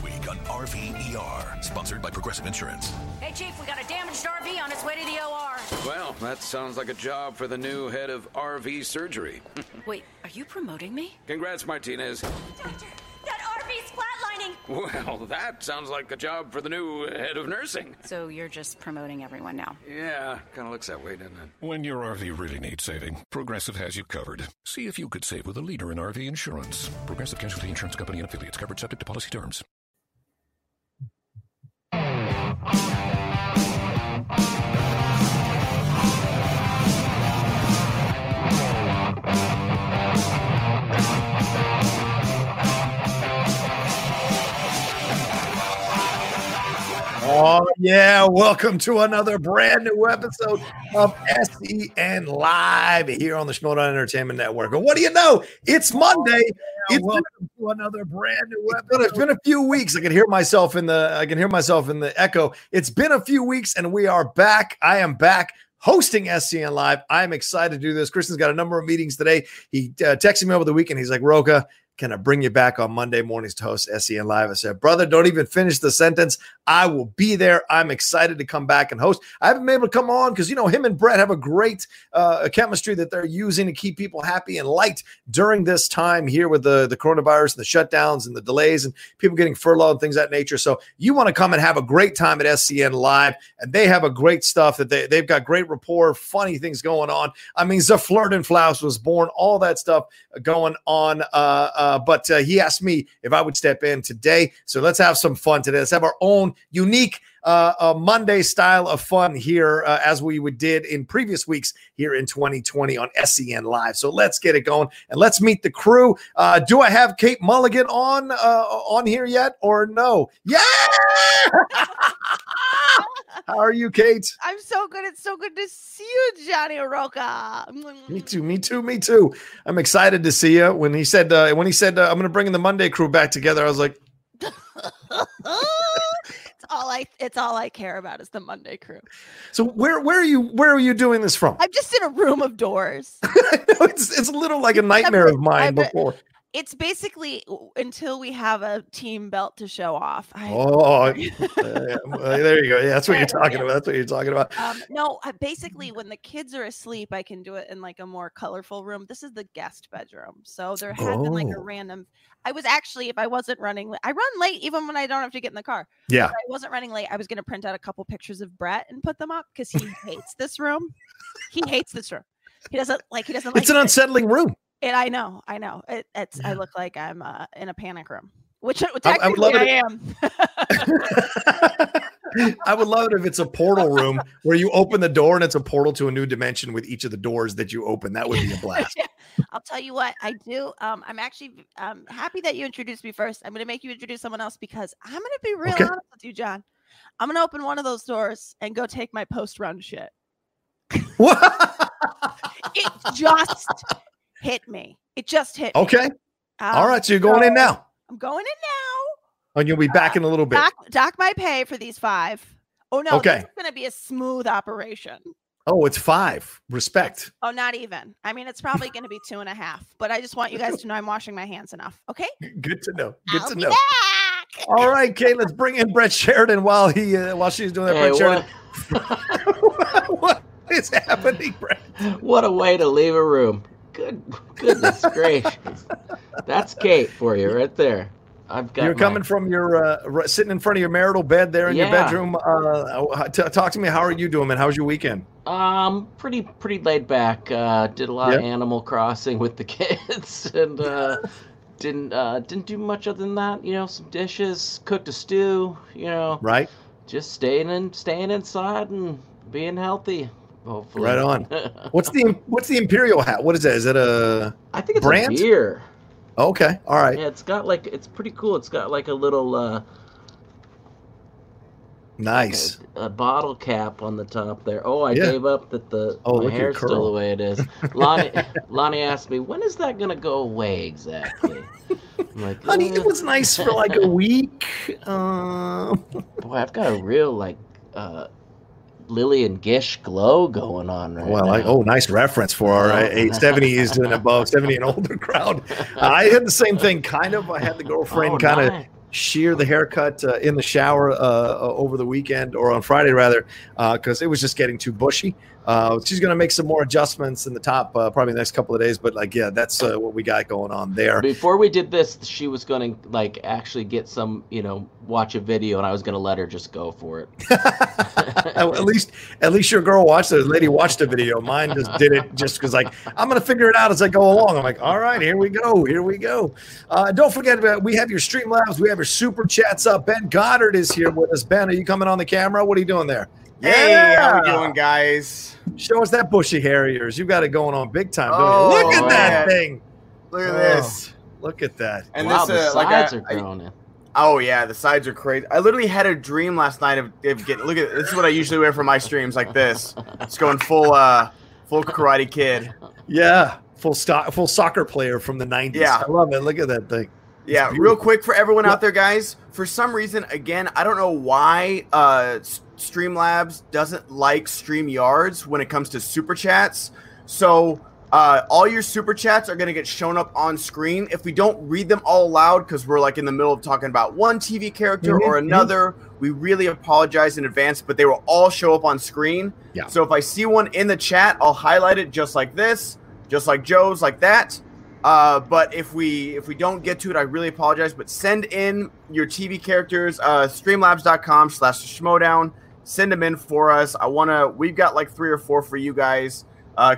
this week on RVER, sponsored by Progressive Insurance. Hey, Chief, we got a damaged RV on its way to the OR. Well, that sounds like a job for the new head of RV surgery. Wait, are you promoting me? Congrats, Martinez. Doctor, that RV's flatlining. Well, that sounds like a job for the new head of nursing. So you're just promoting everyone now? Yeah, kind of looks that way, doesn't it? When your RV really needs saving, Progressive has you covered. See if you could save with a leader in RV insurance. Progressive Casualty Insurance Company and affiliates. Covered subject to policy terms. Oh, yeah. Welcome to another brand new episode of SEN Live here on the Schmoedown Entertainment Network. And what do you know? It's Monday. It's welcome to another brand new episode. It's been a few weeks. I can hear myself in the echo. It's been a few weeks and we are back. I am back hosting SEN Live. I'm excited to do this. Christian's got a number of meetings today. He texted me over the weekend. He's like, Rocha, can I bring you back on Monday mornings to host SEN Live? I said, brother, don't even finish the sentence. I will be there. I'm excited to come back and host. I haven't been able to come on because, you know, him and Brett have a great chemistry that they're using to keep people happy and light during this time here with the coronavirus and the shutdowns and the delays and people getting furloughed and things of that nature. So you want to come and have a great time at SEN Live, and they have a great stuff that they've got great rapport, funny things going on. I mean, the Flirt and Flouse was born, all that stuff going on. But he asked me if I would step in today. So let's have some fun today. Let's have our own unique Monday style of fun here as we did in previous weeks here in 2020 on SEN Live. So let's get it going and let's meet the crew. Do I have Kate Mulligan on here yet or no? Yeah! How are you, Kate? I'm so good. It's so good to see you, Johnny Rocha. Me too. I'm excited to see you. When he said, I'm going to bring the Monday crew back together, I was like, it's all I care about is the Monday crew. So where are you doing this from? I'm just in a room of doors. I know, it's a little like a nightmare of mine before. It's basically until we have a team belt to show off. There you go. Yeah, that's what you're talking about. No, basically when the kids are asleep, I can do it in like a more colorful room. This is the guest bedroom. So there had been like a random, I run late even when I don't have to get in the car. Yeah. But I wasn't running late. I was going to print out a couple pictures of Brett and put them up because he hates this room. He doesn't like it. It's an unsettling room. And I know. I look like I'm in a panic room, which technically I am. I would love it if it's a portal room where you open the door and it's a portal to a new dimension with each of the doors that you open. That would be a blast. I'll tell you what I do. I'm actually happy that you introduced me first. I'm going to make you introduce someone else because I'm going to be real honest with you, John. I'm going to open one of those doors and go take my post-run shit. What? It just... hit me. Okay. All right. So you're going in now. I'm going in now. And you'll be back in a little bit. Dock my pay for these 5. Oh, no. Okay. This is going to be a smooth operation. Oh, it's 5. Respect. Not even. I mean, it's probably going to be 2.5, but I just want you guys to know I'm washing my hands enough. Okay. Good to know. I'll be back. All right, Kate, let's bring in Brett Sheridan while she's doing that. What is happening, Brett? What a way to leave a room. Goodness gracious. That's Kate for you right there. Coming from your sitting in front of your marital bed there in your bedroom. Talk to me. How are you doing, man? How was your weekend? Pretty laid back. Did a lot of Animal Crossing with the kids and didn't do much other than that. You know, some dishes, cooked a stew. You know, right? Just staying inside and being healthy. Hopefully. Right on. What's the Imperial hat? What is that? Is that a I think it's brand? A beer. Okay. All right. Yeah, it's pretty cool. It's got like a little nice a bottle cap on the top there. Oh, I gave up that my hair's still the way it is. Lonnie asked me, when is that gonna go away exactly? I'm like, honey, it was nice for like a week. Boy, I've got a real like Lillian Gish glow going on right now. Nice reference for our 70s and above, 70 and older crowd. I had the same thing, kind of. I had the girlfriend kind of shear the haircut in the shower over the weekend, or on Friday rather, because it was just getting too bushy. She's going to make some more adjustments in the top probably the next couple of days. But like, yeah, that's what we got going on there. Before we did this, she was going to like actually get some, you know, watch a video, and I was going to let her just go for it. at least your girl watched it. The lady watched a video. Mine just did it just because like, I'm going to figure it out as I go along. I'm like, all right, here we go. Here we go. Don't forget about, we have your Streamlabs. We have your super chats up. Ben Goddard is here with us. Ben, are you coming on the camera? What are you doing there? Yeah. Hey, how are we doing, guys? Show us that bushy hair yours. You got it going on big time. Oh, don't you? Look at that thing. Look at this. Look at that. And wow, the sides are growing. Oh, yeah, the sides are crazy. I literally had a dream last night of getting – look at – this is what I usually wear for my streams, like this. It's going full Karate Kid. Yeah, full soccer player from the 90s. Yeah. I love it. Look at that thing. Yeah, real quick for everyone out there, guys. For some reason, again, I don't know why Streamlabs doesn't like StreamYards when it comes to super chats. So all your super chats are going to get shown up on screen. If we don't read them all aloud because we're like in the middle of talking about one TV character or another, we really apologize in advance, but they will all show up on screen. Yeah. So if I see one in the chat, I'll highlight it just like this, just like Joe's, like that. But if we don't get to it, I really apologize. But send in your TV characters, streamlabs.com/Schmoedown. Send them in for us. We've got like 3 or 4 for you guys.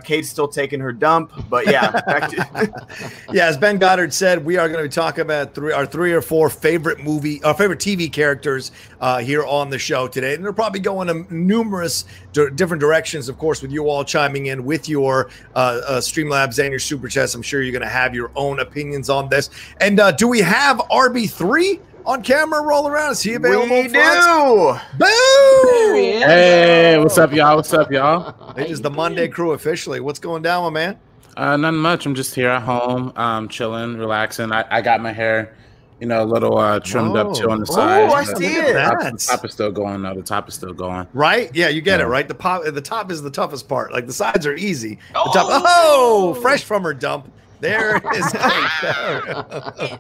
Kate's still taking her dump, but yeah. Yeah, as Ben Goddard said, we are going to be talking about our 3 or 4 favorite TV characters here on the show today. And they're probably going in numerous different directions, of course, with you all chiming in with your Streamlabs and your Super Chats. I'm sure you're going to have your own opinions on this. And do we have RB3? On camera, roll around. Is he available? We do. Us? Boom! Hey, what's up, y'all? What's up, y'all? It is the Monday crew officially. What's going down, my man? Nothing much. I'm just here at home, chilling, relaxing. I got my hair, you know, a little trimmed up too on the side. Oh, I see it. The top is still going though. The top is still going. Right? Yeah, you get it right. The top is the toughest part. Like the sides are easy. The top. Oh, fresh from her dump. There it is. It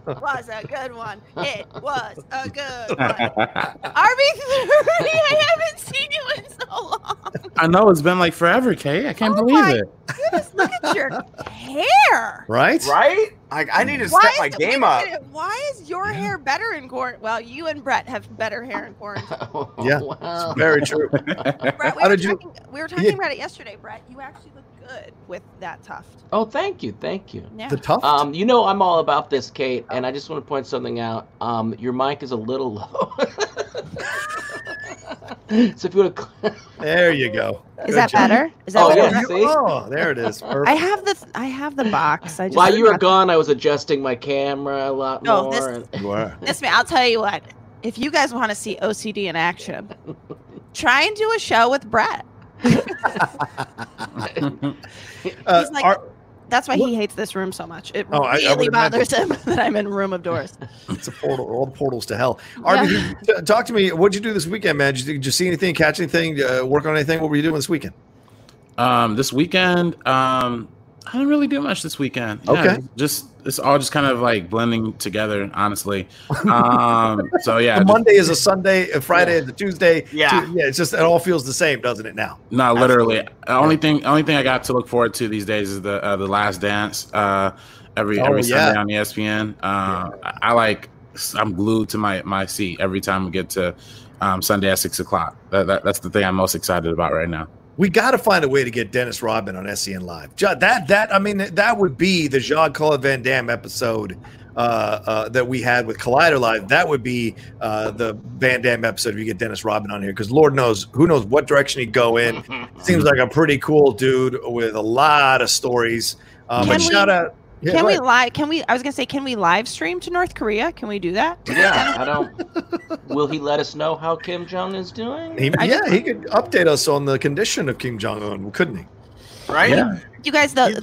was a good one. It was a good one. RB3, I haven't seen you in so long. I know. It's been like forever, Kate. I can't believe it. Goodness, look at your hair. Right? Right? I need to step my game up. Why is your hair better in quarantine? Well, you and Brett have better hair in quarantine. Yeah, wow. It's very true. Brett, we were talking about it yesterday, Brett. You actually look good with that tuft. Oh, thank you. Thank you. Yeah. The tuft? You know, I'm all about this, Kate, and I just want to point something out. Your mic is a little low. So if you want to... There you go. Is that better? Is that better? See? Oh, there it is. Perfect. I have the box. I just While you were gone, I was adjusting my camera a lot more. I'll tell you what. If you guys want to see OCD in action, try and do a show with Brett. He's like... That's why he hates this room so much. It really bothers him that I'm in a room of doors. It's a portal, all the portals to hell. Arby, talk to me. What did you do this weekend, man? Did you see anything, catch anything, work on anything? What were you doing this weekend? I didn't really do much this weekend. Yeah, okay. Just it's all just kind of like blending together, honestly. So yeah. Monday is a Sunday, a Friday is a Tuesday. Yeah. Yeah, it's just it all feels the same, doesn't it now? No, literally. The only thing I got to look forward to these days is the Last Dance every Sunday on ESPN. I'm glued to my seat every time we get to Sunday at 6:00. That's the thing I'm most excited about right now. We got to find a way to get Dennis Rodman on SEN Live. That would be the Jean-Claude Van Damme episode that we had with Collider Live. That would be the Van Damme episode if you get Dennis Rodman on here, because Lord knows, who knows what direction he'd go in. Seems like a pretty cool dude with a lot of stories. Shout out. Yeah, can we live? Can we live stream to North Korea? Can we do that? Yeah, I don't. Will he let us know how Kim Jong is doing? He could update us on the condition of Kim Jong Un, couldn't he? Right? Yeah. You guys, he's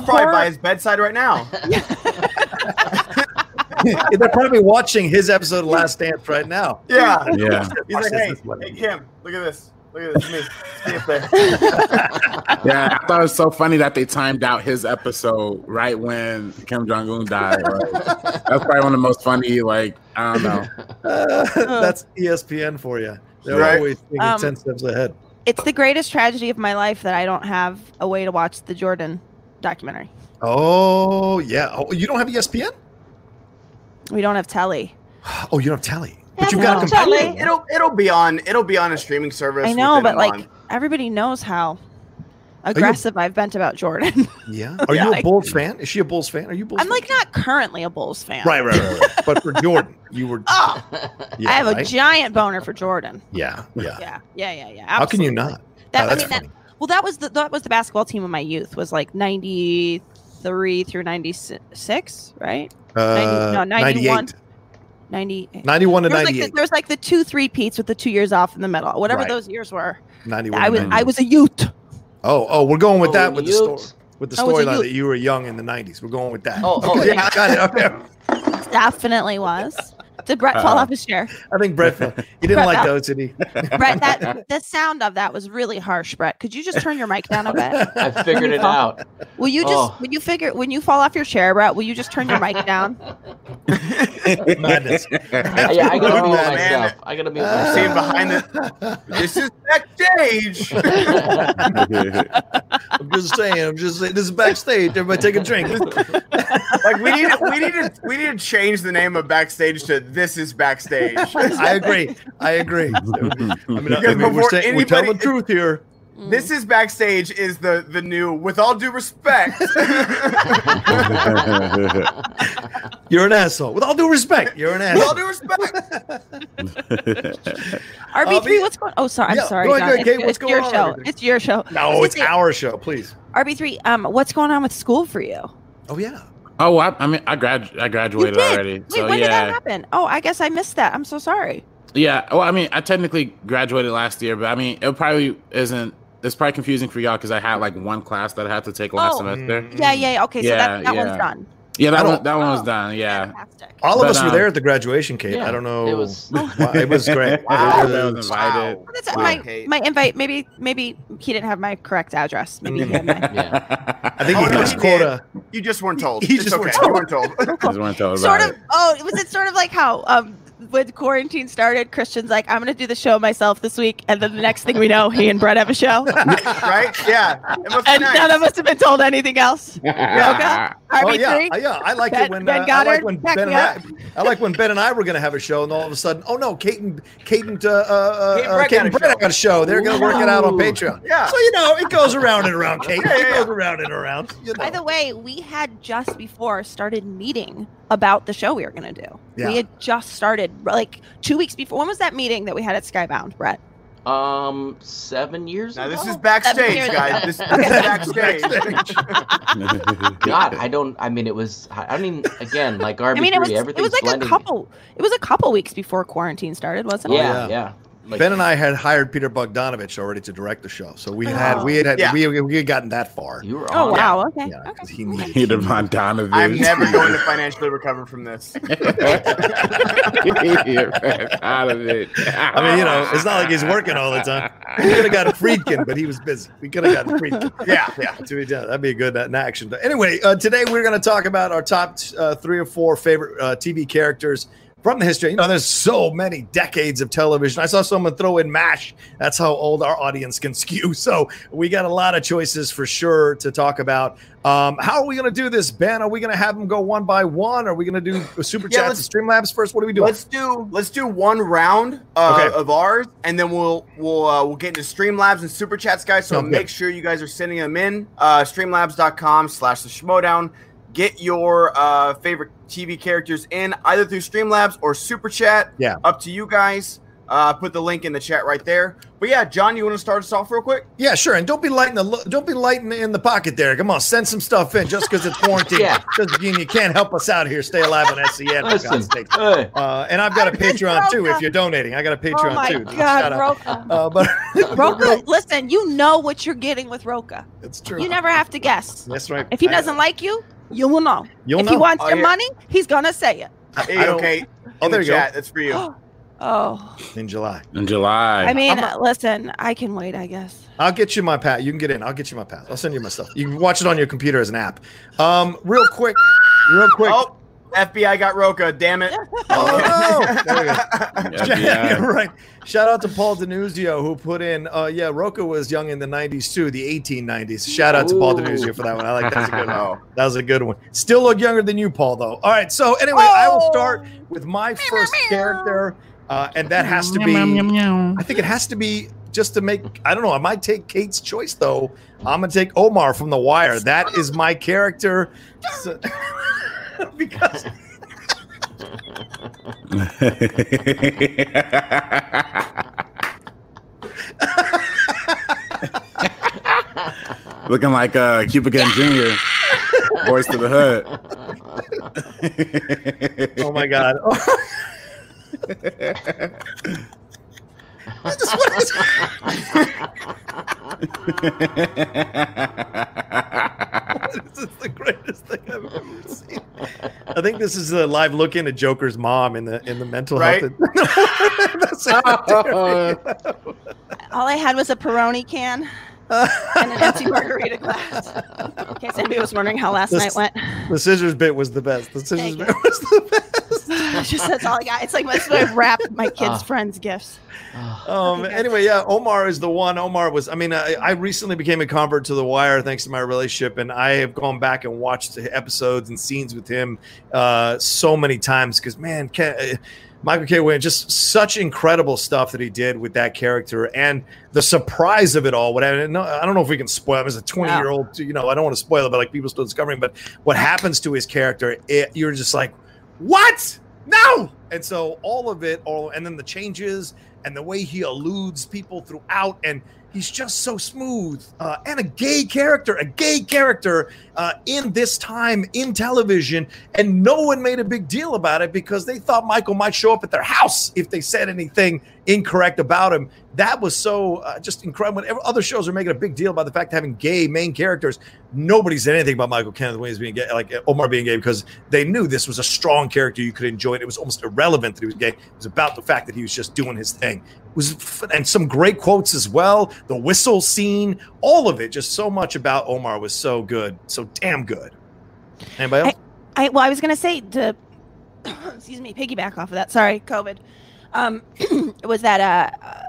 probably by his bedside right now. They're probably watching his episode of Last Dance right now. Yeah. He's like, hey Kim, look at this. Look at this. Yeah, I thought it was so funny that they timed out his episode right when Kim Jong-un died. Right? That's probably one of the most funny, like, I don't know. That's ESPN for you. They're always thinking 10 steps ahead. It's the greatest tragedy of my life that I don't have a way to watch the Jordan documentary. Oh, yeah. Oh, you don't have ESPN? We don't have telly. Oh, you don't have telly. But you got to it'll be on a streaming service. I know, but like everybody knows how aggressive I've been about Jordan. Yeah. Are you a Bulls fan? Is she a Bulls fan? Are you Bulls? I'm like not currently a Bulls fan. Right. But for Jordan, you were. Oh, yeah, I have a giant boner for Jordan. Yeah. How can you not? That, I mean, that, well, that was the basketball team of my youth. Was like 93 through 96, right? No, 91. 91 to 98. Like there was like the 2 3-peats with the 2 years off in the middle. Whatever those years were. 91. I was a youth. Oh, we're going with that with the story. With the storyline that you were young in the 90s. We're going with that. Oh yeah, I got it up there. It definitely was. Did Brett fall off his chair? I think Brett fell. He didn't like those, did he? Brett, the sound of that was really harsh, Brett. Could you just turn your mic down a bit? I figured it out. Will you just when you fall off your chair, Brett, will you just turn your mic down? Madness. Yeah, I gotta mute myself. I gotta mute myself. Seeing behind the this is backstage. I'm just saying, this is backstage. Everybody take a drink. Like we need to change the name of backstage to This Is Backstage. I agree. We're telling the truth here. This Is Backstage is the new, with all due respect. You're an asshole. With all due respect, you're an asshole. With all due respect. RB3, what's going on? Oh, sorry. I'm sorry. Go ahead, Kate, what's going on? Show. It's your show. No, it's our show, please. RB3, what's going on with school for you? Oh, yeah. Oh, I graduated already. Wait, so, when did that happen? Oh, I guess I missed that. I'm so sorry. Yeah. Well, I mean, I technically graduated last year, but I mean, it probably isn't. It's probably confusing for y'all because I had like one class that I had to take last semester. Yeah. Okay, so that one's done. Yeah, that one was done. Yeah. Fantastic. All of us were there at the graduation, Kate. Yeah, I don't know. It was great. Wow. I was invited. Well, that's my invite. Maybe he didn't have my correct address. Maybe he had my. Yeah. I think he missed quota. You just weren't told. You just weren't told. Sort of. Oh, was it sort of like how when quarantine started, Christian's like, I'm going to do the show myself this week. And then the next thing we know, he and Brett have a show. Right? Yeah. And none of us have been told anything else. Yeah. Yoga, RB3. Oh, yeah. I like it when Ben Goddard. I like when Ben and I were going to have a show. And all of a sudden, oh, no, Kate and Brett got a show. They're going to work it out on Patreon. Yeah. So, it goes around and around, Kate. It goes around and around. By the way, we had just before started meeting about the show we were going to do. Yeah. We had just started like 2 weeks before. When was that meeting that we had at Skybound, Brett? 7 years ago. Now this is backstage, guys. This is backstage. God, I mean, it was a couple weeks before quarantine started, wasn't it? Yeah. Like, Ben and I had hired Peter Bogdanovich already to direct the show, so we had gotten that far. You were on. Oh wow, okay. Yeah, okay. Peter Bogdanovich. I'm never going to financially recover from this. I mean, it's not like he's working all the time. We could have got a Friedkin, but he was busy. That'd be a good action. But anyway, today we're going to talk about our top 3 or 4 favorite TV characters from the history. There's so many decades of television. I saw someone throw in MASH. That's how old our audience can skew. So we got a lot of choices for sure to talk about. How are we going to do this, Ben? Are we going to have them go one by one? Are we going to do super chats and Streamlabs first? What are we doing? Let's do one round of ours, and then we'll get into Streamlabs and super chats, guys. So make sure you guys are sending them in. Streamlabs.com/theschmoedown. Get your favorite TV characters in either through Streamlabs or Super Chat. Yeah. Up to you guys. Put the link in the chat right there. But yeah, John, you want to start us off real quick? Yeah, sure. And don't be lighting in the pocket there. Come on, send some stuff in just because it's quarantine. Doesn't mean you can't help us out here. Stay alive on SEN. And I've got a Patreon too. If you're donating, I got a Patreon too. Oh my God, Rocha. Rocha, listen, you know what you're getting with Rocha. It's true. You never have to guess. That's right. If he doesn't like you, you will know. If he wants your money, he's gonna say it. Hey, okay. Oh, there you go. That's for you. Oh. In July. In July. I mean, listen, I can wait, I guess. I'll get you my pass. You can get in. I'll get you my pass. I'll send you my stuff. You can watch it on your computer as an app. Real quick. Oh, FBI got Rocha. Damn it. Oh, no. There we go. Yeah, right. Shout out to Paul DiNuzio who put in, yeah, Rocha was young in the 90s too, the 1890s. Shout out to Paul DiNuzio for that one. I like that's a good one. That was a good one. Still look younger than you, Paul, though. All right. So anyway, I will start with my first character. And that has to be, I think it has to be just to make, I don't know, I might take Kate's choice though. I'm going to take Omar from The Wire. That is my character. So, because looking like Cuba Gooding Jr. Voice to the Hood. Oh my God. Oh. I just want to this is the greatest thing I've ever seen. I think this is a live look into Joker's mom in the mental health. All I had was a Peroni can and an empty margarita glass. In case anybody was wondering how last night went. The scissors bit was the best. The scissors bit was the best. Just that's all I got. It's like that's what I've wrapped my kids' friends' gifts. Anyway, yeah, Omar is the one. Omar was, I mean, I recently became a convert to The Wire thanks to my relationship, and I have gone back and watched episodes and scenes with him so many times because, man, Michael K. Williams, just such incredible stuff that he did with that character and the surprise of it all. What I don't know if we can spoil it. As a 20-year-old, you know, I don't want to spoil it, but like people still discovering. But what happens to his character, you're just like, what? No. And so all of it, and then the changes and the way he eludes people throughout, and he's just so smooth and a gay character in this time in television, and no one made a big deal about it because they thought Michael might show up at their house if they said anything incorrect about him. That was so just incredible. When other shows are making a big deal about the fact of having gay main characters, nobody said anything about Michael Kenneth Williams being gay, like Omar being gay, because they knew this was a strong character you could enjoy. It was almost irrelevant that he was gay. It was about the fact that he was just doing his thing. It was, and some great quotes as well. The whistle scene, all of it, just so much about Omar was so good, so damn good. Anybody else? Well, I was gonna say to excuse me, piggyback off of that. Sorry, COVID. Was that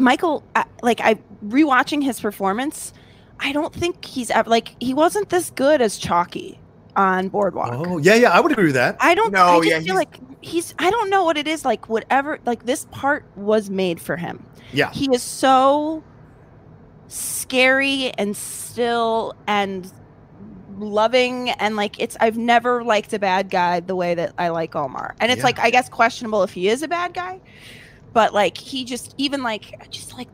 Michael, rewatching his performance, I don't think he's ever he wasn't this good as Chalky on Boardwalk. Oh yeah, I would agree with that. I don't know what it is, like whatever, like this part was made for him. Yeah, he is so scary and still and loving, and like I've never liked a bad guy the way that I like Omar, and it's like I guess questionable if he is a bad guy, but like he just even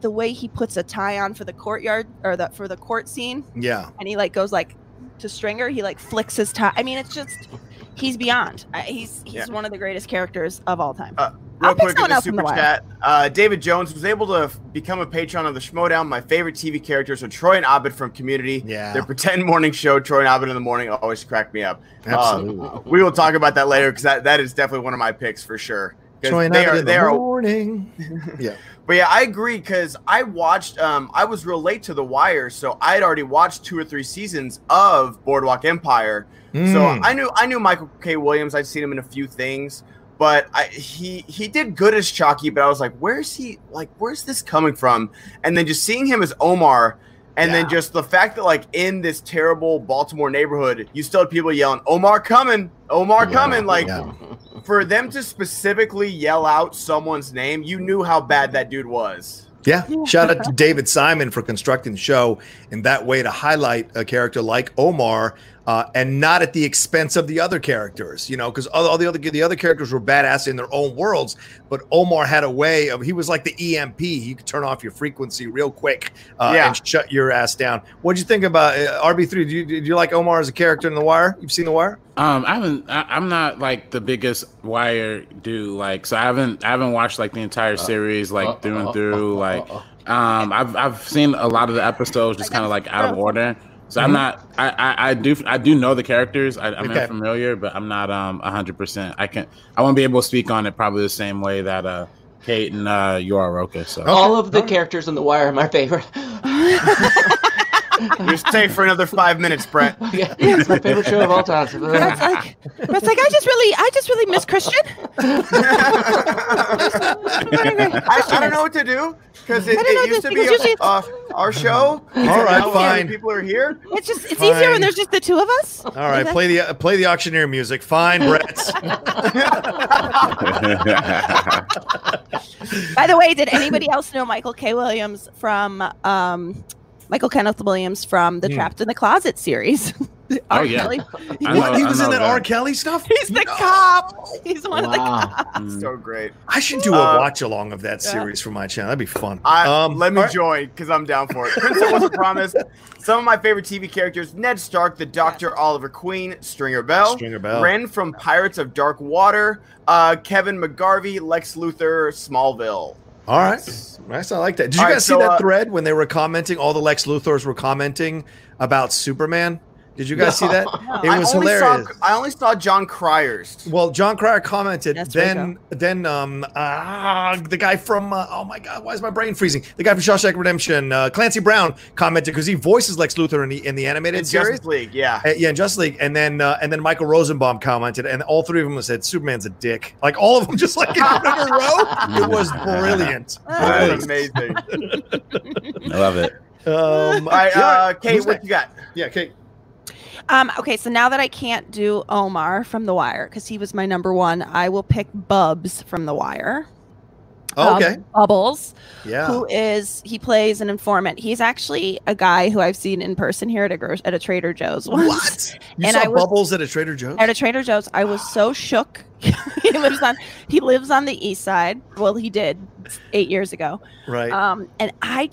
the way he puts a tie on for the courtyard or for the court scene. Yeah, and he goes to Stringer, he flicks his tie. I mean, it's just he's beyond. He's one of the greatest characers of all time. Real quick in the super chat, David Jones was able to become a patron of the Schmoedown. My favorite TV characters are Troy and Abed from Community. Yeah, their pretend morning show, Troy and Abed in the morning, always cracked me up. Absolutely, we will talk about that later because that is definitely one of my picks for sure. Troy and Abed in the morning. Yeah, but yeah, I agree because I watched. I was real late to The Wire, so I had already watched 2 or 3 seasons of Boardwalk Empire. Mm. So I knew Michael K. Williams. I'd seen him in a few things. But he did good as Chalky, but I was like, where's this coming from? And then just seeing him as Omar, and then just the fact that in this terrible Baltimore neighborhood, you still had people yelling, Omar coming, Omar coming. For them to specifically yell out someone's name, you knew how bad that dude was. Yeah. Shout out to David Simon for constructing the show in that way to highlight a character like Omar and not at the expense of the other characters, you know, because all the other characters were badass in their own worlds. But Omar had a way of, he was like the EMP. He could turn off your frequency real quick and shut your ass down. What'd you think about RB3? Did you like Omar as a character in The Wire? You've seen The Wire? I'm not the biggest Wire dude. So I haven't watched the entire series through and through. I've seen a lot of the episodes just kind of out of order. So I'm not. I do know the characters. I'm familiar, but I'm not 100%. I won't be able to speak on it probably the same way that Kate and you are Rocha. So all of the characters in The Wire are my favorite. You're safe for another 5 minutes, Brett. Yeah, it's my favorite show of all time. Brett's like, I just really miss Christian. I don't know what to do because it used to be our show. All right, fine. People are here. It's fine. Easier when there's just the two of us. All right, play the auctioneer music. Fine, Brett. By the way, did anybody else know Michael K. Williams from? Michael Kenneth Williams from the Trapped in the Closet series. Oh, yeah. Kelly. He was in that R. Kelly stuff? He's the cop. He's one of the cops. So great. I should do a watch-along of that series for my channel. That'd be fun. Let me join, because I'm down for it. Princess was promised. Some of my favorite TV characters, Ned Stark, the Doctor, Oliver Queen, Stringer Bell, Ren from Pirates of Dark Water, Kevin McGarvey, Lex Luthor, Smallville. All right. Nice. I like that. Did you guys see that thread when they were commenting? All the Lex Luthors were commenting about Superman. Did you guys see that? It was hilarious. I only saw John Cryer's. Well, John Cryer commented. Then the guy from oh my god, why is my brain freezing? The guy from Shawshank Redemption, Clancy Brown, commented because he voices Lex Luthor in the animated series. Justice League, in Justice League, and then Michael Rosenbaum commented, and all three of them said Superman's a dick. Like all of them, just like in a row. It was brilliant. That was amazing. I love it. All right, Kate, what you got? Yeah, Kate. Okay, so now that I can't do Omar from The Wire because he was my number one, I will pick Bubs from The Wire. Oh, okay, Bubbles. Yeah, he plays an informant. He's actually a guy who I've seen in person here at a Trader Joe's once. What? You saw Bubbles at a Trader Joe's? At a Trader Joe's, I was so shook. He lives on the East Side. Well, he did 8 years ago. Right. And I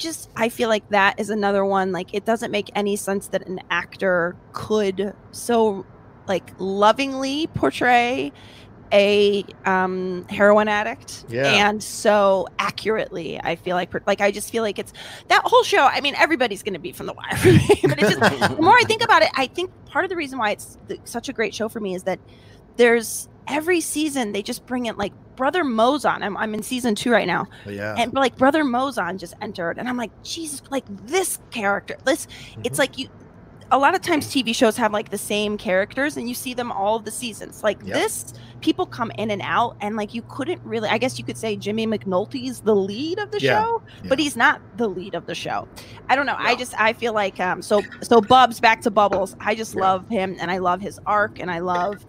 feel like that is another one. Like it doesn't make any sense that an actor could so like lovingly portray a heroin addict and so accurately. I feel like I just feel like it's that whole show. I mean, everybody's going to be from The Wire for me, but it's just the more I think about it, I think part of the reason why it's such a great show for me is that there's every season they just bring in like Brother Mozon. I'm in season 2 right now. Yeah. And like Brother Mozon just entered and I'm like, Jesus, like this character. It's like you a lot of times TV shows have like the same characters and you see them all the seasons. Like this people come in and out and like you couldn't really, I guess you could say Jimmy McNulty's the lead of the show, but he's not the lead of the show. I don't know. No. I feel like so Bubs, back to Bubbles. I just love him and I love his arc and I love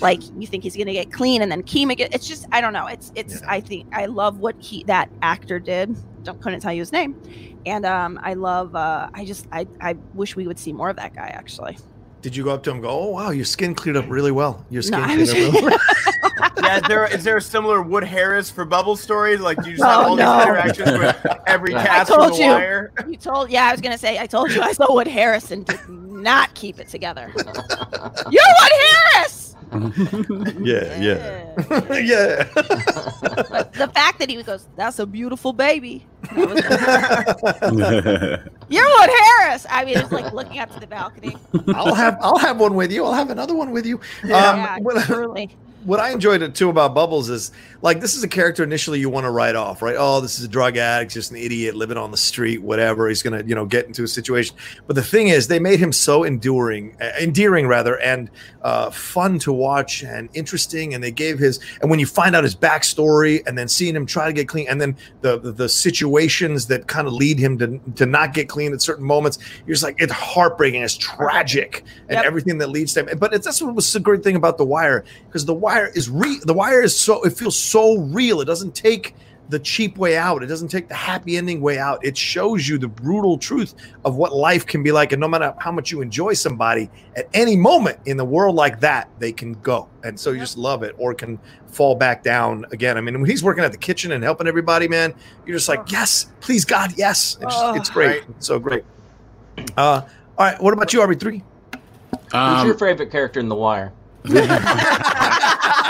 like you think he's gonna get clean and then Keema it's just I don't know. It's I think I love what that actor did. Couldn't tell you his name. And I love I wish we would see more of that guy actually. Did you go up to him and go, oh wow, your skin cleared up really well. Your skin cleared up really well. Yeah, is there a similar Wood Harris for Bubble story? Like you just have these interactions with every cast from The Wire. I was gonna say I told you I saw Wood Harris and did not keep it together. You're Wood Harris! But the fact that he goes, that's a beautiful baby. You're Wood Harris. I mean, it's like looking up to the balcony. I'll have one with you. I'll have another one with you. What I enjoyed it too about Bubbles is like this is a character initially you want to write off, right? Oh, this is a drug addict, just an idiot living on the street, whatever. He's gonna, get into a situation. But the thing is, they made him so endearing, and fun to watch and interesting. And they gave and when you find out his backstory, and then seeing him try to get clean, and then the situations that kind of lead him to not get clean at certain moments, you're just like it's heartbreaking, it's tragic, and everything that leads to him. But that's what was the great thing about The Wire, because The Wire it feels so real. It doesn't take the cheap way out. It doesn't take the happy ending way out. It shows you the brutal truth of what life can be like. And no matter how much you enjoy somebody, at any moment in the world like that, they can go. And so you just love it or can fall back down again. I mean, when he's working at the kitchen and helping everybody, man, you're just like, yes, please, God, yes. It's great. It's so great. All right. What about you, RB3? Who's your favorite character in The Wire?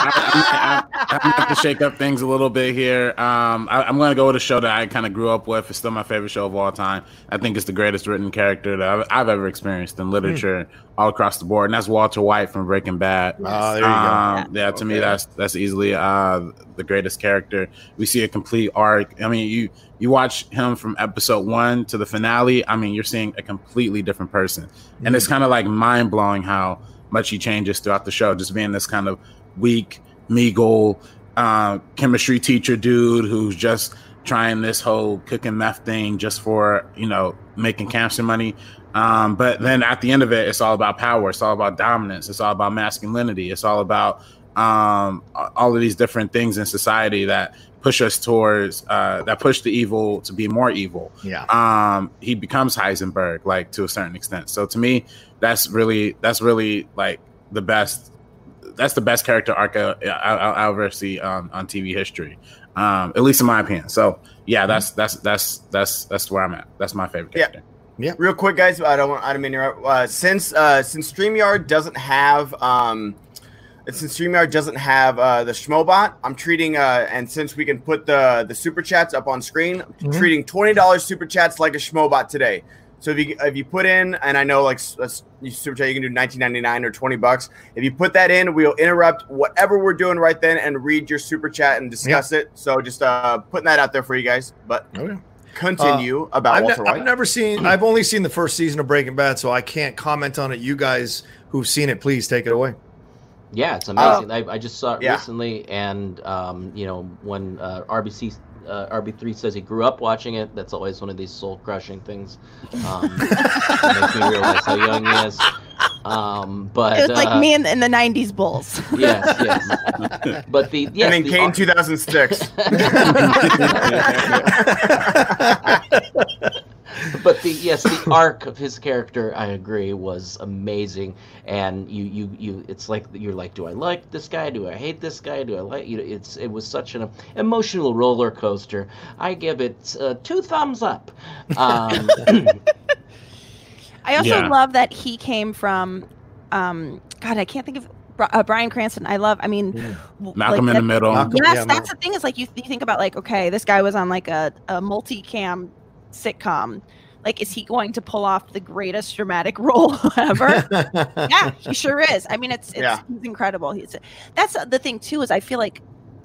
I'm going to shake up things a little bit here. I'm going to go with a show that I kind of grew up with. It's still my favorite show of all time. I think it's the greatest written character that I've ever experienced in literature all across the board, and that's Walter White from Breaking Bad. Oh, there you go. Yeah, to me, that's easily the greatest character. We see a complete arc. I mean, you watch him from episode 1 to the finale. I mean, you're seeing a completely different person, and it's kind of like mind blowing how much he changes throughout the show, just being this kind of weak, meagle, chemistry teacher dude who's just trying this whole cooking meth thing just for, making cancer money. But then at the end of it, it's all about power. It's all about dominance. It's all about masculinity. It's all about all of these different things in society that push us towards that push the evil to be more evil. Yeah. He becomes Heisenberg, like, to a certain extent. So to me, that's really like the best. That's the best character arc I'll ever see on TV history, at least in my opinion. So yeah, that's where I'm at. That's my favorite character. Yeah. Real quick, guys. I don't mean to interrupt. Since StreamYard doesn't have the Schmobot, I'm treating, and since we can put the super chats up on screen, treating $20 super chats like a Schmobot today. So if you put in, and I know like super chat, you can do $19.99 or $20. If you put that in, we'll interrupt whatever we're doing right then and read your super chat and discuss it. So just putting that out there for you guys. But continue about Walter White. I've only seen the first season of Breaking Bad, so I can't comment on it. You guys who've seen it, please take it away. Yeah, it's amazing. I just saw it recently, and when RB3 says he grew up watching it, that's always one of these soul-crushing things. It makes me realize how young he is. But it was like me in the 90s Bulls. Yes. But Kane 2006. But the arc of his character, I agree, was amazing. And you it's like you're like, do I like this guy? Do I hate this guy? Do I like you? It was such an emotional roller coaster. I give it 2 thumbs up. I also love that he came from, God, I can't think of Bryan Cranston. Malcolm in the Middle. That's the thing. Is like you think about like, okay, this guy was on like a multi-cam sitcom. Like, is he going to pull off the greatest dramatic role ever? Yeah, he sure is. I mean, it's incredible. That's the thing too, is I feel like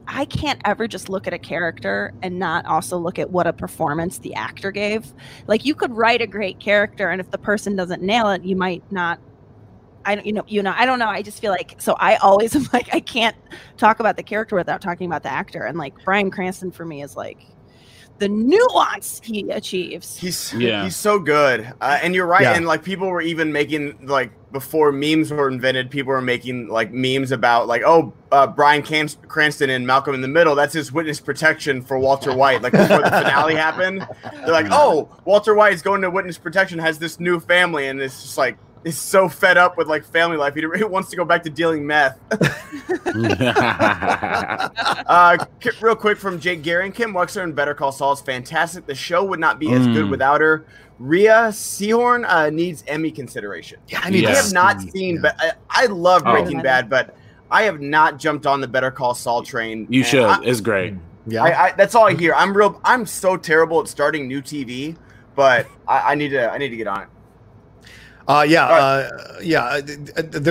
I can't ever just look at a character and not also look at what a performance the actor gave. Like, you could write a great character, and if the person doesn't nail it, you might not. I don't know. I just feel like, so I always am like, I can't talk about the character without talking about the actor. And like Bryan Cranston for me is like the nuance he achieves. He's so good. And you're right. Yeah. And like people were even making like, before memes were invented, people were making like memes about like, Bryan Cranston in Malcolm in the Middle, that's his witness protection for Walter White. Like before the finale happened, they're like, Walter White is going to witness protection, has this new family. And it's just like, he's so fed up with like family life. He wants to go back to dealing meth. Real quick from Jake Guerin, Kim Wexler in Better Call Saul is fantastic. The show would not be as good without her. Rhea Seehorn needs Emmy consideration. Yeah, I have not seen, but I love Breaking Bad, but I have not jumped on the Better Call Saul train. You should. It's great. Yeah, I that's all I hear. I'm so terrible at starting new TV, but I need to get on it. The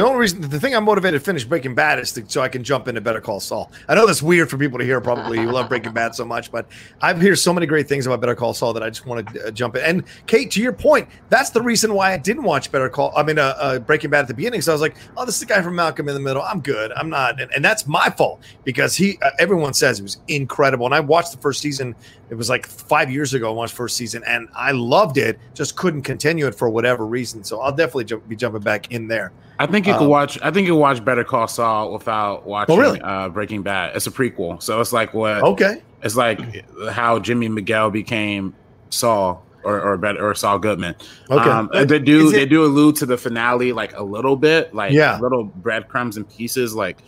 only reason, the thing I'm motivated to finish Breaking Bad is so I can jump into Better Call Saul. I know that's weird for people to hear. Probably you love Breaking Bad so much, but I've heard so many great things about Better Call Saul that I just want to jump in. And Kate, to your point, that's the reason why I didn't watch Breaking Bad at the beginning. So I was like, oh, this is the guy from Malcolm in the Middle. I'm good. I'm not, and that's my fault because everyone says it was incredible. And I watched the first season. It was like 5 years ago. I watched first season and I loved it. Just couldn't continue it for whatever reason. So I'll definitely be jumping back in there. I think you can watch. I think you watch Better Call Saul without watching Breaking Bad. It's a prequel, so it's like what? Okay, it's like how Jimmy Miguel became Saul or Saul Goodman. Okay, they do allude to the finale like a little bit, like little breadcrumbs and pieces, like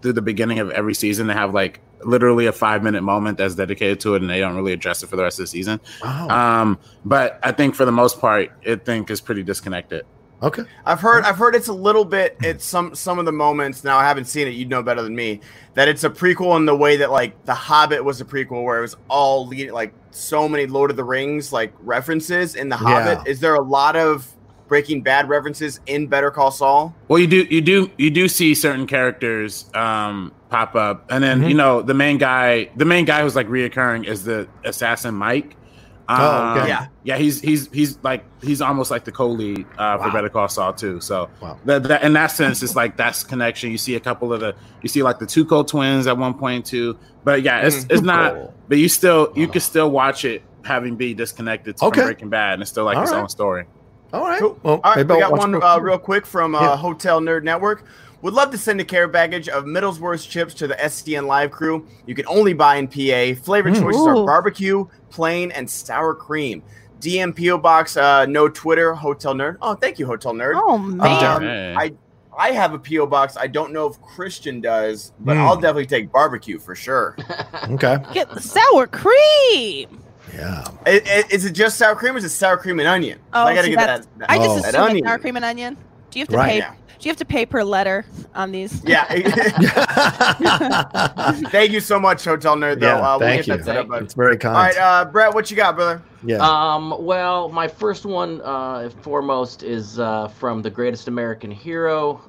through the beginning of every season. They have like literally a 5-minute moment that's dedicated to it, and they don't really address it for the rest of the season. Wow. But I think for the most part, I think is pretty disconnected. Okay. I've heard it's a little bit, it's some of the moments, now I haven't seen it, you'd know better than me, that it's a prequel in the way that like The Hobbit was a prequel where it was all like so many Lord of the Rings like references in The Hobbit. Is there a lot of Breaking Bad references in Better Call Saul? Well, you do see certain characters pop up. And then, you know, the main guy who's like reoccurring is the assassin Mike. He's almost like the co-lead for Better Call Saul too. So that in that sense, it's like that's connection. You see a couple of like the Tuco twins at one point too. But yeah, it's not. But you can still watch it having be disconnected to from Breaking Bad, and it's still like its own story. All right, cool. Well, all right. We got one real quick from Hotel Nerd Network. Would love to send a care package of Middlesworth chips to the SEN Live crew. You can only buy in PA. Flavor choices are barbecue, plain, and sour cream. DM PO Box, no Twitter, Hotel Nerd. Oh, thank you, Hotel Nerd. Oh, man. I have a PO Box. I don't know if Christian does, but I'll definitely take barbecue for sure. Okay. Get the sour cream. Yeah. Is it just sour cream or is it sour cream and onion? Oh, I got to get that. I just assume it's sour cream and onion. Do you have to pay? Yeah. Do you have to pay per letter on these? Yeah. Thank you so much, Hotel Nerd. Though thank you. It's very kind. All right, Brett, what you got, brother? Yeah. Well, my first one foremost is from the Greatest American Hero,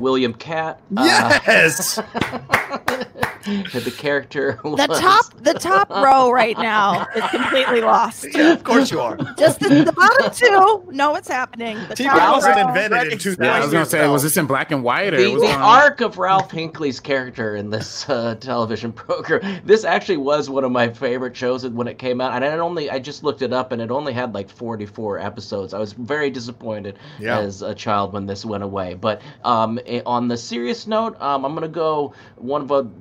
William Catt. Yes. The character. The top row right now is completely lost. Yeah, of course you are. Just the bottom two know what's happening. TV wasn't invented in 2000. Yeah, I was gonna say, was this in black and white? Or the arc of Ralph Hinckley's character in this television program. This actually was one of my favorite shows when it came out, and I just looked it up, and it only had like 44 episodes. I was very disappointed as a child when this went away. But on the serious note, I'm gonna go one of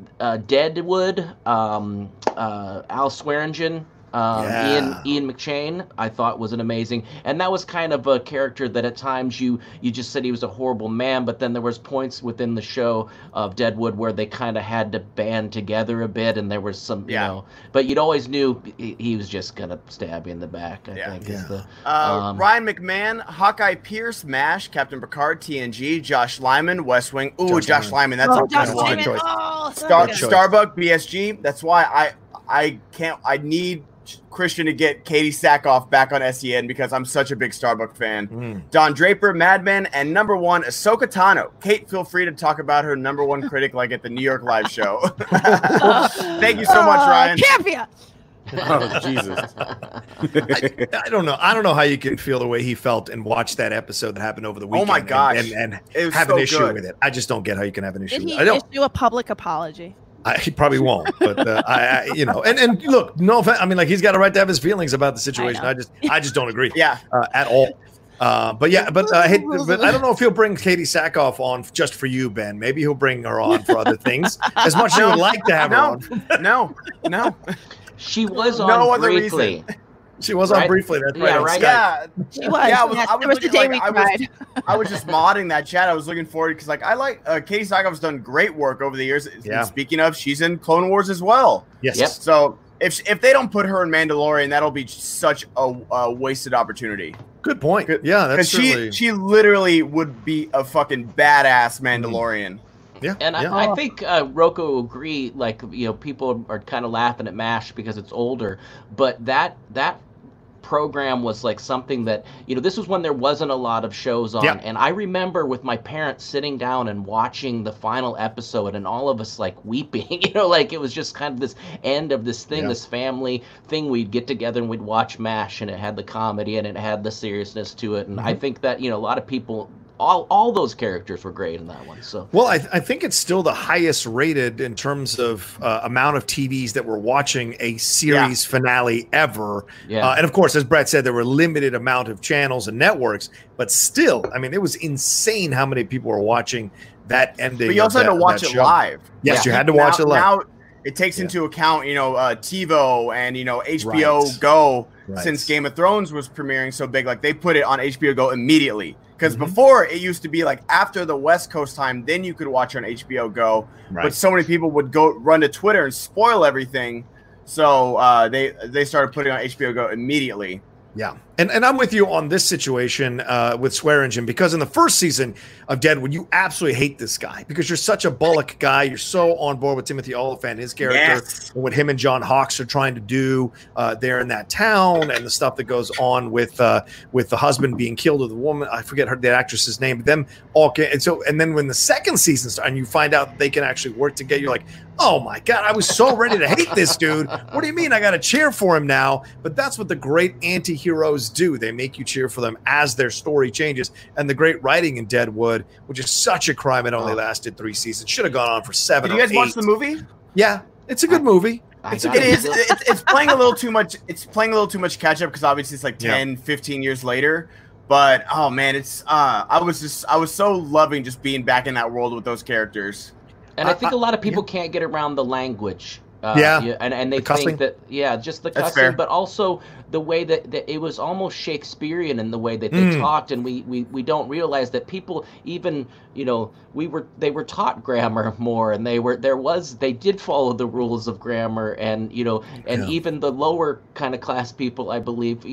Deadwood, Al Swearingen, Ian McShane, I thought was an amazing, and that was kind of a character that at times you just said he was a horrible man, but then there was points within the show of Deadwood where they kind of had to band together a bit, and there was some, you know, but you'd always knew he was just gonna stab you in the back. I think is the Ryan McMahon, Hawkeye Pierce, MASH, Captain Picard, TNG, Josh Lyman, West Wing. Ooh, Josh Lyman, that's a good one. Choice. Oh, Starbuck, BSG. That's why I need Christian to get Katie Sackhoff back on SEN because I'm such a big Starbuck fan. Don Draper, Mad Men, and number one, Ahsoka Tano. Kate, feel free to talk about her number one critic like at the New York Live show. Thank you so much, Ryan. Campia. Oh, Jesus. I don't know. I don't know how you can feel the way he felt and watch that episode that happened over the weekend. Oh, my gosh. And have an issue with it. I just don't get how you can have an issue with it. Did he issue a public apology? He probably won't, but you know, and look, no offense. I mean, like he's got a right to have his feelings about the situation. I just don't agree, at all. But I don't know if he'll bring Katie Sackhoff on just for you, Ben. Maybe he'll bring her on for other things. As much as you would like to have her on. No. She was on briefly. She was on briefly. That's right. Yeah, right. Yeah, she was. Yeah, it was the day we tried. I was just modding that chat. I was looking forward because, like, I like Katie Sackhoff's done great work over the years. Yeah. And speaking of, she's in Clone Wars as well. Yes. Yep. So if they don't put her in Mandalorian, that'll be such a wasted opportunity. Good point. Yeah, that's true. She literally would be a fucking badass Mandalorian. Mm-hmm. Yeah, and I think Rocco will agree, like, you know, people are kind of laughing at MASH because it's older, but that program was like something that, you know, this was when there wasn't a lot of shows on, and I remember with my parents sitting down and watching the final episode and all of us like weeping, you know, like it was just kind of this end of this thing, this family thing. We'd get together and we'd watch MASH, and it had the comedy and it had the seriousness to it, and I think that, you know, a lot of people... All those characters were great in that one. So I think it's still the highest rated in terms of amount of TVs that were watching a series finale ever. Yeah. And of course, as Brett said, there were limited amount of channels and networks, but still, I mean, it was insane how many people were watching that ending. But you also had to watch it live. Yes, you had to watch it live. Now it takes into account, you know, TiVo and, you know, HBO Go. Right. Since Game of Thrones was premiering so big, like they put it on HBO Go immediately. Because before it used to be like after the West Coast time, then you could watch on HBO Go. Right. But so many people would go run to Twitter and spoil everything. So they started putting it on HBO Go immediately. Yeah. And I'm with you on this situation with Swear Engine, because in the first season of Deadwood, you absolutely hate this guy because you're such a Bullock guy. You're so on board with Timothy Oliphant, his character, yes, and what him and John Hawkes are trying to do there in that town, and the stuff that goes on with the husband being killed or the woman. I forget her, that actress's name. But them all can, and so, and then when the second season starts and you find out they can actually work together, you're like, oh my God, I was so ready to hate this dude. What do you mean I got to cheer for him now? But that's what the great anti-heroes do. They make you cheer for them as their story changes. And the great writing in Deadwood, which is such a crime, it only lasted 3 seasons. Should have gone on for 7 Did you guys watch the movie? Yeah, it's a good movie. It's playing a little too much. It's playing a little too much catch up because obviously it's like 10, 15 years later. But oh man, it's I was so loving just being back in that world with those characters. And I think a lot of people can't get around the language. And they think that, just the cussing, but also the way that it was almost Shakespearean in the way that they talked. And we don't realize that people even, they were taught grammar more, and they did follow the rules of grammar. And, even the lower kind of class people, I believe,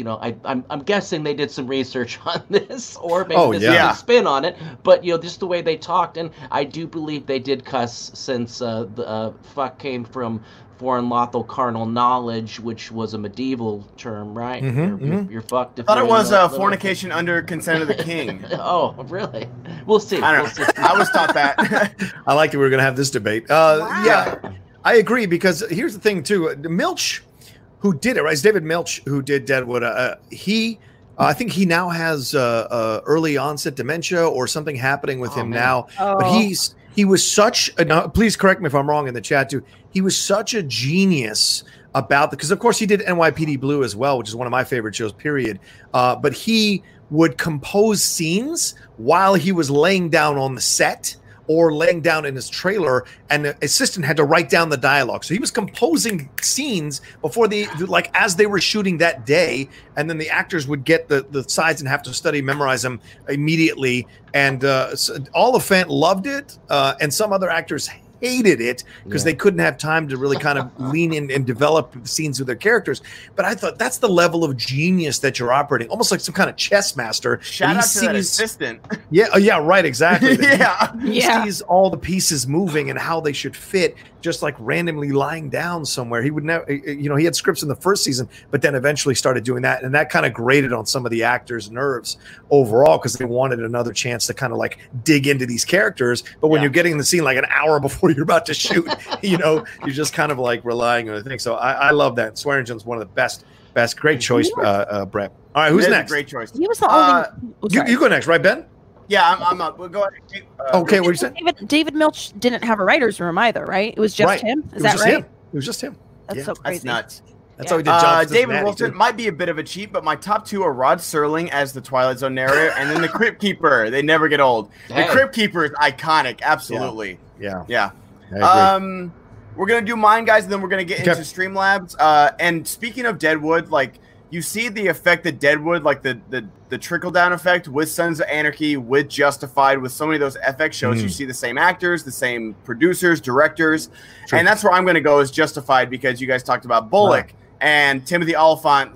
I'm guessing they did some research on this, or maybe a spin on it, but just the way they talked. And I do believe they did cuss, since the fuck came from foreign lawful carnal knowledge, which was a medieval term, right? Mm-hmm, you're fucked. I thought it was fornication under consent of the king. Oh, really? We'll see. I don't know. I was taught that. I liked that we were going to have this debate. Wow. Yeah, I agree, because here's the thing, too. Milch, who did it, right? It's David Milch who did Deadwood. I think he now has early onset dementia or something happening with him now. Oh. But he was such a please correct me if I'm wrong in the chat, too. He was such a genius about because of course he did NYPD Blue as well, which is one of my favorite shows, period. But he would compose scenes while he was laying down on the set or laying down in his trailer, and the assistant had to write down the dialogue. So he was composing scenes before as they were shooting that day, and then the actors would get the sides and have to memorize them immediately. And Oliphant loved it, and some other actors hated it because they couldn't have time to really kind of lean in and develop scenes with their characters. But I thought that's the level of genius that you're operating, almost like some kind of chess master. Shout out to that assistant. Yeah, right, exactly. He sees all the pieces moving and how they should fit, just like randomly lying down somewhere. He would never, he had scripts in the first season, but then eventually started doing that, and that kind of grated on some of the actors' nerves overall because they wanted another chance to kind of like dig into these characters. But when you're getting in the scene like an hour before you're about to shoot, you're just kind of like relying on the thing. So I love that. Swear Engine's one of the best. Great choice, Brett. All right, who's next? Great choice. He was the only. You go next, right, Ben? Yeah, I'm up. We'll go ahead. Okay, what you said? David Milch didn't have a writer's room either, right? It was just him. Is that right? It was just him. That's so crazy. That's nuts. That's how he did. David Wilson might be a bit of a cheat, but my top two are Rod Serling as the Twilight Zone narrator, and then the Crypt Keeper. They never get old. Dang. The Crypt Keeper is iconic. Absolutely. Yeah. I agree. We're gonna do mine, guys, and then we're gonna get into Streamlabs. And speaking of Deadwood, you see the effect that Deadwood, the trickle-down effect with Sons of Anarchy, with Justified, with so many of those FX shows, you see the same actors, the same producers, directors. True. And that's where I'm going to go is Justified, because you guys talked about Bullock. Right. And Timothy Oliphant,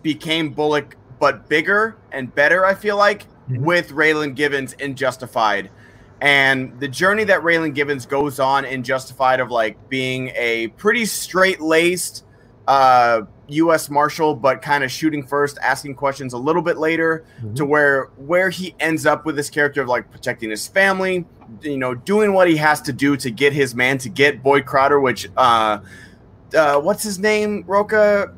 became Bullock, but bigger and better, I feel like, with Raylan Givens in Justified. And the journey that Raylan Givens goes on in Justified of, being a pretty straight-laced U.S. Marshal, but kind of shooting first, asking questions a little bit later, to where he ends up with this character of protecting his family, doing what he has to do to get his man, to get Boyd Crowder, which what's his name, Rocha?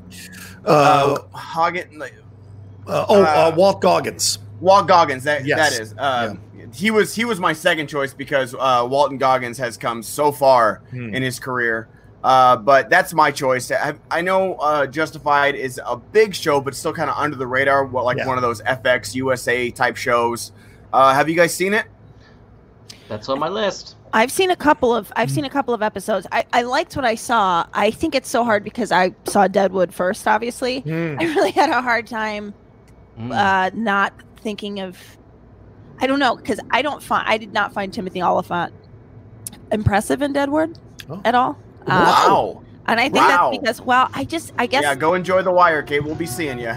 Walt Goggins. Walt Goggins, that is. He was my second choice because Walton Goggins has come so far in his career. But that's my choice. I know Justified is a big show, but still kind of under the radar, one of those FX USA type shows. Have you guys seen it? That's on my list. I've seen a couple of episodes. I liked what I saw. I think it's so hard because I saw Deadwood first, obviously. I really had a hard time not thinking of. I don't know, because I did not find Timothy Oliphant impressive in Deadwood at all. Wow. And I think that's because, I guess. Yeah, go enjoy The Wire, Kate. We'll be seeing you.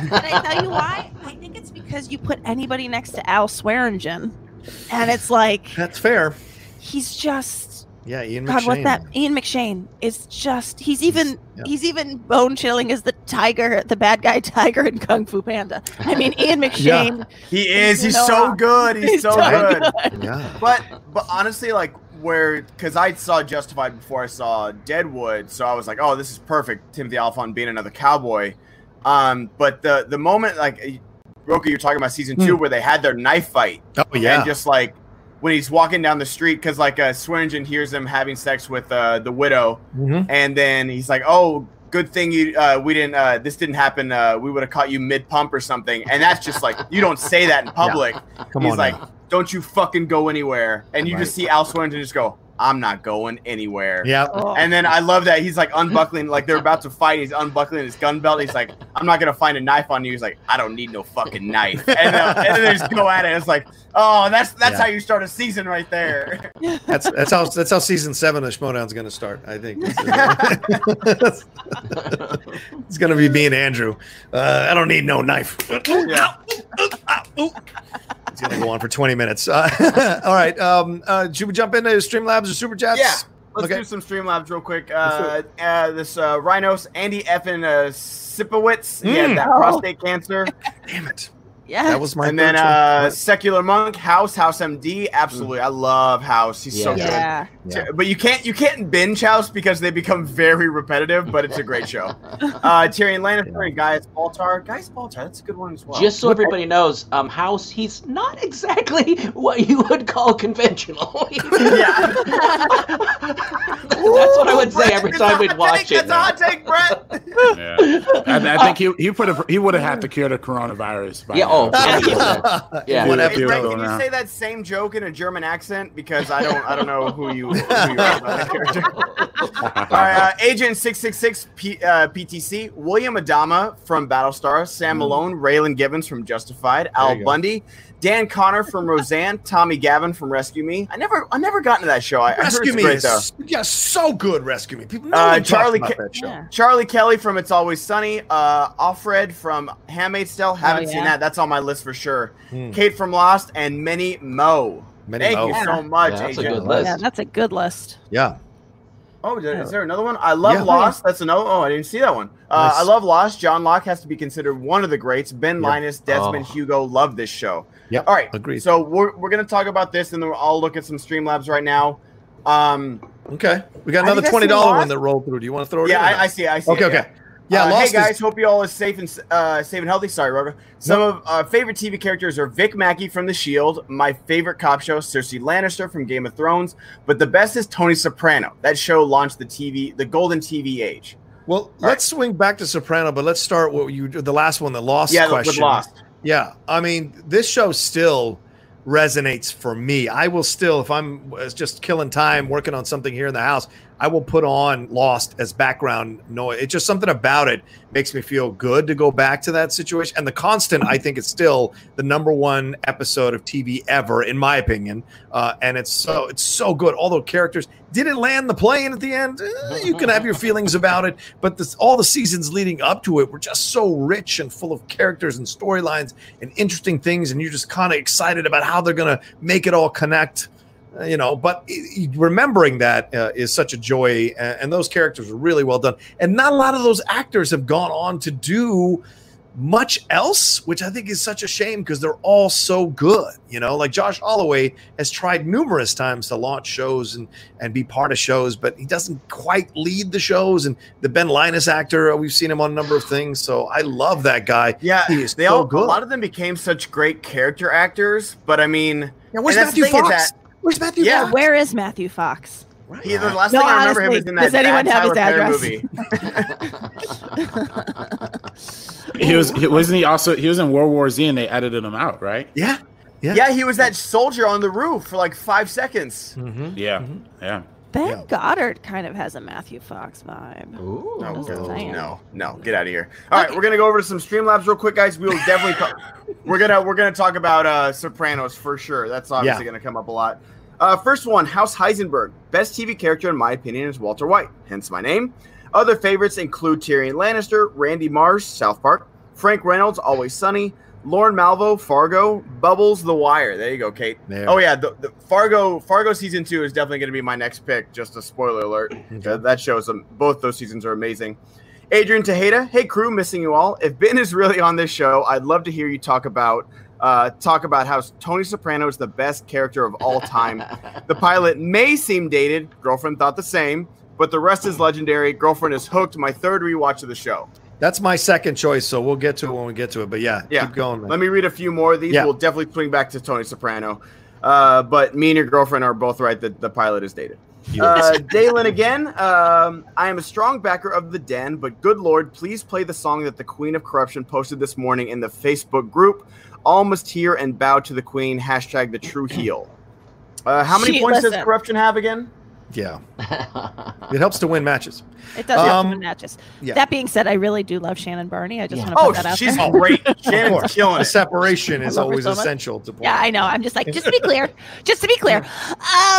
Can I tell you why? I think it's because you put anybody next to Al Swearingen, and it's like, that's fair. He's just, yeah, Ian McShane. God, what's that? Ian McShane is just, he's even bone chilling as the tiger, the bad guy tiger in Kung Fu Panda. I mean, Ian McShane. Yeah. He is. He's so good. He's so good. Yeah. But honestly, like, where, because I saw Justified before I saw Deadwood, so I was like, oh, this is perfect. Timothy Olyphant being another cowboy. But the moment, like, Roka, you're talking about season 2 where they had their knife fight. Oh yeah. And just like when he's walking down the street, because like Swearingen hears them having sex with the widow, and then he's like, oh, good thing you this didn't happen, we would have caught you mid pump or something. And that's just like, you don't say that in public. Yeah. He's like, don't you fucking go anywhere. And you just see Al Swearingen just go, I'm not going anywhere. Yeah. And then I love that he's like unbuckling, like they're about to fight. He's unbuckling his gun belt. He's like, I'm not gonna find a knife on you. He's like, I don't need no fucking knife. And then they just go at it. It's like, oh, that's how you start a season right there. That's how season 7 of Schmoedown's gonna start, I think. It's gonna be me and Andrew. I don't need no knife. Yeah. It's gonna go on for 20 minutes. All right. Should we jump into Streamlabs or Super Chats? Yeah. Let's do some Streamlabs real quick. This Rhinos, Andy Effin Sipowitz. He had that prostate cancer. Damn it. Yeah. That was my. And then Secular Monk, House MD. Absolutely, I love House. He's so good. Yeah. Yeah. But you can't binge House because they become very repetitive. But it's a great show. Tyrion Lannister and Gaius Baltar. That's a good one as well. Just so everybody knows, House, he's not exactly what you would call conventional. Yeah. That's what I would say every time we'd watch it. That's a hot take, Brett. Yeah. I think he would have had to cure the coronavirus. By now. Can you say that same joke in a German accent? Because I don't know who you are about that character. All right, Agent 666 PTC, William Adama from Battlestar, Sam Malone, Raylan Givens from Justified, Al Bundy, Dan Connor from Roseanne, Tommy Gavin from Rescue Me. I never got into that show. I heard it's great, though. So good, Rescue Me. People Charlie Kelly from It's Always Sunny, Offred from Handmaid's Tale. Haven't seen that. That's on my list for sure. Kate from Lost and Minnie Mo. Thank you so much, Agent. Yeah, that's a good list. Yeah. Oh, is there another one? I love Lost. That's another. Oh, I didn't see that one. Nice. I love Lost. John Locke has to be considered one of the greats. Ben Linus, Desmond Hugo, love this show. Yep. All right. Agreed. So we're gonna talk about this, and then I'll look at some Streamlabs right now. Okay. We got another $20 one that rolled through. Do you want to throw it? Yeah, in? I see. Okay. Yeah. Hey guys, hope you all is safe and healthy. Sorry, Roger. Some of our favorite TV characters are Vic Mackey from The Shield, my favorite cop show, Cersei Lannister from Game of Thrones, but the best is Tony Soprano. That show launched the golden TV age. Well, let's swing back to Soprano, but let's start with the last one, the Lost question. Yeah, Lost. Yeah, I mean, this show still resonates for me. I will still, if I'm just killing time working on something here in the house, I will put on Lost as background noise. It's just something about it makes me feel good to go back to that situation. And the constant, I think, is still the number one episode of TV ever, in my opinion. And it's so good. All the characters. Did it land the plane at the end? You can have your feelings about it, but all the seasons leading up to it were just so rich and full of characters and storylines and interesting things, and you're just kind of excited about how they're going to make it all connect. But remembering that is such a joy, and those characters are really well done. And not a lot of those actors have gone on to do much else, which I think is such a shame because they're all so good. Like Josh Holloway has tried numerous times to launch shows and be part of shows, but he doesn't quite lead the shows. And the Ben Linus actor, we've seen him on a number of things, so I love that guy. Yeah, he is so good. A lot of them became such great character actors, but I mean, where's Matthew Fox? Where's Matthew Fox? Where is Matthew Fox? Right. The last thing I remember him is in that movie. He was in World War Z and they edited him out, right? Yeah. Yeah, he was that soldier on the roof for like 5 seconds. Mm-hmm. Yeah. Mm-hmm. Yeah. Ben Goddard kind of has a Matthew Fox vibe. Ooh. No, get out of here. All right, we're going to go over to some Streamlabs real quick, guys. We'll definitely we're going to talk about Sopranos for sure. That's obviously going to come up a lot. First one, House Heisenberg. Best TV character in my opinion is Walter White, hence my name. Other favorites include Tyrion Lannister, Randy Marsh, South Park, Frank Reynolds, Always Sunny, Lorne Malvo, Fargo, Bubbles, The Wire. There you go, Kate. There. Oh yeah, the Fargo season 2 is definitely going to be my next pick. Just a spoiler alert. Okay. That shows them. Both those seasons are amazing. Adrian Tejeda, hey crew, missing you all. If Ben is really on this show, I'd love to hear you talk about how Tony Soprano is the best character of all time. The pilot may seem dated. Girlfriend thought the same, but the rest is legendary. Girlfriend is hooked. My third rewatch of the show. That's my second choice, so we'll get to it when we get to it. But yeah. Keep going, man. Let me read a few more of these. Yeah. We'll definitely swing back to Tony Soprano. But me and your girlfriend are both right that the pilot is dated. Daylin again. I am a strong backer of The Den, but good Lord, please play the song that the Queen of Corruption posted this morning in the Facebook group. All must hear and bow to the Queen. # the true heel. How many points does corruption have again? Yeah. It helps to win matches. It does help to win matches. Yeah. That being said, I really do love Shannon Barney. I just want to put that out there. Oh, she's great. Shannon's killing it. Separation is always essential to porn. Yeah, I know. I'm just like, just to be clear,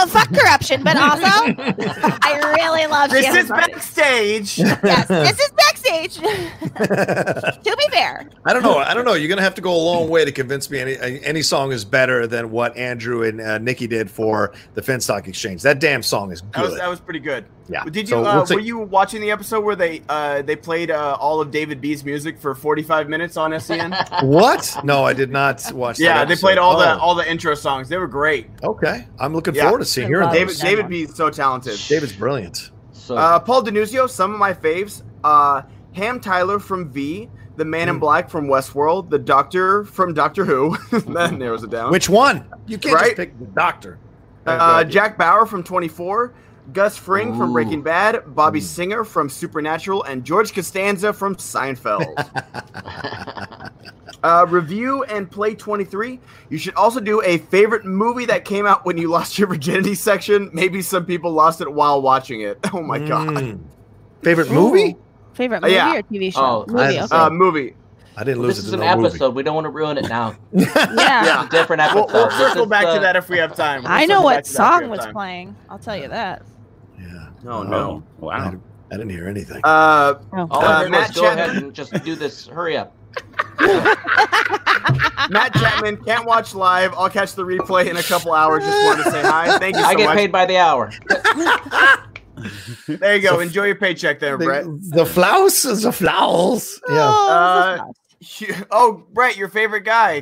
fuck corruption, but also I really love Shannon Barney. Backstage. Yes, this is backstage. To be fair. I don't know. You're going to have to go a long way to convince me any song is better than what Andrew and Nikki did for the Finstock Exchange. That damn song is good. That was pretty good. Yeah. Did you were you watching the episode where they played all of David B's music for 45 minutes on SEN? What? No, I did not watch that. Yeah, they played all the intro songs. They were great. Okay. I'm looking forward to seeing her. David B's so talented. David's brilliant. So. Paul DiNuzio, some of my faves. Ham Tyler from V, the Man in Black from Westworld, the Doctor from Doctor Who. That narrows it down. Which one? You can't just pick the Doctor. Jack Bauer from 24, Gus Fring from Breaking Bad, Bobby Singer from Supernatural, and George Costanza from Seinfeld. Review and play 23. You should also do a favorite movie that came out when you lost your virginity section. Maybe some people lost it while watching it. Oh my god! Favorite movie? Favorite movie or TV show? Oh, movie. Okay. Movie. I didn't lose it. This is an episode. Movie. We don't want to ruin it now. Yeah. Different episode. We'll circle back to that if we have time. I know what song was playing. I'll tell you that. Yeah. Oh, no. Wow. I didn't hear anything. All I heard was go ahead and just do this. Hurry up. Matt Chapman, can't watch live. I'll catch the replay in a couple hours. Just wanted to say hi. Thank you so much. I get paid by the hour. There you go. Enjoy your paycheck there, Brett. The flouse is the flowers. Yeah. Brett, your favorite guy.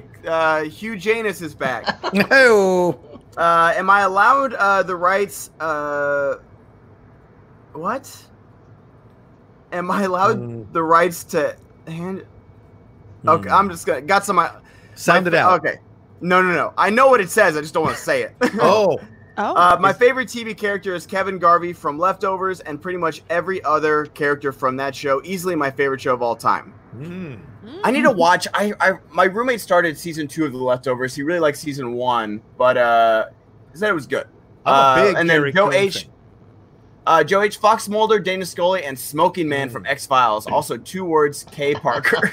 Hugh Janus is back. No. Am I allowed the rights? What? Am I allowed the rights to hand? Okay, I'm just going to. Got some. Sound it out. Okay. No. I know what it says. I just don't want to say it. My favorite TV character is Kevin Garvey from Leftovers and pretty much every other character from that show. Easily my favorite show of all time. I need to watch. I my roommate started season 2 of The Leftovers. He really liked season 1, but he said it was good. I'm a big and then Joe H. Fox Mulder, Dana Scully, and Smoking Man from X-Files. Also 2 words, K. Parker.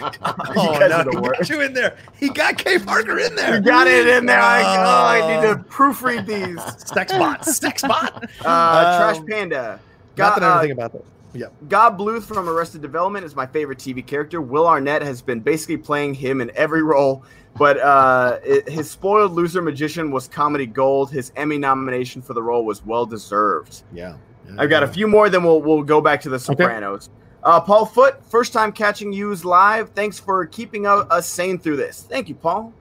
You in there. He got K. Parker in there. He got it in there. I need to proofread these. Sexbot. Trash Panda. Not that I know anything about that. Yep. Gob Bluth from Arrested Development is my favorite TV character. Will Arnett has been basically playing him in every role, but his spoiled loser magician was comedy gold. His Emmy nomination for the role was well-deserved. Yeah. I've got a few more, then we'll go back to The Sopranos. Okay. Paul Foote, first time catching yous live. Thanks for keeping us sane through this. Thank you, Paul.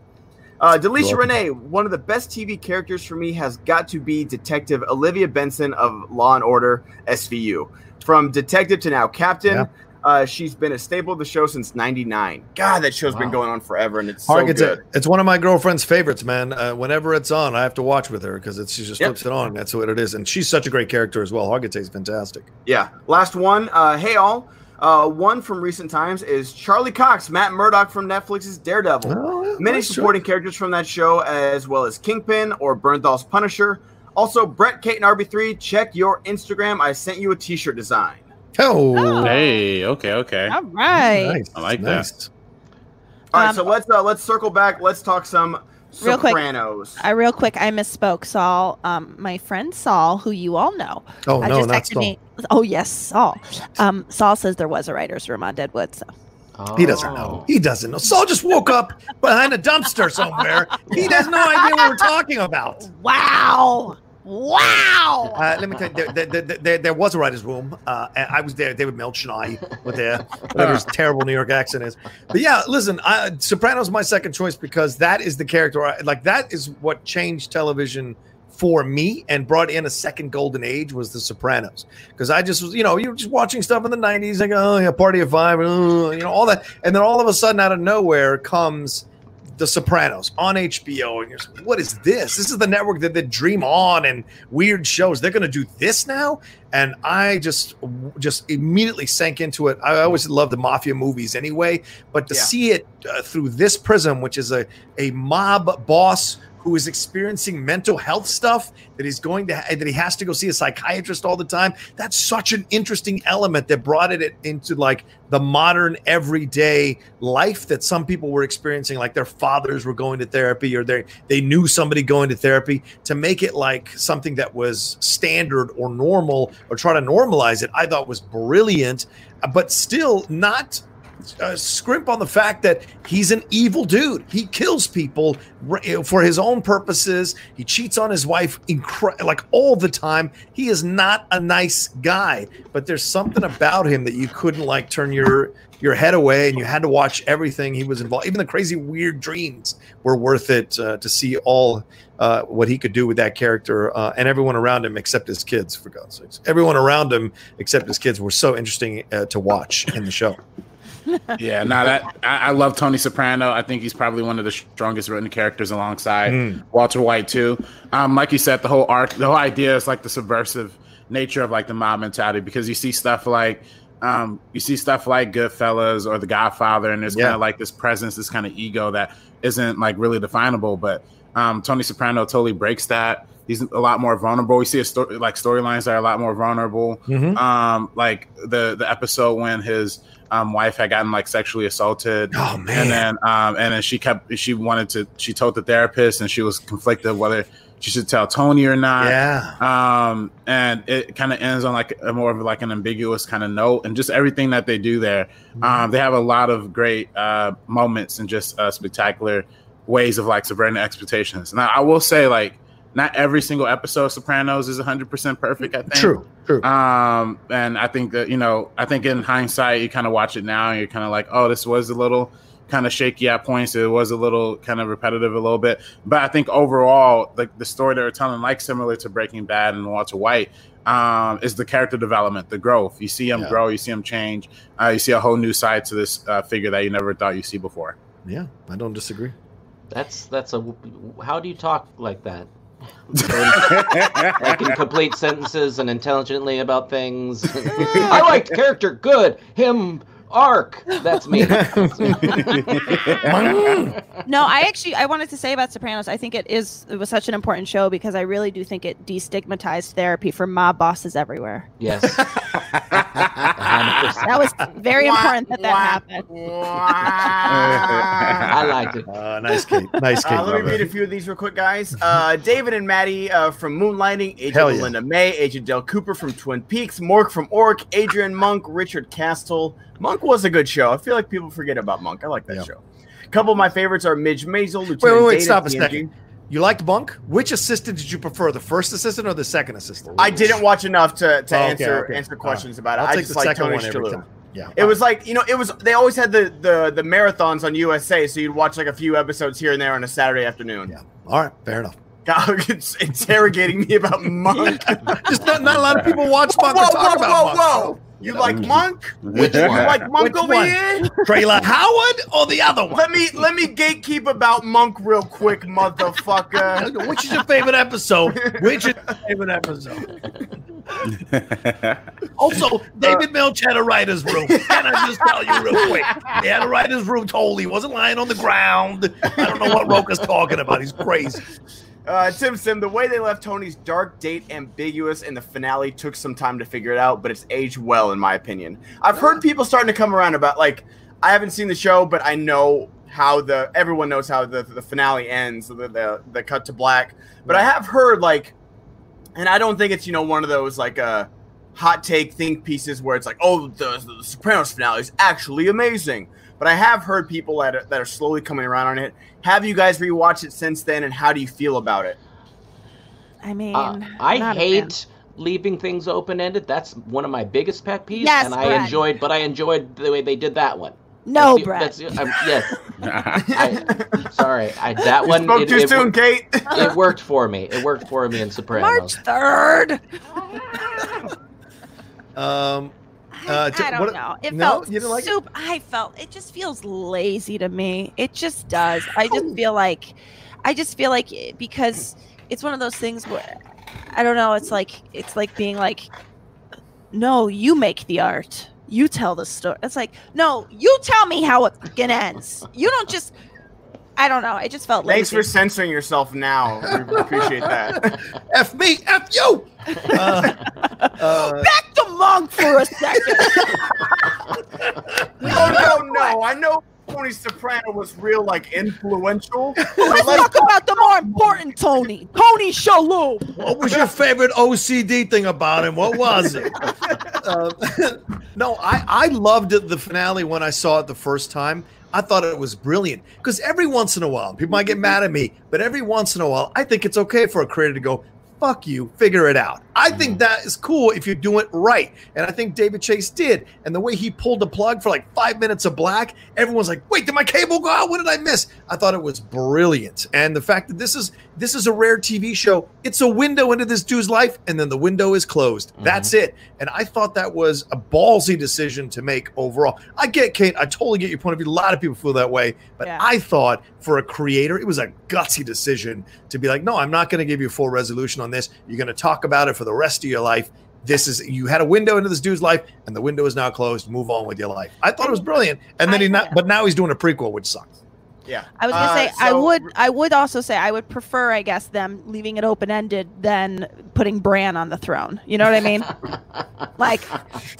Delisha Renee, one of the best TV characters for me has got to be Detective Olivia Benson of Law & Order SVU. From detective to now captain, she's been a staple of the show since '99. God, that show's been going on forever, and it's so good. It's one of my girlfriend's favorites, man. Whenever it's on, I have to watch with her because she just flips it on. That's what it is, and she's such a great character as well. Hargate's fantastic. Yeah. Last one. Hey all. One from recent times is Charlie Cox, Matt Murdock from Netflix's Daredevil. Many supporting characters from that show, as well as Kingpin or Bernthal's Punisher. Also, Brett, Kate, and RB3, check your Instagram. I sent you a T-shirt design. Oh. Hey, okay. All right. Nice. I like that. All right, so let's circle back. Let's talk some Sopranos. Real quick, I misspoke. Saul, my friend Saul, who you all know. Oh, no, not Saul. Oh, yes, Saul. Saul says there was a writer's room on Deadwood, so. Oh. He doesn't know. He doesn't know. Saul just woke up behind a dumpster somewhere. He has no idea what we're talking about. Wow. Wow! Let me tell you, there was a writer's room. And I was there. David Milch and I were there. Whatever his terrible New York accent is. But yeah, listen, Sopranos my second choice because that is the character. That is what changed television for me and brought in a second golden age was The Sopranos. Because I just was, you were just watching stuff in the 90s. Like, oh, yeah, Party of Five, all that. And then all of a sudden out of nowhere comes The Sopranos on HBO, and you're like, what is this? This is the network that they dream on and weird shows. They're going to do this now? And I just immediately sank into it. I always loved the mafia movies anyway, but to see it through this prism, which is a mob boss who is experiencing mental health stuff that he's that he has to go see a psychiatrist all the time. That's such an interesting element that brought it into like the modern everyday life that some people were experiencing, like their fathers were going to therapy or they knew somebody going to therapy, to make it like something that was standard or normal or try to normalize it. I thought was brilliant, but still not scrimp on the fact that he's an evil dude. He kills people for his own purposes. He cheats on his wife like all the time. He is not a nice guy, but there's something about him that you couldn't like turn your head away, and you had to watch everything he was involved. Even the crazy weird dreams were worth it to see all what he could do with that character and everyone around him except his kids, for God's sakes. Everyone around him except his kids were so interesting to watch in the show. Yeah, I love Tony Soprano. I think he's probably one of the strongest written characters alongside Walter White too. Like you said, the whole arc, the whole idea is like the subversive nature of like the mob mentality, because you see stuff like Goodfellas or The Godfather, and there's kind of like this presence, this kind of ego that isn't like really definable. But Tony Soprano totally breaks that. He's a lot more vulnerable. We see storylines that are a lot more vulnerable. Mm-hmm. Like the episode when his wife had gotten like sexually assaulted. Oh man! And then she told the therapist, and she was conflicted whether she should tell Tony or not. Yeah. And it kind of ends on like a more of like an ambiguous kind of note, and just everything that they do there. Mm-hmm. They have a lot of great moments and just spectacular ways of like subverting expectations. And I will say, like, not every single episode of Sopranos is 100% perfect, I think. True. And I think that, I think in hindsight, you kind of watch it now and you're kind of like, oh, this was a little kind of shaky at points. It was a little kind of repetitive a little bit. But I think overall, like the story they were telling, like similar to Breaking Bad and Walter White, is the character development, the growth. You see him grow, you see him change. You see a whole new side to this figure that you never thought you'd see before. Yeah, I don't disagree. How do you talk like that? Like in complete sentences and intelligently about things. I liked character, good, him, arc. That's me. No, I wanted to say about Sopranos, I think it was such an important show because I really do think it destigmatized therapy for mob bosses everywhere. Yes. That was very important that happened. I liked it. Nice Kate. Let me read a few of these real quick, guys. David and Maddie from Moonlighting, Agent Linda May, Agent Del Cooper from Twin Peaks, Mork from Ork, Adrian Monk, Richard Castle. Monk was a good show. I feel like people forget about Monk. I like that show. A couple of my favorites are Midge Maisel, Lieutenant Data. Wait, stop a second. You liked Monk? Which assistant did you prefer, the first assistant or the second assistant? I didn't watch enough to answer questions about it. I'll take the second Tony one every time. Yeah. It was like, it was, they always had the marathons on USA, so you'd watch like a few episodes here and there on a Saturday afternoon. Yeah. All right, fair enough. It's interrogating me about Monk. Just not a lot of people watch Monk or talk about Monk. Whoa. You like Monk? Which one? You like Monk over here? Traylon Howard or the other one? Let me gatekeep about Monk real quick, motherfucker. Which is your favorite episode? Also, David Milch had a writer's room. Can I just tell you real quick? He had a writer's room totally. He wasn't lying on the ground. I don't know what Rocha's talking about. He's crazy. Tim, the way they left Tony's dark date ambiguous in the finale took some time to figure it out, but it's aged well, in my opinion. I've heard people starting to come around about, like, I haven't seen the show, but I know how everyone knows how the finale ends, the cut to black. But I have heard, like, and I don't think it's, one of those, like, hot take think pieces where it's like, oh, the Sopranos finale is actually amazing. But I have heard people that are slowly coming around on it. Have you guys rewatched it since then, and how do you feel about it? I mean, I hate leaving things open-ended. That's one of my biggest pet peeves. Yes, and Brett. I enjoyed the way they did that one. No, Brett. Yes. Sorry. That one. You spoke too soon, Kate. It worked for me. It worked for me in Sopranos. March 3rd. I don't know. I felt it just feels lazy to me. It just does. I just feel like it, because it's one of those things where I don't know. It's like being like, no, you make the art. You tell the story. It's like, no, you tell me how it fucking ends. You don't just. I don't know. I just felt lazy. Thanks for censoring yourself now. We appreciate that. F me, F you. Back to Monk for a second. No. I know Tony Soprano was real, like, influential. Let's talk about the more important Tony. Tony Shalhoub. What was your favorite OCD thing about him? What was it? No, I loved it, the finale, when I saw it the first time. I thought it was brilliant, because every once in a while, people might get mad at me, but every once in a while, I think it's okay for a creator to go, fuck you, figure it out. I think that is cool if you do it right. And I think David Chase did. And the way he pulled the plug for like 5 minutes of black, everyone's like, wait, did my cable go out? What did I miss? I thought it was brilliant. And the fact that this is a rare TV show, it's a window into this dude's life, and then the window is closed. Mm-hmm. That's it. And I thought that was a ballsy decision to make overall. I get, Kate, I totally get your point of view. A lot of people feel that way. But yeah. I thought for a creator, it was a gutsy decision to be like, no, I'm not going to give you full resolution on this. You're going to talk about it for the rest of your life. You had a window into this dude's life, and the window is now closed. Move on with your life. I thought it was brilliant, and then but now he's doing a prequel, which sucks. Yeah, I was gonna say I would also say I would prefer, I guess, them leaving it open ended than putting Bran on the throne. You know what I mean? Like,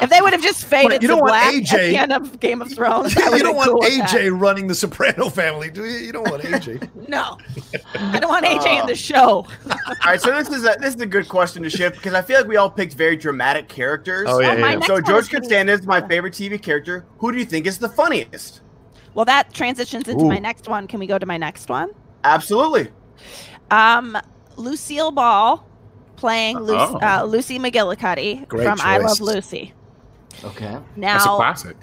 if they would have just faded to black AJ, at the end of Game of Thrones, you don't want cool AJ running the Soprano family, do you? You don't want AJ. No, I don't want AJ in the show. All right, so this is a good question to shift, because I feel like we all picked very dramatic characters. Oh, yeah. So George Costanza is my favorite TV character. Who do you think is the funniest? Well, that transitions into my next one. Can we go to my next one? Absolutely. Lucille Ball playing Lucy McGillicuddy from I Love Lucy. Okay. Now, that's a classic.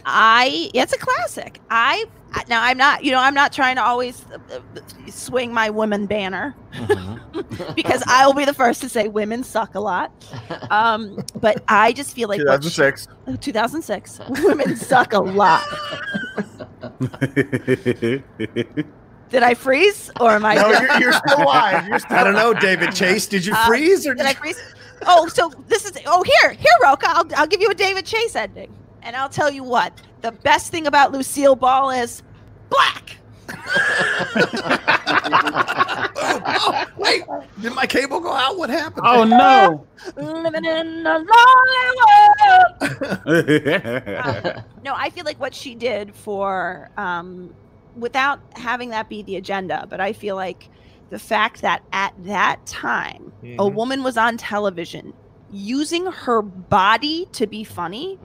It's a classic. I'm not trying to always swing my women banner because I will be the first to say women suck a lot. But I just feel like 2006 women suck a lot. Did I freeze, or am I? No, you're still live. I don't know, David Chase. Did you freeze, or did I freeze? Oh, so this is. Oh, here, Rocha. I'll give you a David Chase ending, and I'll tell you what. The best thing about Lucille Ball is black. Oh, wait, did my cable go out? What happened? Oh no! Living in a lonely world. No, I feel like what she did for, without having that be the agenda, but I feel like the fact that at that time a woman was on television using her body to be funny,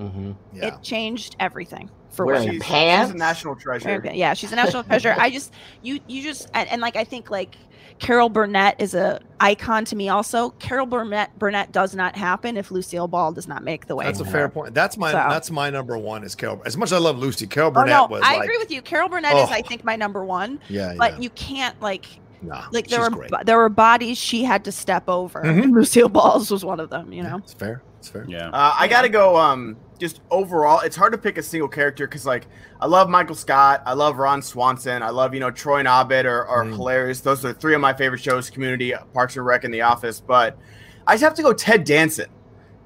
it changed everything. She's a national treasure. Yeah, she's a national treasure. I just, you just, and I think like Carol Burnett is a icon to me also. Carol Burnett does not happen if Lucille Ball does not make the way. That's a fair point. That's my number one is Carol. As much as I love Lucy, Carol Burnett was. I agree with you. Carol Burnett is, I think, my number one. Yeah, but you can't there were bodies she had to step over. Mm-hmm. Lucille Ball's was one of them. You know, it's fair. It's fair. Yeah, I gotta go. Just overall, it's hard to pick a single character because, like, I love Michael Scott, I love Ron Swanson, I love Troy and Abed are hilarious. Those are three of my favorite shows: Community, Parks and Rec, and The Office. But I just have to go Ted Danson.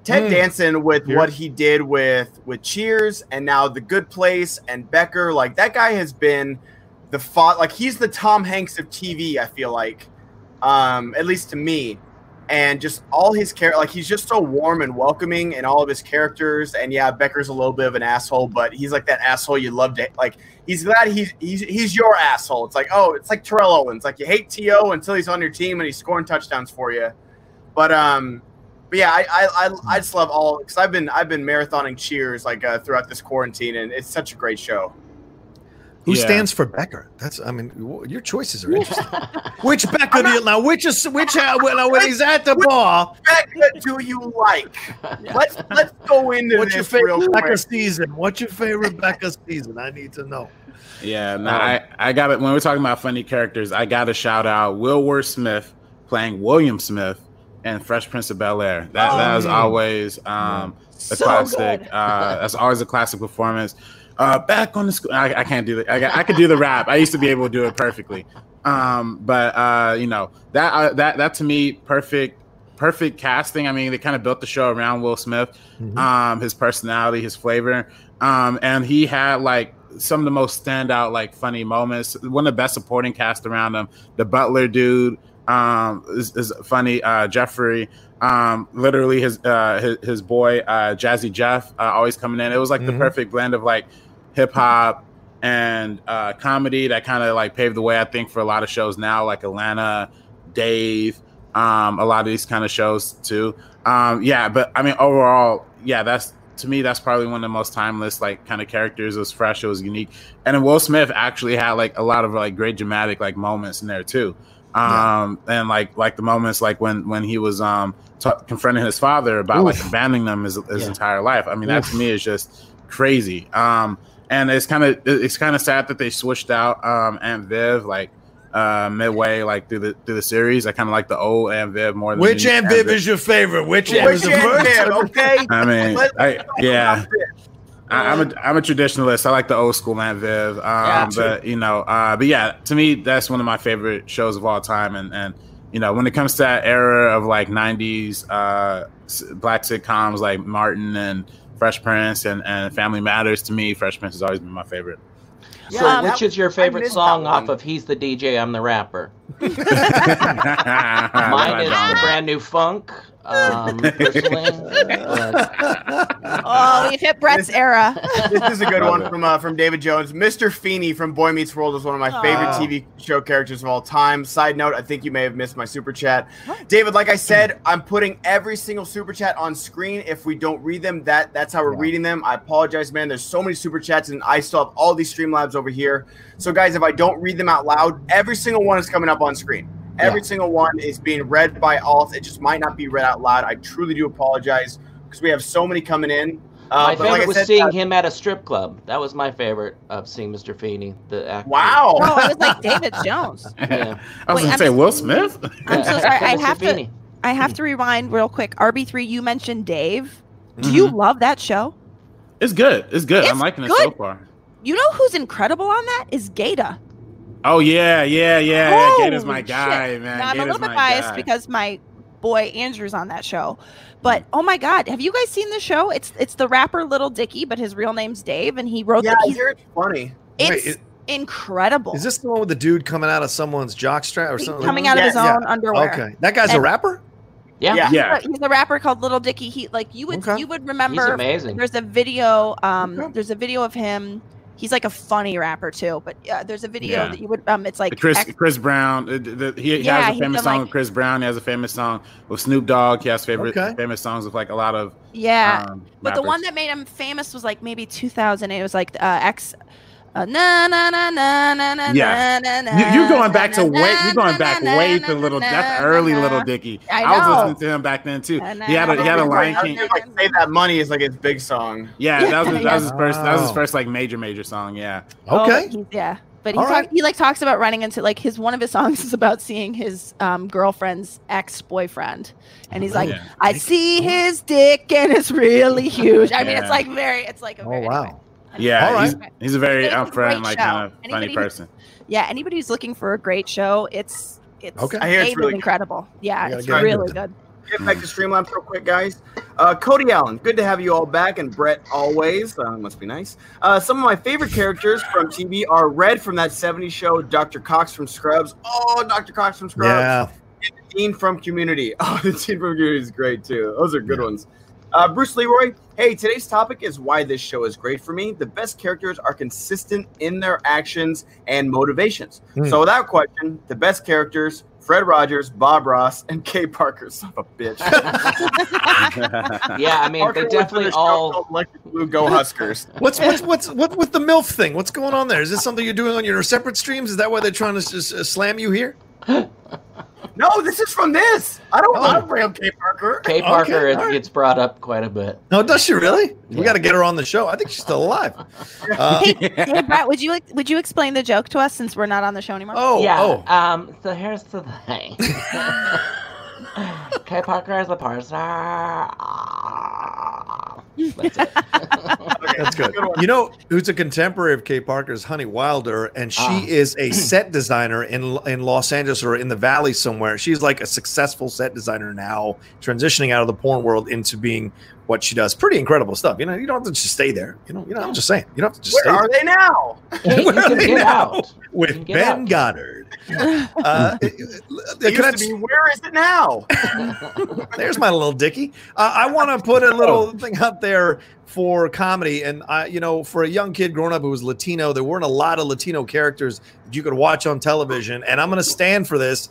Ted Danson with what he did with Cheers and now The Good Place and Becker. Like, that guy has been the he's the Tom Hanks of TV. I feel like, at least to me. And just all his character, like, he's just so warm and welcoming in all of his characters. And yeah, Becker's a little bit of an asshole, but he's like that asshole you love to, like, he's glad he's your asshole. It's like, oh, it's like Terrell Owens. Like, you hate T.O. until he's on your team and he's scoring touchdowns for you. But But yeah, I just love all, because I've been marathoning Cheers like throughout this quarantine, and it's such a great show. Who stands for Becker? That's, I mean, your choices are interesting. Which Becker do you like? When he's at the bar, Becker do you like? Let's go into this real quick. Season? What's your favorite Becker season? I need to know. Yeah, man, I got it. When we're talking about funny characters, I got to shout out Wilbur Smith playing William Smith in Fresh Prince of Bel-Air. That was always a classic. That's always a classic performance. Back on the school, I can't do that. I could do the rap. I used to be able to do it perfectly, but you know that to me, perfect casting. I mean, they kind of built the show around Will Smith, his personality, his flavor, and he had like some of the most standout like funny moments. One of the best supporting cast around him. The butler dude is funny. Jeffrey. Literally his boy Jazzy Jeff always coming in. It was like the perfect blend of like hip hop and comedy that kind of like paved the way, I think, for a lot of shows now, like Atlanta, Dave, a lot of these kind of shows too. But I mean overall, that's probably one of the most timeless like kind of characters. It was fresh, it was unique, and then Will Smith actually had like a lot of like great dramatic like moments in there too. And like the moments like when he was confronting his father about like abandoning them his entire life. I mean, that to me is just crazy. And it's kind of sad that they switched out Aunt Viv like midway like through the series. I kind of like the old Aunt Viv more than which Aunt Viv is your favorite? Which Aunt Viv? Okay. I mean, I'm a traditionalist. I like the old school Aunt Viv, but you know, to me, that's one of my favorite shows of all time. And you know, when it comes to that era of like '90s black sitcoms like Martin and Fresh Prince and Family Matters, to me, Fresh Prince has always been my favorite. Yeah, so, which is your favorite song off of "He's the DJ, I'm the Rapper"? Mine is the Brand New Funk. We've hit Brett's era. This is a good one from David Jones. Mr. Feeney from Boy Meets World is one of my favorite TV show characters of all time. Side note, I think you may have missed my super chat. What? David, like I said, I'm putting every single super chat on screen. If we don't read them, that's how we're reading them. I apologize, man. There's so many super chats, and I still have all these Streamlabs over here. So guys, if I don't read them out loud, every single one is coming up on screen. Every single one is being read by alt. It just might not be read out loud. I truly do apologize because we have so many coming in. My favorite was seeing him at a strip club. That was my favorite of seeing Mr. Feeney, the actor. Wow. No, I was like David Jones. Yeah. I was going to say Will Smith. I'm so sorry. I have to rewind real quick. RB3, you mentioned Dave. Do you love that show? It's good. I'm liking it so far. You know who's incredible on that is Gaeta. Oh, yeah. Gator's my guy, man. Now, I'm a little bit biased because my boy Andrew's on that show. But, oh, my God, have you guys seen the show? It's the rapper Little Dicky, but his real name's Dave, and he wrote that. Yeah, I hear it's funny. It's incredible. Is this the one with the dude coming out of someone's jockstrap or something? Coming out of his own underwear. Okay. That guy's a rapper? Yeah. He's a rapper called Little Dicky. He, like, you would remember. He's amazing. There's a video, there's a video of him. He's like a funny rapper too, but there's a video that you would. It's like Chris Brown. He has a famous song with Chris Brown. He has a famous song with Snoop Dogg. He has famous songs with like a lot of rappers. The one that made him famous was like maybe 2008. It was like X. You're going back to Little. That's early Little Dicky. I was listening to him back then too. He had a Lion King. Like Save That Money is like his big song. Yeah, that was his first like major song. Yeah. Okay. But he like talks about running into like one of his songs is about seeing his girlfriend's ex-boyfriend, and he's like, I see his dick and it's really huge. I mean, it's like a very. Oh wow. Yeah, he's a very upfront, like kind of funny person. Anybody who's looking for a great show, it's I hear it's really incredible. Yeah, it's really good. Get back to Streamlabs real quick, guys. Cody Allen, good to have you all back, and Brett always. Must be nice. Some of my favorite characters from TV are Red from that 70s show, Dr. Cox from Scrubs. Oh, Dr. Cox from Scrubs. Yeah. And the Dean from Community. Oh, the Dean from Community is great, too. Those are good ones. Bruce Leroy, hey, today's topic is why this show is great for me. The best characters are consistent in their actions and motivations. So without question, the best characters Fred Rogers, Bob Ross, and Kay Parker. Son of a bitch. Yeah, I mean, Parker, they definitely all like blue go Huskers. What's with the MILF thing? What's going on there? Is this something you're doing on your separate streams? Is that why they're trying to just slam you here? No, this is from this. I don't want to bring up Kay Parker. Kay Parker gets brought up quite a bit. No, does she really? Yeah. We got to get her on the show. I think she's still alive. Hey, Brett, would you explain the joke to us since we're not on the show anymore? So here's the thing. Kay Parker is a person. That's it. Okay, that's good. You know who's a contemporary of Kay Parker is Honey Wilder, and she is a set designer in Los Angeles or in the Valley somewhere. She's like a successful set designer now, transitioning out of the porn world into being what she does. Pretty incredible stuff. You know, you don't have to just stay there. You know, I'm just saying. You don't have to just stay there. Where are they now? Where are they now? With Ben Goddard. Where is it now? There's my little dickie. I want to put a little thing up there for comedy. And, for a young kid growing up who was Latino, there weren't a lot of Latino characters that you could watch on television. And I'm going to stand for this.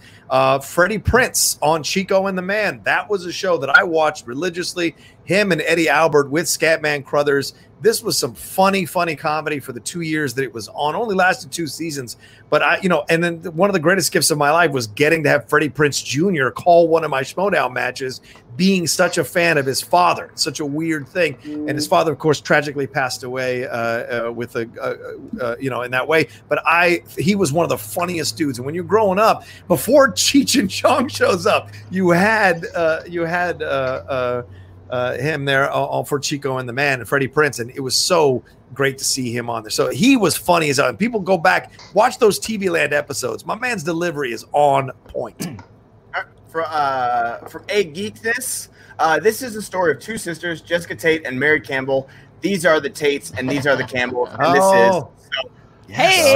Freddie Prinze on Chico and the Man. That was a show that I watched religiously. Him and Eddie Albert with Scatman Crothers. This was some funny, funny comedy for the 2 years that it was on. Only lasted 2 seasons. But, and then one of the greatest gifts of my life was getting to have Freddie Prinze Jr. call one of my Schmoedown matches, being such a fan of his father. Such a weird thing. And his father, of course, tragically passed away with in that way. But he was one of the funniest dudes. And when you're growing up, before Cheech and Chong shows up, you had him there for Chico and the Man and Freddie Prinze, and it was so great to see him on there. So he was funny as hell. People go back, watch those TV Land episodes. My man's delivery is on point. From A Geekness, this is the story of two sisters, Jessica Tate and Mary Campbell. These are the Tates and these are the Campbells, and this is Soap. Hey,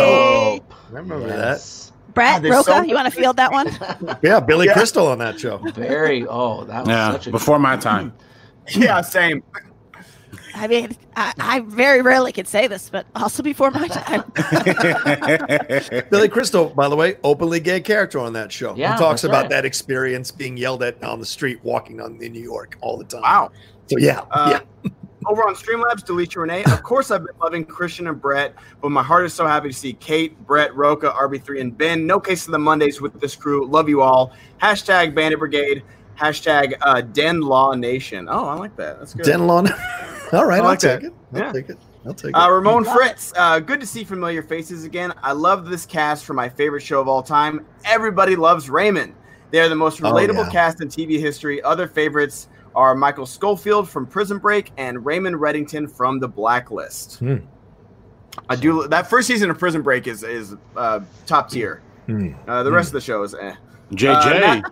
Soap. Remember that. Brett, Rocha, you want to field that one? Yeah, Billy Crystal on that show. That was such a before my time. Yeah, same. I mean, I very rarely could say this, but also before my time. Billy Crystal, by the way, openly gay character on that show. Yeah, he talks about that experience being yelled at on the street, walking in New York all the time. Wow. So, yeah. Over on Streamlabs, Delete Your Renee. Of course, I've been loving Christian and Brett, but my heart is so happy to see Kate, Brett, Rocha, RB3, and Ben. No case of the Mondays with this crew. Love you all. # Bandit Brigade. # Den Law Nation. Oh, I like that. That's good. Den Law. All right, I'll take it. Ramon Fritz. Good to see familiar faces again. I love this cast for my favorite show of all time. Everybody loves Raymond. They are the most relatable cast in TV history. Other favorites are Michael Schofield from Prison Break and Raymond Reddington from The Blacklist. I do that first season of Prison Break is top tier. The rest of the show is JJ.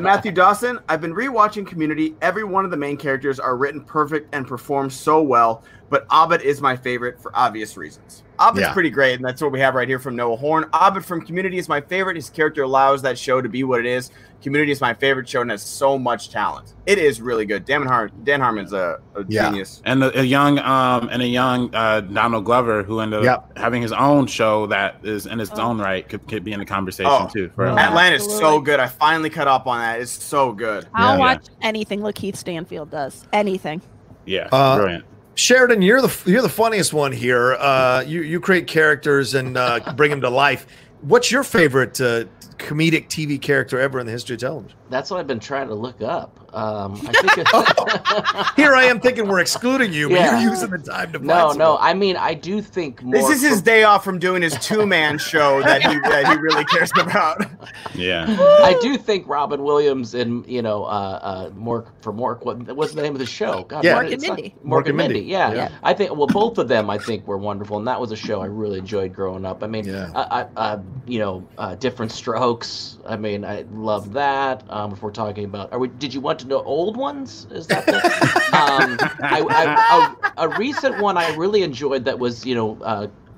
Matthew Dawson, I've been rewatching Community. Every one of the main characters are written perfect and performed so well, but Abed is my favorite for obvious reasons. Abed's pretty great, and that's what we have right here from Noah Horn. Abed from Community is my favorite. His character allows that show to be what it is. Community is my favorite show and has so much talent. It is really good. Dan Harmon's a genius, and a young Donald Glover who ended up having his own show that is in its own right could be in the conversation too. For Atlanta is so good. I finally cut up on that. It's so good. I'll watch anything Lakeith Stanfield does. Anything. Yeah, brilliant. Sheridan, you're the funniest one here. You create characters and bring them to life. What's your favorite comedic TV character ever in the history of television? That's what I've been trying to look up. I think here I am thinking we're excluding you, but you're using the time to find someone. No, I mean, I do think more. This is his day off from doing his two-man show that he really cares about. Yeah. I do think Robin Williams and, Mork, what's the name of the show? God, Mork and Mindy. Mork and Mindy, yeah. I think, both of them I think were wonderful, and that was a show I really enjoyed growing up. I mean, Different Strokes. I mean, I love that. If we're talking about, did you want to know old ones? Is that the, a recent one I really enjoyed that was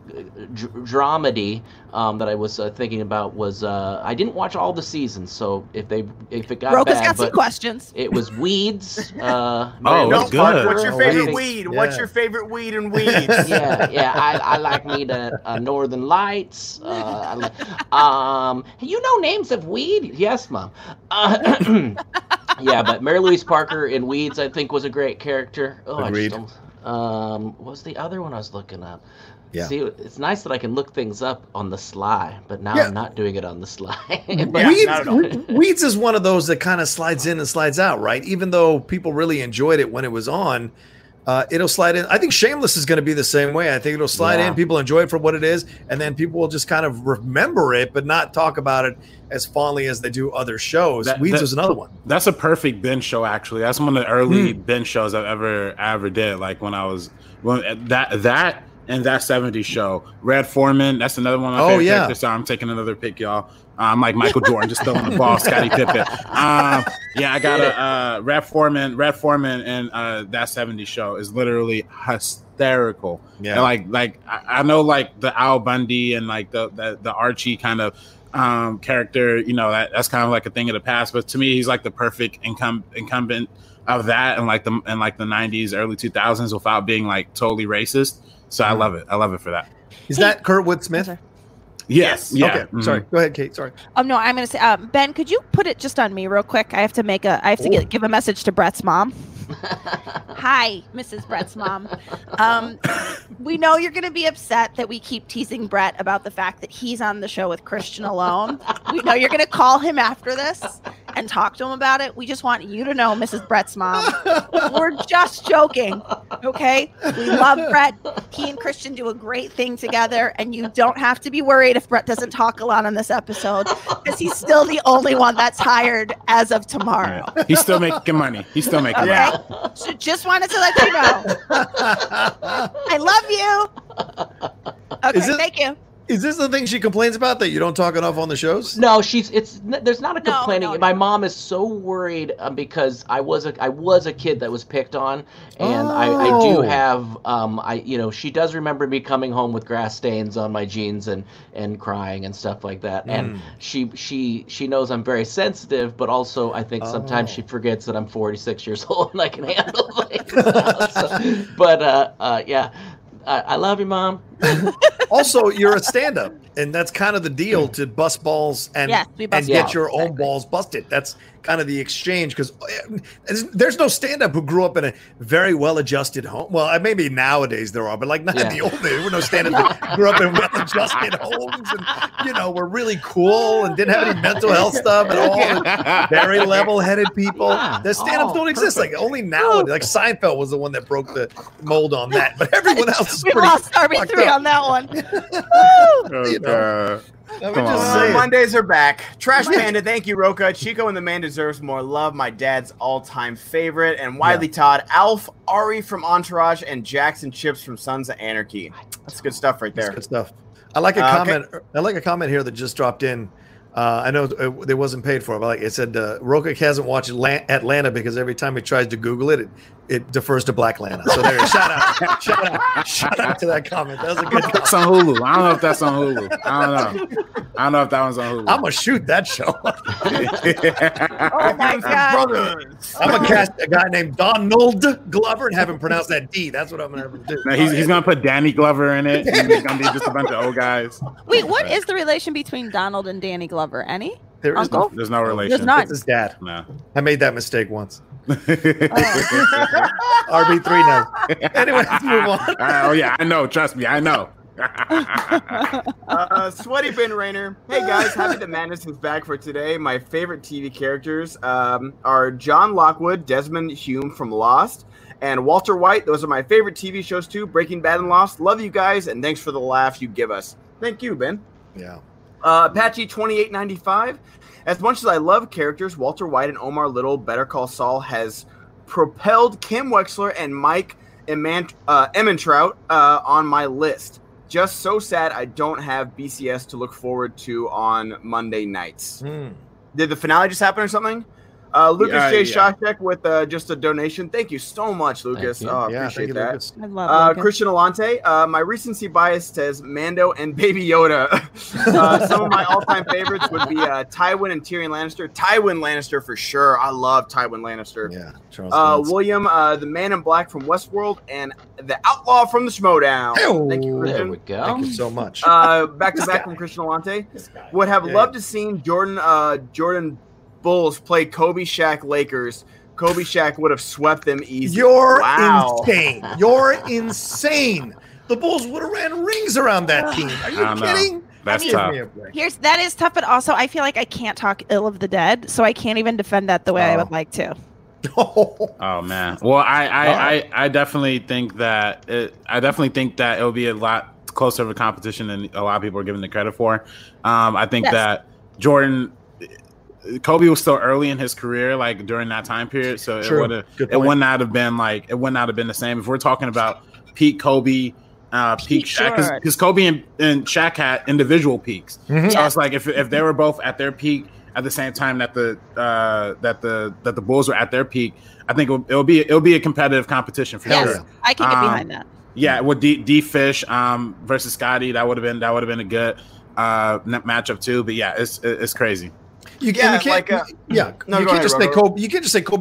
dramedy that I was thinking about was I didn't watch all the seasons, so if it got Roka's bad, got some questions. It was Weeds. Oh, that's good. What's your favorite weed? Yeah. What's your favorite weed and Weeds? Yeah. I like me the Northern Lights. You know names of weed? Yes, Mom. Yeah, but Mary Louise Parker in Weeds, I think, was a great character. Oh, agreed. What was the other one I was looking up? Yeah. See, it's nice that I can look things up on the sly, but now I'm not doing it on the sly. Weeds is one of those that kind of slides in and slides out, right? Even though people really enjoyed it when it was on, it'll slide in. I think Shameless is going to be the same way. I think it'll slide in. People enjoy it for what it is, and then people will just kind of remember it but not talk about it as fondly as they do other shows. Weeds is another one. That's a perfect binge show, actually. That's one of the early binge shows I've ever did. Like when I was that. And That 70s Show. Red Foreman, that's another one of my favorite characters. So I'm taking another pick, y'all. I'm like Michael Jordan, just throwing the ball, Scottie Pippen. I got a Red Foreman and That 70s Show is literally hysterical. Yeah. And like I know like the Al Bundy and like the Archie kind of character, you know, that's kind of like a thing of the past, but to me he's like the perfect incumbent of that and like the 90s, early 2000s without being like totally racist. So I love it. I love it for that. Is that Kurtwood Smith? Yes. Yeah. Okay. Mm-hmm. Sorry. Go ahead, Kate. Sorry. No, I'm going to say, Ben, could you put it just on me real quick? I have to give a message to Brett's mom. Hi, Mrs. Brett's mom. We know you're going to be upset that we keep teasing Brett about the fact that he's on the show with Christian alone. We know you're going to call him after this and talk to him about it. We just want you to know, Mrs. Brett's mom, we're just joking, okay? We love Brett. He and Christian do a great thing together, and you don't have to be worried if Brett doesn't talk a lot on this episode because he's still the only one that's hired as of tomorrow. Yeah. He's still making money. Okay? So just wanted to let you know. I love you. Okay, thank you. Is this the thing she complains about, that you don't talk enough on the shows? No, there's not a complaining. No. My mom is so worried because I was a kid that was picked on, and I do have she does remember me coming home with grass stains on my jeans and crying and stuff like that, and she knows I'm very sensitive, but also I think sometimes she forgets that I'm 46 years old and I can handle things. I love you, Mom. Also, you're a stand-up, and that's kind of the deal, to bust balls and get your own balls busted. That's kind of the exchange, because there's no stand-up who grew up in a very well-adjusted home. Well, maybe nowadays there are, but like not in the old days. There were no stand-up who grew up in well-adjusted homes and, you know, were really cool and didn't have any mental health stuff at all. Very level-headed people. The stand-ups don't exist. Like only now, like Seinfeld was the one that broke the mold on that, but everyone else is pretty fucked up. We lost RB3 on that one. You know. Mondays are back. Trash Panda, thank you, Rocha. Chico and the Man deserves more love. My dad's all-time favorite. And Wiley Todd, Alf, Ari from Entourage, and Jackson Chips from Sons of Anarchy. That's good stuff right there. That's good stuff. I like a comment. Okay. I like a comment here that just dropped in. I know it wasn't paid for, but like it said, Rokic hasn't watched Atlanta because every time he tries to Google it, it defers to Black Lana. So there you go. Shout out to that comment. That was a good comment. That's on Hulu. I don't know if that's on Hulu. I don't know if that one's on Hulu. I'm going to shoot that show. Oh, my God. I'm going to cast a guy named Donald Glover and have him pronounce that D. That's what I'm going to have him do. Now he's going to put Danny Glover in it. And it's going to be just a bunch of old guys. Wait, what is the relation between Donald and Danny Glover? Any? There's no relation. There's not. It's his dad. No. I made that mistake once. RB3 now. Anyway, let's move on. I know. Trust me, I know. Sweaty Ben Rainer. Hey guys, happy that Madness is back for today. My favorite TV characters are John Lockwood, Desmond Hume from Lost, and Walter White. Those are my favorite TV shows too. Breaking Bad and Lost. Love you guys, and thanks for the laugh you give us. Thank you, Ben. Yeah. Apache 2895. As much as I love characters, Walter White and Omar Little, Better Call Saul has propelled Kim Wexler and Mike Emantrout on my list. Just so sad I don't have BCS to look forward to on Monday nights. Did the finale just happen or something? Lucas J. Shashek with just a donation. Thank you so much, Lucas. I appreciate that. I love Lucas. Christian Alante. My recency bias says Mando and Baby Yoda. Some of my all-time favorites would be Tywin and Tyrion Lannister. Tywin Lannister for sure. I love Tywin Lannister. Yeah. William, the Man in Black from Westworld, and the Outlaw from the Schmoedown. Hey, thank you, Christian. There we go. Thank you so much. Back to back from Christian Alante. Would have loved to seen Jordan Bulls play Kobe Shaq Lakers. Kobe Shaq would have swept them easy. You're insane. You're insane. The Bulls would have ran rings around that team. Are you kidding? Know. That's tough. That is tough, but also I feel like I can't talk ill of the dead, so I can't even defend that the way I would like to. Oh man. Well, I definitely think that it'll be a lot closer of a competition than a lot of people are giving the credit for. I think that Kobe was still early in his career, like during that time period, so it would not have been the same. If we're talking about peak Kobe, peak Shaq, because Kobe and Shaq had individual peaks. Mm-hmm. So it's like if they were both at their peak at the same time that the Bulls were at their peak, I think it'll be a competitive competition for sure. I can get behind that. Yeah, with D Fish versus Scotty, that would have been a good matchup too. But yeah, it's crazy. You can't just say Kobe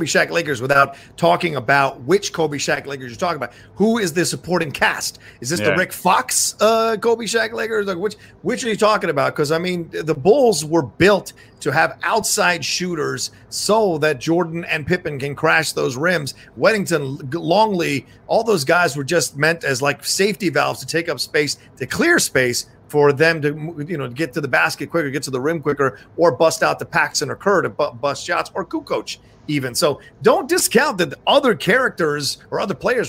Shaq Lakers without talking about which Kobe Shaq Lakers you're talking about. Who is the supporting cast? Is this the Rick Fox Kobe Shaq Lakers? Like which are you talking about? Because I mean, the Bulls were built to have outside shooters so that Jordan and Pippen can crash those rims. Weddington, Longley, all those guys were just meant as like safety valves to take up space, to clear space for them to, get to the basket quicker, get to the rim quicker, or bust out to Paxson or Kerr to bust shots, or Kukoc even. So don't discount that other players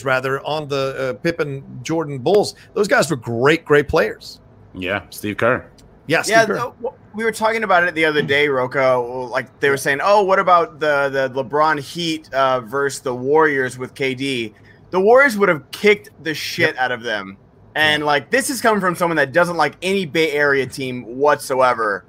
rather on the Pippen, Jordan Bulls. Those guys were great players. Yeah, Steve Kerr. Yeah, Steve Kerr. We were talking about it the other day, Rocco. Like they were saying, what about the LeBron Heat versus the Warriors with KD? The Warriors would have kicked the shit out of them. And, this is coming from someone that doesn't like any Bay Area team whatsoever.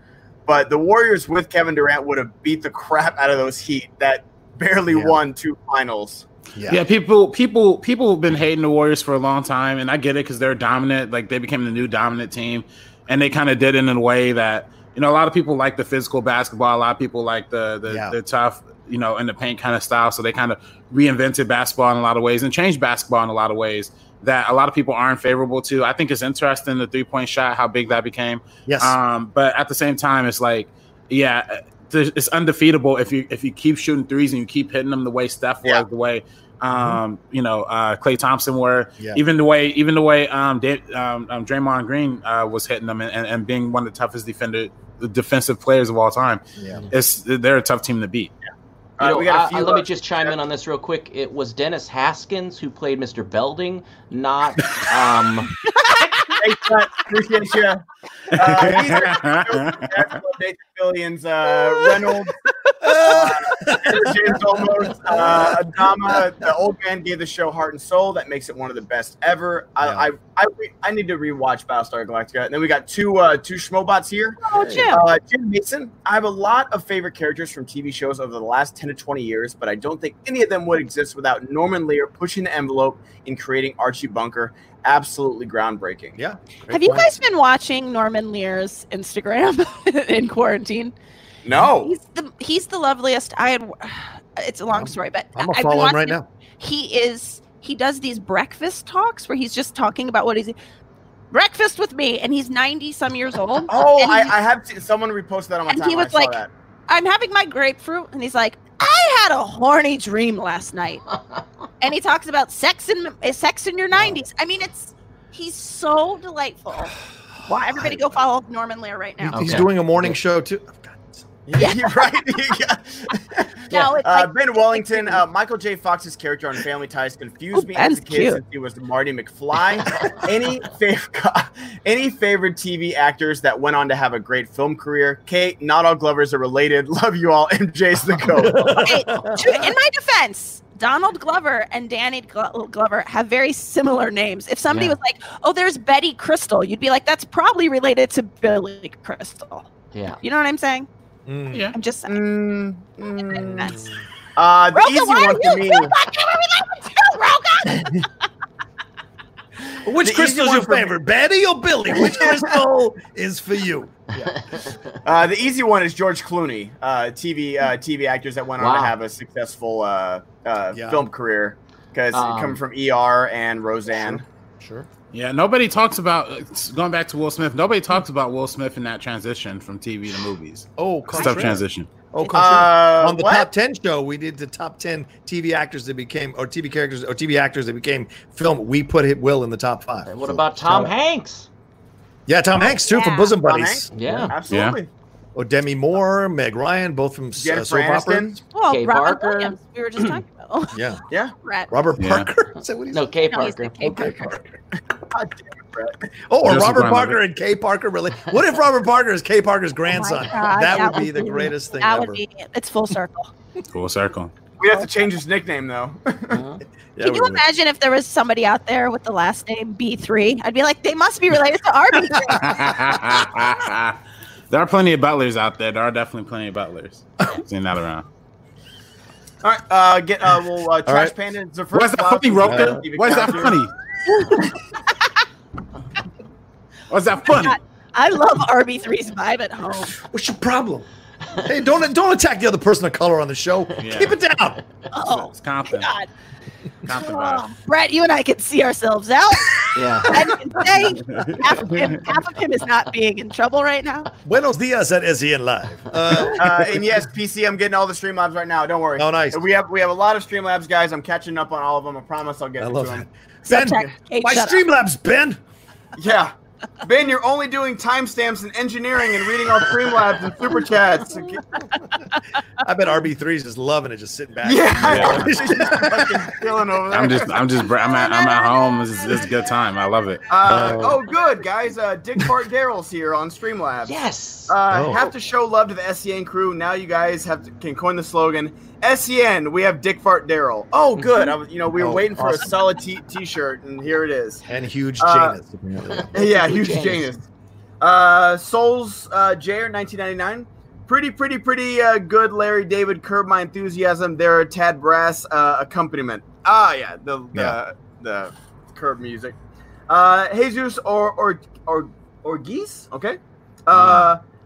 But the Warriors with Kevin Durant would have beat the crap out of those Heat that barely won two finals. Yeah, people have been hating the Warriors for a long time, and I get it because they're dominant. Like, they became the new dominant team, and they kind of did it in a way that, a lot of people like the physical basketball. A lot of people like the tough, in the paint kind of style. So they kind of reinvented basketball in a lot of ways and changed basketball in a lot of ways that a lot of people aren't favorable to. I think it's interesting, the three-point shot, how big that became. Yes. But at the same time, it's like, it's undefeatable if you keep shooting threes and you keep hitting them the way Steph was, the way Klay Thompson were, even the way Draymond Green was hitting them and being one of the toughest defensive players of all time. Yeah. They're a tough team to beat. Yeah. Let me just chime in on this real quick. It was Dennis Haskins who played Mr. Belding, not. Appreciate you. Billions. Reynolds. James Olmos. Adama. The old man gave the show heart and soul. That makes it one of the best ever. I need to rewatch Battlestar Galactica. And then we got two Schmobots here. Oh, Jim Mason. I have a lot of favorite characters from TV shows over the last 10 to 20 years, but I don't think any of them would exist without Norman Lear pushing the envelope in creating Archie Bunker. Absolutely groundbreaking. Yeah. Have you guys been watching Norman Lear's Instagram in quarantine? No. He's the loveliest. It's a long story, but I'm gonna follow him right now. He does these breakfast talks where he's just talking about what he's breakfast with me, and he's 90 some years old. I have seen someone reposted that on my timeline. And he was like, that. I'm having my grapefruit, and he's like, I had a horny dream last night. And he talks about sex in your 90s. I mean, he's so delightful. Wow. Everybody go follow Norman Lear right now. He's doing a morning show too. Yeah, you're right. No, it's Ben Wellington, Michael J. Fox's character on Family Ties confused me as a kid since he was Marty McFly. Any favorite TV actors that went on to have a great film career? Kate, not all Glovers are related. Love you all. MJ's the GOAT. In my defense, Donald Glover and Danny Glover have very similar names. If somebody was like, there's Betty Crystal, you'd be like, that's probably related to Billy Crystal. Yeah. You know what I'm saying? Yeah. I'm just nuts. The Rocha, easy one for me. You too, which crystal is your favorite, Betty or Billy? Which crystal is for you? Yeah. The easy one is George Clooney. TV actors that went on to have a successful film career because coming from ER and Roseanne. Sure. Yeah, nobody talks about going back to Will Smith. Nobody talks about Will Smith in that transition from TV to movies. Oh, tough transition. Oh, on the Top 10 show, we did the top 10 TV actors that became, or TV characters, or TV actors that became film. We put Will in the top 5. And what about Tom Hanks? Yeah, Tom Hanks too from Bosom Buddies. Yeah, absolutely. Yeah. Oh, Demi Moore, Meg Ryan, both from soap operas. Well, Kay Robert Parker. Williams, we were just talking about. Yeah. Yeah. Brett. Robert Parker? Is that what he's saying? No, Kay Parker. Kay Parker. God damn it, Brett. Oh, or Robert Parker and Kay Parker related. What if Robert Parker is Kay Parker's grandson? That would be the greatest thing ever. That would be it. It's full circle. Full circle. We'd have to change his nickname, though. Uh-huh. Can you imagine if there was somebody out there with the last name B3? I'd be like, they must be related to RB3. There are plenty of butlers out there. There are definitely plenty of butlers. Seeing that around. All right, Trash Panda is the first. What's that funny, Rocha? What's that funny? What's that funny? I love RB3's vibe at home. What's your problem? Hey, don't attack the other person of color on the show. Yeah. Keep it down. Oh, it's confident. God. Brett, you and I can see ourselves out. Yeah. And today, half of him is not being in trouble right now. Buenos dias at SEN Live. And yes, PC, I'm getting all the Streamlabs right now. Don't worry. Oh, nice. We have a lot of Streamlabs, guys. I'm catching up on all of them. I promise I'll get to them. Ben, my Streamlabs, Ben. Yeah. Ben, you're only doing timestamps and engineering and reading our Streamlabs and super chats. I bet RB3's just loving it, just sitting back. Yeah. Just chilling over there. I'm at home. It's a good time. I love it. Good guys. Dick Bart Darrell's here on Streamlabs. Yes. Have to show love to the SEN crew. Now you guys can coin the slogan. SEN, we have Dick Fart Darrell. Oh, good. We were waiting for a solid T-shirt, and here it is. And huge Janus. Yeah, huge Janus. Souls Jair, 1999. Pretty good Larry David, Curb My Enthusiasm. There are Tad Brass accompaniment. Ah, yeah, the Curb music. Jesus or Geese, okay.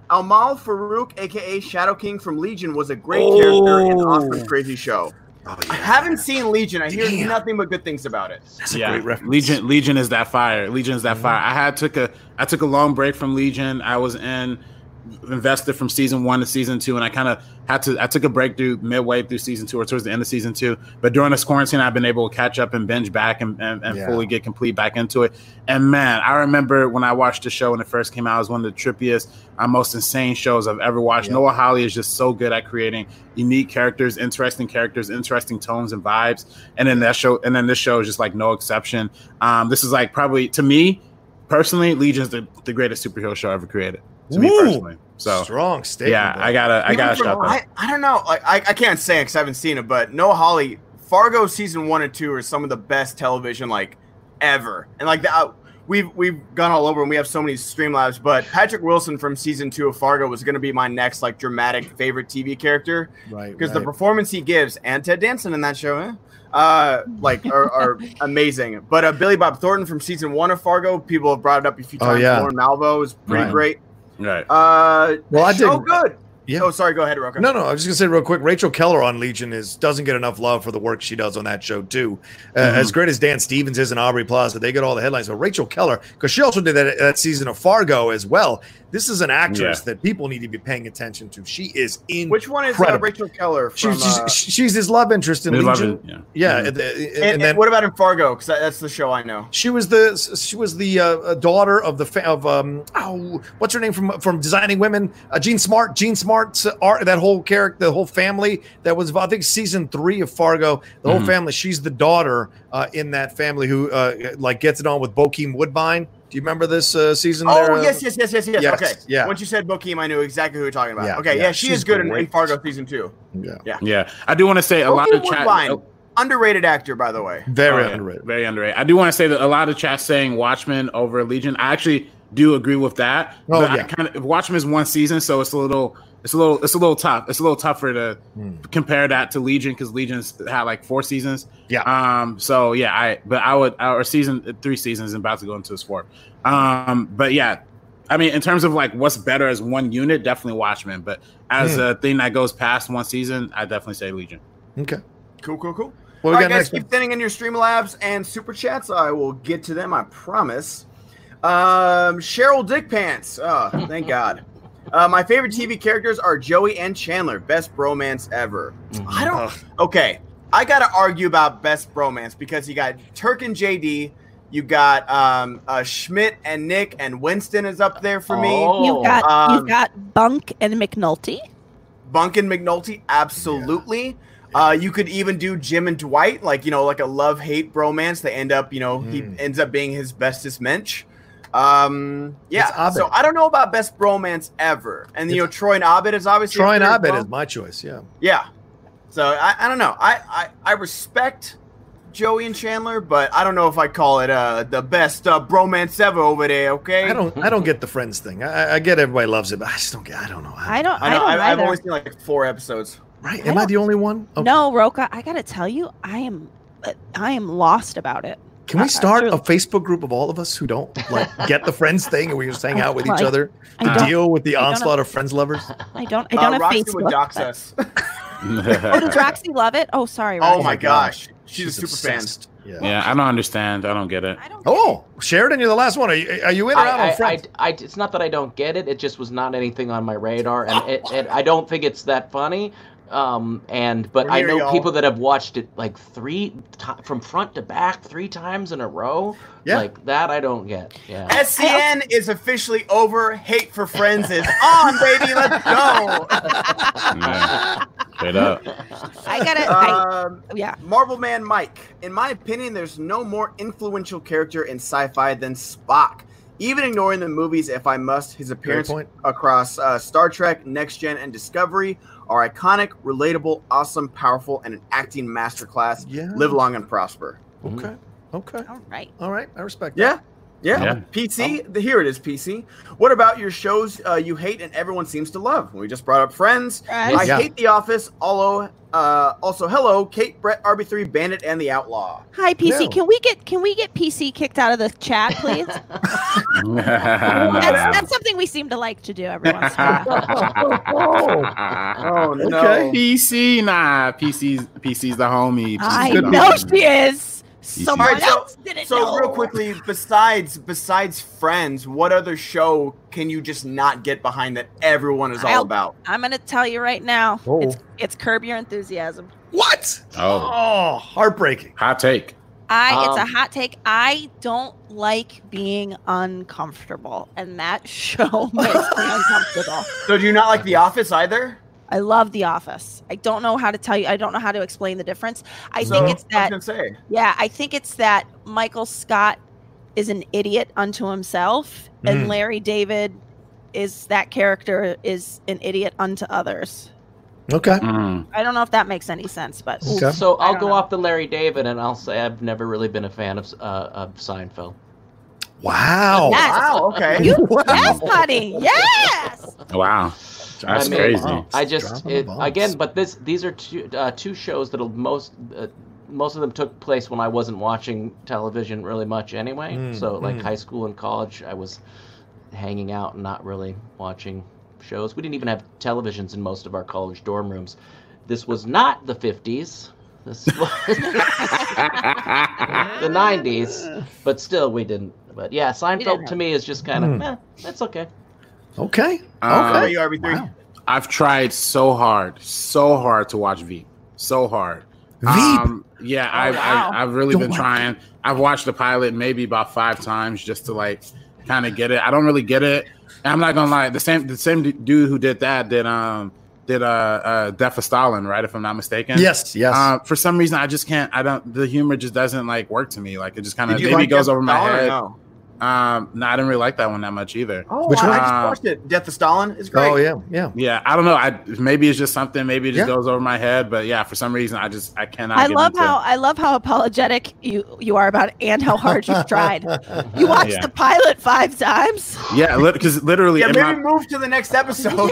Almal Farouk, a.k.a. Shadow King from Legion, was a great character in Oscar's Crazy Show. Oh, yeah. I haven't seen Legion. I hear nothing but good things about it. That's a great reference. Legion is that fire. Legion is that fire. I took a long break from Legion. I was invested from season 1 to season 2, and I kind of took a break through midway through season 2 or towards the end of season 2. But during this quarantine, I've been able to catch up and binge back and fully get complete back into it. And man, I remember when I watched the show when it first came out, it was one of the trippiest, most insane shows I've ever watched. Yeah. Noah Hawley is just so good at creating unique characters, interesting tones and vibes. And then this show is just like no exception. This is like probably to me personally, Legion's the greatest superhero show ever created. To me personally, so strong statement. Yeah, bro. I gotta shout out. I don't know. Like I can't say because I haven't seen it, but Noah Hawley, Fargo season 1 and 2 are some of the best television ever. And we've gone all over, and we have so many Streamlabs. But Patrick Wilson from season 2 of Fargo was going to be my next dramatic favorite TV character, right? Because the performance he gives and Ted Danson in that show, are amazing. But Billy Bob Thornton from season 1 of Fargo, people have brought it up a few times. Lauren Malvo is pretty great. Right. I did. Oh, good. Yeah. Oh, sorry. Go ahead, Rocha. No. I was just gonna say real quick. Rachel Keller on Legion doesn't get enough love for the work she does on that show too. As great as Dan Stevens is and Aubrey Plaza, they get all the headlines. But Rachel Keller, because she also did that season of Fargo as well. This is an actress that people need to be paying attention to. She is incredible. Which one is Rachel Keller? She's his love interest in Legion. And what about in Fargo? Because that's the show I know. She was the daughter of what's her name from Designing Women? Jean Smart's art. That whole character, the whole family. That was I think season 3 of Fargo. The whole family. She's the daughter in that family who gets it on with Bokeem Woodbine. Do you remember this season? Yes. Okay. Yeah. Once you said Bokeem, I knew exactly who you were talking about. Yeah, okay. Yeah. She is good in Fargo season 2. Yeah. I do want to say a lot of chat. Underrated actor, by the way. Very underrated. Very underrated. I do want to say that a lot of chat saying Watchmen over Legion. I actually do agree with that. Watchmen is 1 season, so it's a little It's a little tough. It's a little tougher to compare that to Legion, because Legion's had like 4 seasons. Yeah. So yeah, I would, or season 3 seasons and about to go into its 4th. But yeah, I mean, in terms of like what's better as one unit, definitely Watchmen. But as a thing that goes past 1 season, I definitely say Legion. Okay. Cool. Well, all right, guys, keep sending in your Streamlabs and Super Chats. I will get to them, I promise. Cheryl Dickpants. Oh, thank God. My favorite TV characters are Joey and Chandler. Best bromance ever. Okay, I got to argue about best bromance, because you got Turk and JD. You got Schmidt and Nick, and Winston is up there for me. You got Bunk and McNulty. Bunk and McNulty, absolutely. Yeah. You could even do Jim and Dwight, like a love-hate bromance. They end up, he ends up being his bestest mensch. Yeah, so I don't know about best bromance ever. And, Troy and Abed is obviously... Troy and Abed is my choice, yeah. Yeah. So I don't know. I respect Joey and Chandler, but I don't know if I call it the best bromance ever over there. Okay, I don't get the Friends thing. I get everybody loves it, but I just don't get. I don't know. I've only seen like 4 episodes. Right? Am I the only one? Okay. No, Rocha. I gotta tell you, I am lost about it. Can we start a Facebook group of all of us who don't get the Friends thing, and we just hang out with each other to deal with the onslaught of Friends lovers? I don't have Roxy Facebook. Would dox us. Oh, does Roxy love it? Oh, sorry, Roxy. Oh my gosh. She's a super obsessed fan. Yeah, I don't understand. I don't get it. Sheridan, you're the last one. Are you in or out on Friends? It's not that I don't get it. It just was not anything on my radar, and I don't think it's that funny. But I know people that have watched it like from front to back 3 times in a row. Yeah. Like that, I don't get. Yeah. SCN is officially over. Hate for Friends is on, baby. Let's go. Yeah. Straight up. I gotta. Yeah. Marvel Man Mike. In my opinion, there's no more influential character in sci-fi than Spock. Even ignoring the movies, if I must, his appearance across Star Trek, Next Gen, and Discovery are iconic, relatable, awesome, powerful, and an acting masterclass. Yeah. Live long and prosper. Okay. All right. I respect that. Yeah. PC, here it is, PC. What about your shows you hate and everyone seems to love? We just brought up Friends. I hate The Office. Also, hello, Kate, Brett, RB3, Bandit, and the Outlaw. Hi, PC. No. Can we get PC kicked out of the chat, please? That's something we seem to like to do every once in a while. Oh, no. Okay. PC, nah. PC's the homie. I know she is. Real quickly, besides Friends, what other show can you just not get behind that everyone is all about? I'm going to tell you right now. Oh. It's Curb Your Enthusiasm. What? Oh, heartbreaking. Hot take. It's a hot take. I don't like being uncomfortable, and that show makes me uncomfortable. So do you not like The Office either? I love The Office. I don't know how to tell you. I don't know how to explain the difference. I think it's that Michael Scott is an idiot unto himself, and Larry David is an idiot unto others. Okay. I don't know if that makes any sense, but so I'll go off the Larry David, and I'll say I've never really been a fan of Seinfeld. Wow! Yes. Wow! Okay. Yes, buddy. Yes. Wow. That's crazy. I just but these are two shows that'll most of them took place when I wasn't watching television really much anyway. So high school and college, I was hanging out and not really watching shows. We didn't even have televisions in most of our college dorm rooms. This was not the 50s. This was the 90s, but still we didn't. But yeah, Seinfeld to me is just kind of that's okay. Okay. Wow. I've tried so hard to watch Veep. So hard. Veep? I've really been trying. I've watched the pilot maybe about 5 times just to kind of get it. I don't really get it. And I'm not gonna lie. The same dude who did that did Death of Stalin, right? If I'm not mistaken. Yes. For some reason, I just can't. The humor just doesn't work to me. It just kind of maybe goes over my head. No, I didn't really like that one that much either. Oh, which one? I just watched it. Death of Stalin is great. Oh yeah, yeah, yeah. I don't know. Maybe it's just something. Maybe it just goes over my head. But yeah, for some reason, I cannot. I love how apologetic you are about it and how hard you've tried. You watched the pilot 5 times. Yeah, because literally. Yeah, maybe move to the next episode.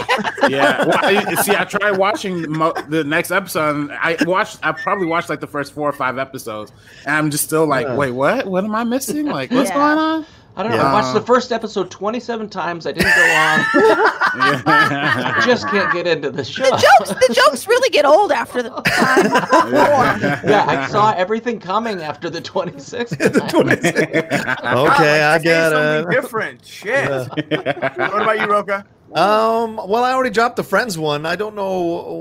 Yeah. Well, I tried watching the next episode. And I probably watched like the first 4 or 5 episodes, and I'm just still like, wait, what? What am I missing? Like, what's going on? I don't know. I watched the first episode 27 times. I didn't go on. I just can't get into the show. The jokes really get old after the time. Yeah, I saw everything coming after the 26th. Okay, I got it. Different shit. What about you, Rocha? Well, I already dropped the Friends one. I don't know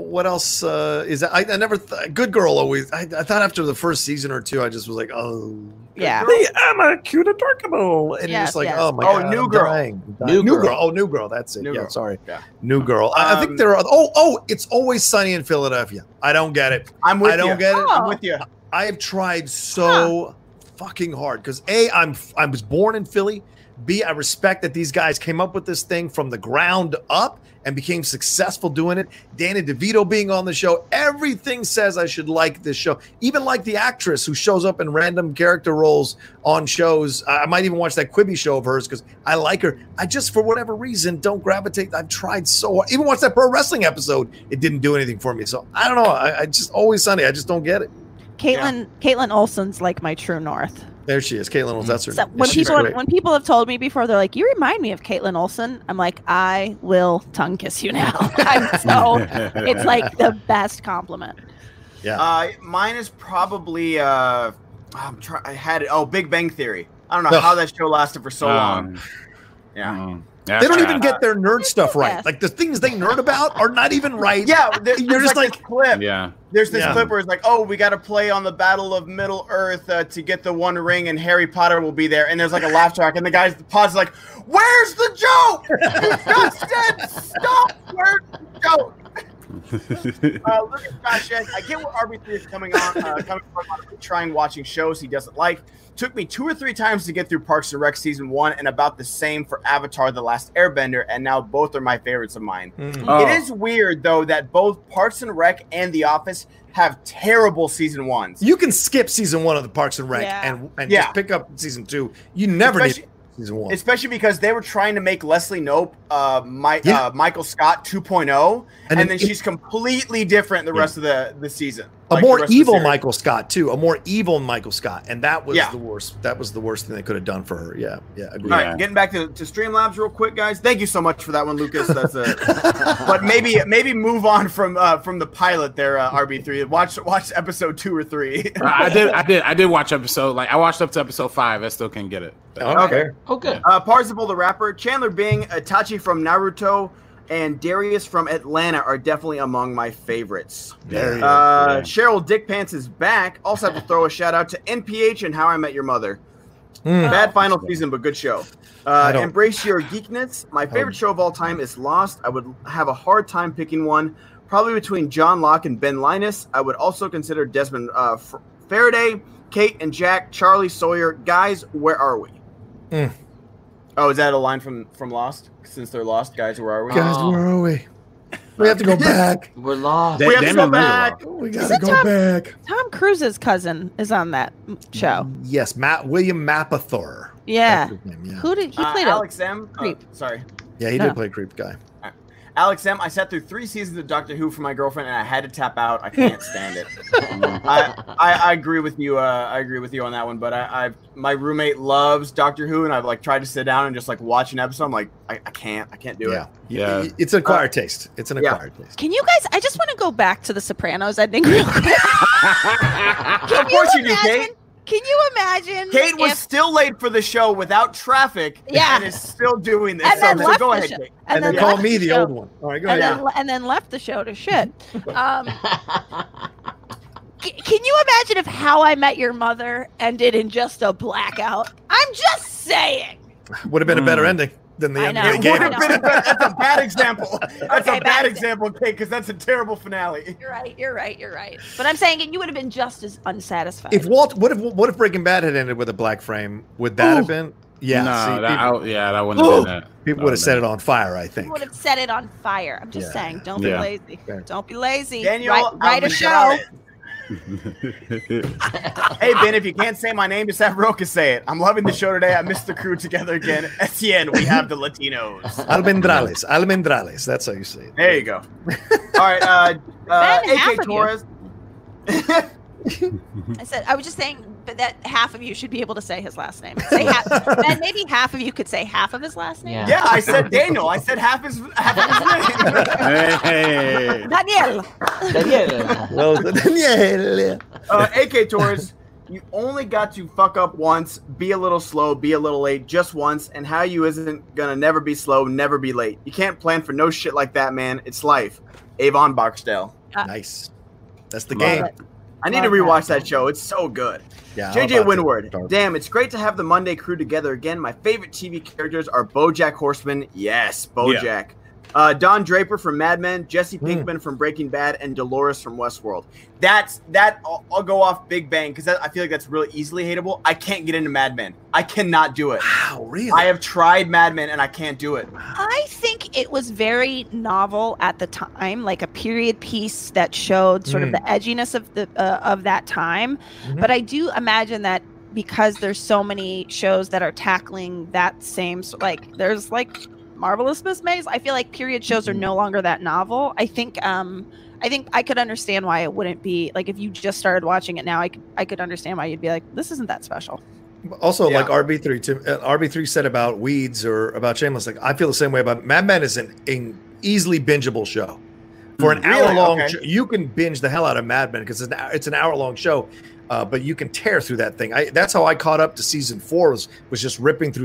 what else is. I never. Good Girl always. I thought after the first season or 2, I just was like, oh. Yeah. I'm a cute adorable. And it's like, oh my God. Oh, New Girl. New Girl. Oh, New Girl. That's it. Girl. Sorry. Yeah. New Girl. I think there are. Oh, It's Always Sunny in Philadelphia. I don't get it. I'm with you. I've tried so fucking hard because I was born in Philly. B, I respect that these guys came up with this thing from the ground up and became successful doing it. Danny DeVito being on the show. Everything says I should like this show. Even like the actress who shows up in random character roles on shows. I might even watch that Quibi show of hers because I like her. I just, for whatever reason, don't gravitate. I've tried so hard. Even watched that pro wrestling episode. It didn't do anything for me. So I don't know. I just Always Sunny. I just don't get it. Caitlin Olsen's like my true north. There she is, Caitlin Olsen. That's her. So when people have told me before, they're like, "You remind me of Caitlin Olsen." I'm like, "I will tongue kiss you now." It's like the best compliment. Yeah. Mine is probably I had it. Oh, Big Bang Theory. I don't know how that show lasted for so long. Yeah. They don't even get their nerd stuff right. Like the things they nerd about are not even right. Yeah, they're just like this clip. Yeah, there's this clip where it's like, oh, we got to play on the Battle of Middle Earth to get the One Ring, and Harry Potter will be there. And there's like a laugh track, and the pod's like, "Where's the joke? You just said stop. Where's the joke?" Look at Josh. I get where RB3 is coming from. I'm trying watching shows he doesn't like. Took me 2 or 3 times to get through Parks and Rec season 1, and about the same for Avatar: The Last Airbender, and now both are my favorites of mine. Mm-hmm. Oh. It is weird, though, that both Parks and Rec and The Office have terrible season 1s. You can skip season 1 of the Parks and Rec and just pick up season 2. You never need season 1. Especially because they were trying to make Leslie Knope Michael Scott 2.0, and then she's completely different the rest of the season. A more evil Michael Scott too. A more evil Michael Scott, and that was the worst. That was the worst thing they could have done for her. Yeah, yeah. Agreed. All right, getting back to Streamlabs real quick, guys. Thank you so much for that one, Lucas. But maybe move on from the pilot there, RB3. Watch episode 2 or 3. I did watch episode I watched up to episode 5. I still can't get it. Okay. Parzival the Rapper, Chandler Bing, Itachi from Naruto, and Darius from Atlanta are definitely among my favorites. Cheryl Dickpants is back. Also have to throw a shout out to NPH and How I Met Your Mother. Bad final season, but good show. Embrace Your Geekness. My favorite show of all time is Lost. I would have a hard time picking one. Probably between John Locke and Ben Linus. I would also consider Desmond Faraday, Kate and Jack, Charlie Sawyer. Guys, where are we? Oh, is that a line from Lost? Since they're lost, guys, where are we? Guys, where are we? We have to go back. We're lost. We have to go back. We gotta go back. Tom Cruise's cousin is on that show. Yes, William Mapplethorpe. Yeah. Who did he play? Alex M. Creep. Sorry. Yeah, he did play creep guy. Alex M. I sat through 3 seasons of Doctor Who for my girlfriend, and I had to tap out. I can't stand it. I agree with you. I agree with you on that one. But my roommate loves Doctor Who, and I've tried to sit down and just watch an episode. I'm like, I can't. I can't do it. Yeah. It's an acquired taste. It's an acquired taste. Can you guys? I just want to go back to The Sopranos. I think. Real quick. Of course you do, Kate. Can you imagine? Kate was still late for the show without traffic and is still doing this. So go ahead, Kate. And then call me the old one. All right, go ahead. And then left the show to shit. Can you imagine if How I Met Your Mother ended in just a blackout? I'm just saying. Would have been a better ending. Than the end of the game. That's a bad example. That's a bad example, Kate, because that's a terrible finale. You're right. But I'm saying you would have been just as unsatisfied. If what if Breaking Bad had ended with a black frame? Would that have been? Yeah, no, see, that wouldn't have been that. People would have set it on fire, I think. People would have set it on fire. I'm just saying, don't be lazy. Fair. Don't be lazy. Daniel, write a show. Hey, Ben, if you can't say my name, just have Rocha say it. I'm loving the show today. I missed the crew together again. SEN, we have the Latinos. Almendrales. Almendrales. That's how you say it. There you go. All right. AK Torres. I said, I was just saying, but that half of you should be able to say his last name. Say half. Ben, maybe half of you could say half of his last name. Yeah, I said Daniel. I said half of his name. Hey. Daniel. Well, Daniel. AK Torres, you only got to fuck up once, be a little slow, be a little late, just once, and how you isn't going to never be slow, never be late. You can't plan for no shit like that, man. It's life. Avon Barksdale. Nice. That's the game. It. I need to rewatch that show. It's so good. Yeah, JJ Windward. Damn, it's great to have the Monday crew together again. My favorite TV characters are BoJack Horseman. Yes, BoJack. Yeah. Don Draper from Mad Men, Jesse Pinkman from Breaking Bad, and Dolores from Westworld. I'll go off Big Bang because I feel like that's really easily hateable. I can't get into Mad Men. I cannot do it. Wow, really? I have tried Mad Men and I can't do it. I think it was very novel at the time, like a period piece that showed sort of the edginess of the of that time. Mm-hmm. But I do imagine that because there's so many shows that are tackling that same, like there's like Marvelous Miss Maisel. I feel like period shows are no longer that novel. I think I could understand why it wouldn't be, like if you just started watching it now, I could understand why you'd be like, this isn't that special. Also, like RB3 RB3 said about Weeds or about Shameless, like I feel the same way about Mad Men. Is an easily bingeable show. For an hour long show, you can binge the hell out of Mad Men because it's an hour long show. But you can tear through that thing. That's how I caught up to season 4 was just ripping through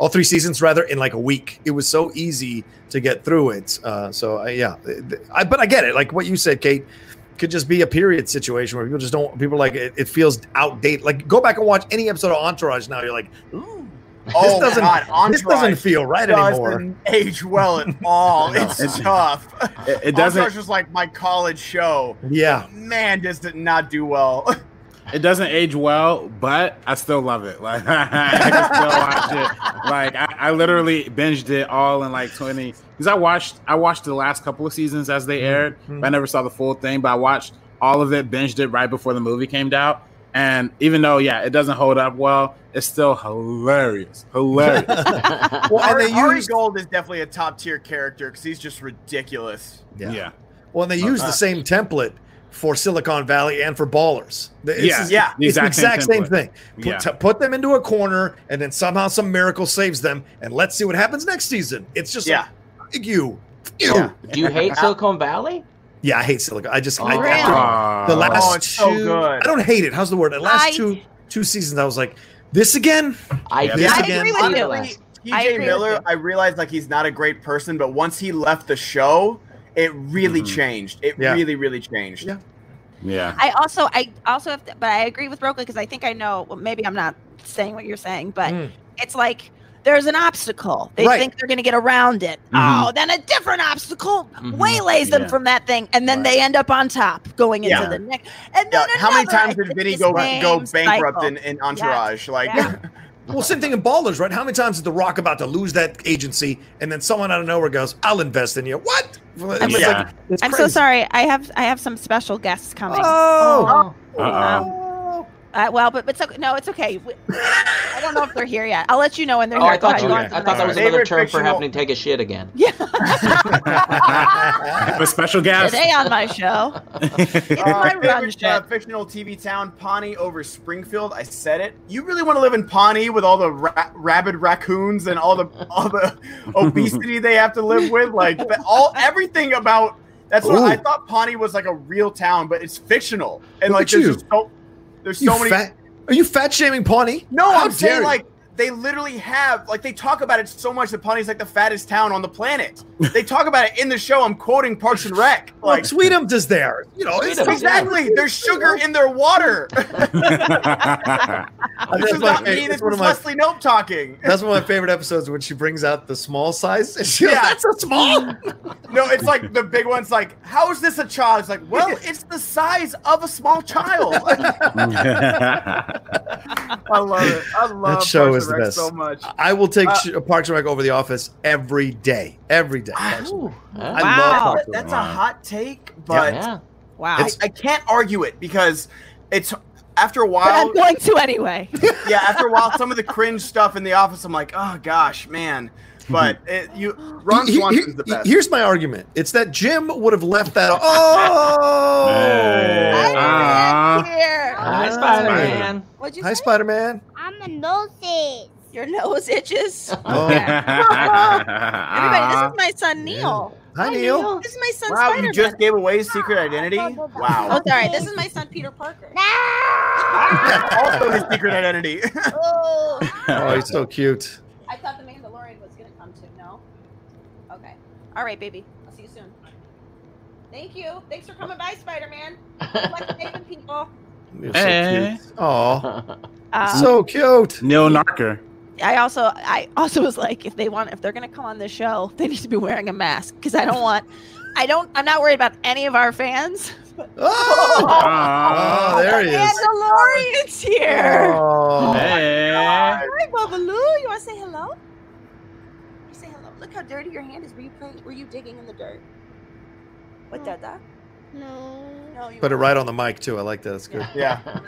all three seasons in like a week. It was so easy to get through it. But I get it. Like what you said, Kate, could just be a period situation where people like it feels outdated. Like go back and watch any episode of Entourage now. You're like, ooh. Oh, this doesn't feel right anymore. It doesn't age well at all. It's tough. It doesn't. Entourage was like my college show. Yeah. Man, does it not do well. It doesn't age well, but I still love it. Like I can still watch it. Like I literally binged it all in like 20. Because I watched the last couple of seasons as they aired. Mm-hmm. But I never saw the full thing, but I watched all of it, binged it right before the movie came out. And even though, it doesn't hold up well, it's still hilarious. Well, Ari Gold is definitely a top-tier character because he's just ridiculous. Yeah. Well, and they use the same template for Silicon Valley and for Ballers. It's the exact same thing. Put them into a corner, and then somehow some miracle saves them, and let's see what happens next season. It's just like, Do you hate Silicon Valley? Yeah, I hate Silicon. I don't hate it. How's the word? The last two seasons, I was like, this again? I agree with you. TJ Miller, I realized like he's not a great person, but once he left the show, it really changed. It really, really changed. Yeah. But I agree with Rocha because I think I know. Well, maybe I'm not saying what you're saying, but it's like. There's an obstacle. They think they're going to get around it. Mm-hmm. Oh, then a different obstacle waylays them from that thing, and then they end up on top going into the next. And then how many times did Vinny go bankrupt in Entourage? Well, same thing in Ballers, right? How many times is The Rock about to lose that agency, and then someone out of nowhere goes, "I'll invest in you"? What? I'm so sorry. I have some special guests coming. But it's okay. I don't know if they're here yet. I'll let you know when they're here. I thought that was another term for happening to take a shit again. Yeah. A special guest today on my show. Fictional TV town, Pawnee over Springfield. I said it. You really want to live in Pawnee with all the rabid raccoons and all the obesity they have to live with? Like everything about that's what I thought. Pawnee was like a real town, but it's fictional and like there's so many. Are you fat shaming Pawnee? No, I'm saying like they literally have, like, they talk about it so much that Pawnee is like the fattest town on the planet. They talk about it in the show. I'm quoting Parks and Rec. Like, Sweetums is there. You know, exactly. Yeah. There's sugar in their water. This is not me. This is Leslie Knope talking. That's one of my favorite episodes when she brings out the small size. And she goes, yeah, that's so small. No, it's like the big one's like, how is this a child? It's like, well, it's the size of a small child. I love it. I love that show is the best. So much. I will take Parks and Rec over The Office every day. Every day. Wow. I love Parks and Rec. That's a hot take, but yeah. Wow. I can't argue it because it's after a while. But I'm going to anyway. Yeah, after a while, some of the cringe stuff in The Office, I'm like, oh gosh, man. But Ron Swanson's the best. Here's my argument. It's that Jim would have left that. Oh, hey. I'm here. Hi, Spider-Man. What'd you say? Hi, Spider-Man. I'm the nose. Your nose itches. Oh. Everybody, this is my son Neil. Hi, Neil. This is my son. Wow, Spider-Man. You just gave away his secret identity. Wow. Oh, sorry. This is my son Peter Parker. Also his secret identity. Oh, he's so cute. I thought the Mandalorian was gonna come too. No. Okay. All right, baby. I'll see you soon. Thank you. Thanks for coming by, Spider-Man. Good luck saving people. You're so cute. Oh. So cute. Neil Narker. I also was like, if they're gonna come on this show, they need to be wearing a mask because I'm not worried about any of our fans. Oh, there he is. Mandalorian's here. Oh, hey. Hi, Babaloo. You want to say hello? You say hello. Look how dirty your hand is. Were you digging in the dirt? What, Dada? No. You put it right on the mic, too. I like that. It's good. Yeah. Want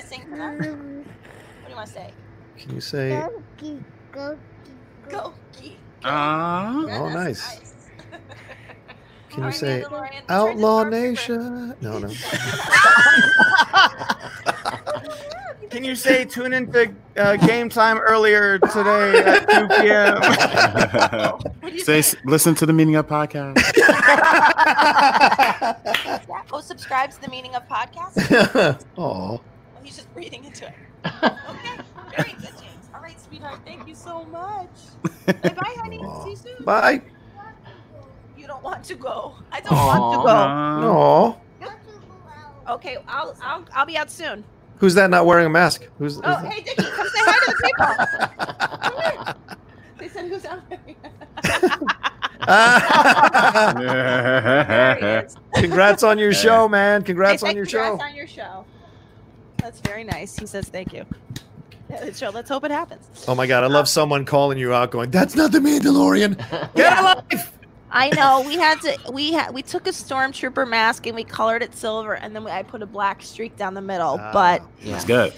to sing for that? What do you want to say? Can you say? Go, geek. Oh, nice. Can you say Outlaw Nation? No. Can you say tune in to Game Time earlier today at 2 p.m.? Say listen to the Meaning Up podcast. Oh, subscribe to the Meaning Up podcast. Oh. He's just breathing into it. Okay, very good, James. All right, sweetheart, thank you so much. Bye, honey. See you soon. Bye. You don't want to go. I don't want to go. No. Okay, I'll be out soon. Who's that not wearing a mask? Hey, Dickie, come say hi to the people. Come here. They said who's out there. Congrats on your show, man. Congrats on your show. That's very nice. He says thank you. Let's hope it happens. Oh, my God. I love someone calling you out going, that's not the Mandalorian. Get a life. I know we took a stormtrooper mask and we colored it silver and then I put a black streak down the middle. But it's good.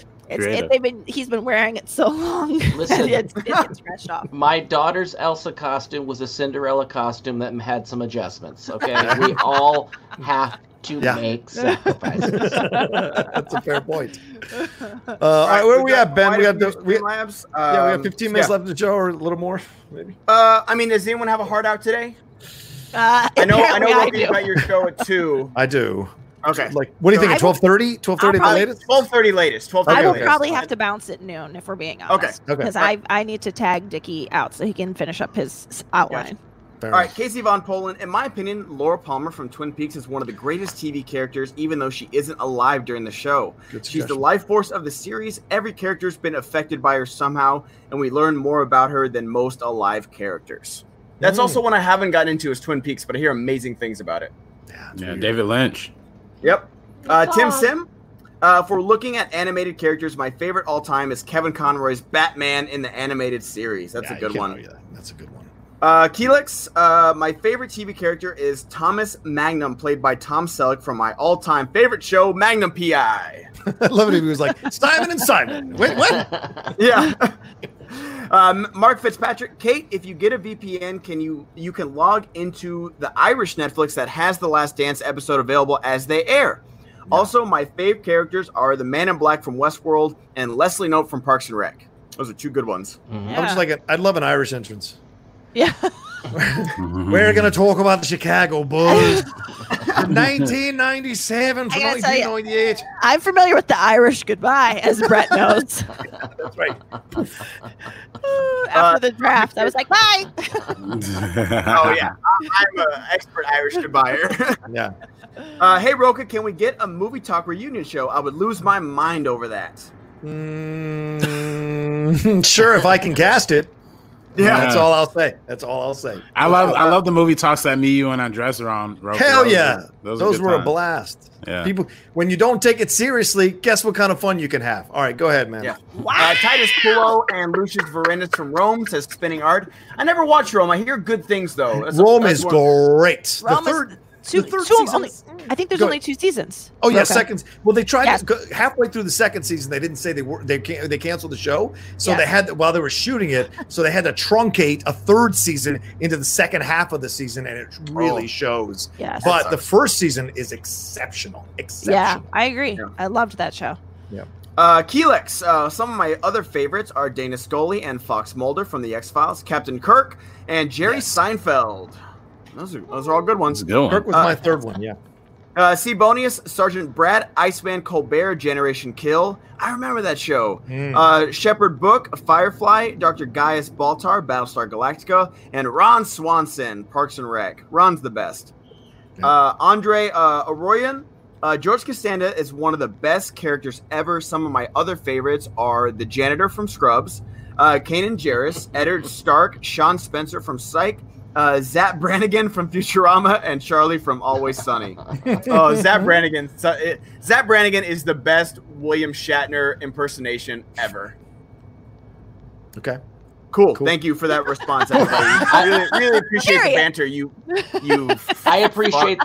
He's been wearing it so long. Listen, it's scratched off. My daughter's Elsa costume was a Cinderella costume that had some adjustments. Okay, we all have to make sacrifices. That's a fair point. All right, where are we at, Ben? We have 15 minutes left of the show, or a little more, maybe. I mean, does anyone have a hard out today? I know. We're talking about your show at 2:00. I do. Okay. Like, what do you think? 12:30? 12:30 the latest? 12:30 latest. 12:30. I will probably have to bounce at noon if we're being honest. Okay. Because I need to tag Dickie out so he can finish up his outline. Gotcha. All right, Casey Von Poland. In my opinion, Laura Palmer from Twin Peaks is one of the greatest TV characters, even though she isn't alive during the show. She's the life force of the series. Every character's been affected by her somehow, and we learn more about her than most alive characters. That's also one I haven't gotten into is Twin Peaks, but I hear amazing things about it. Yeah, David Lynch. Yep. Tim Sim. If we're looking at animated characters, my favorite all-time is Kevin Conroy's Batman in the animated series. That's a good one. Keelix, my favorite TV character is Thomas Magnum, played by Tom Selleck from my all-time favorite show, Magnum P.I. I love it if he was like, Simon and Simon. Wait, what? Yeah. Mark Fitzpatrick, Kate, if you get a VPN, you can log into the Irish Netflix that has The Last Dance episode available as they air. No. Also, my fave characters are the Man in Black from Westworld and Leslie Knope from Parks and Rec. Those are two good ones. Mm-hmm. Yeah. I'd love an Irish entrance. Yeah. We're going to talk about the Chicago Bulls. 1997 to 1998. I'm familiar with the Irish goodbye, as Brett knows. That's right. After the draft, I was like, bye. Oh, yeah. I'm an expert Irish goodbyer. Yeah. Hey, Rocha, can we get a movie talk reunion show? I would lose my mind over that. Sure, if I can cast it. Yeah, that's all I'll say. That's all I'll say. I love the movie talks that me, you, and Andres are on. Rocha. Hell yeah, those were a blast. Yeah, people. When you don't take it seriously, guess what kind of fun you can have. All right, go ahead, man. Yeah. Wow. Titus Pullo and Lucius Verendas from Rome says spinning art. I never watched Rome. I hear good things though. Rome is great. Rome I think there's only two seasons. Oh yeah, okay. Seconds. Well, they tried halfway through the second season. They didn't say they canceled the show, so they had to, while they were shooting it. So they had to truncate a third season into the second half of the season, and it really shows. Yes. But the first season is exceptional. Yeah, I agree. Yeah. I loved that show. Yeah. Keelix. Some of my other favorites are Dana Scully and Fox Mulder from The X-Files, Captain Kirk, and Jerry Seinfeld. Those are all good ones. Good one. Kirk was my third one, yeah. Sebonius, Sergeant Brad, Iceman Colbert, Generation Kill. I remember that show. Shepherd Book, Firefly, Dr. Gaius Baltar, Battlestar Galactica, and Ron Swanson, Parks and Rec. Ron's the best. Andre Arroyan, George Costanza is one of the best characters ever. Some of my other favorites are the janitor from Scrubs, Kanan Jarrus, Eddard Stark, Sean Spencer from Psych, Zap Brannigan from Futurama, and Charlie from Always Sunny. Oh, Zap Brannigan! Zap Brannigan is the best William Shatner impersonation ever. Okay, cool. Thank you for that response, everybody. I really appreciate the banter. You. I appreciate.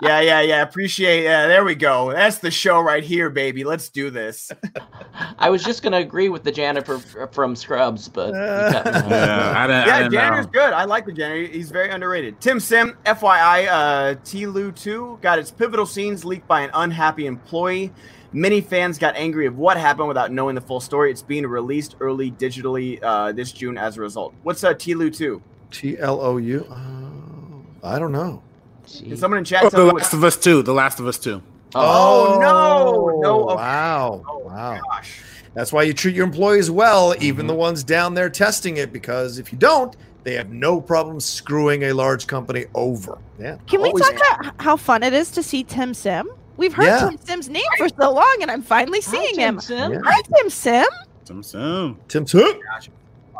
Yeah. Appreciate. Yeah, there we go. That's the show right here, baby. Let's do this. I was just gonna agree with the janitor from Scrubs, but janitor's good. I like the janitor. He's very underrated. Tim Sim, FYI, T-Lou 2 got its pivotal scenes leaked by an unhappy employee. Many fans got angry of what happened without knowing the full story. It's being released early digitally this June as a result. What's T-Lou 2? TLOU. I don't know. Can someone in chat? The Last of Us 2. The Last of Us 2. Oh no! No! Okay. Wow! Oh, wow! Gosh. That's why you treat your employees well, even the ones down there testing it, because if you don't, they have no problem screwing a large company over. Yeah. Can we talk about how fun it is to see Tim Sim? We've heard Tim Sim's name for so long, and I'm finally seeing him. Sim. Yeah. Hi, Tim Sim. Tim Sim. Tim Sim. Gosh,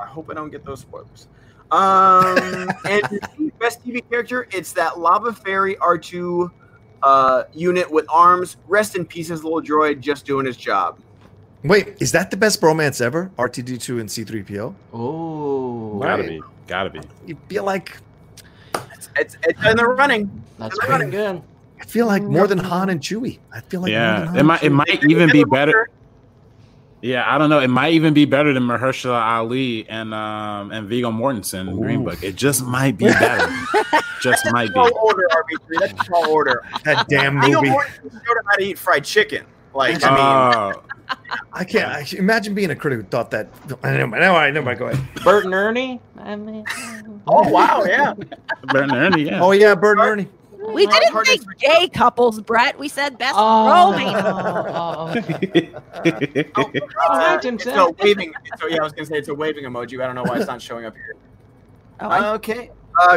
I hope I don't get those spoilers. And best TV character, it's that Lava Fairy R2 unit with arms. Rest in peace, his little droid, just doing his job. Wait, is that the best bromance ever? R2-D2 and C-3PO? Oh, gotta be. You feel like it's in the running. That's pretty good. I feel like more than Han and Chewie. It might even be better. Yeah, I don't know. It might even be better than Mahershala Ali and Viggo Mortensen in Green Book. It just might be better. Just might be. That's a tall order, RB3. That's a tall order. That damn movie. Viggo Mortensen showed him how to eat fried chicken. Like, I mean. I can't. I imagine being a critic who thought that. Never mind. Go ahead. Bert and Ernie? I mean. Oh, wow, yeah. Bert and Ernie, yeah. Oh, yeah, Bert and Ernie. We didn't say gay couples, Brett. We said best romance. I was going to say it's a waving emoji. I don't know why it's not showing up here. Okay.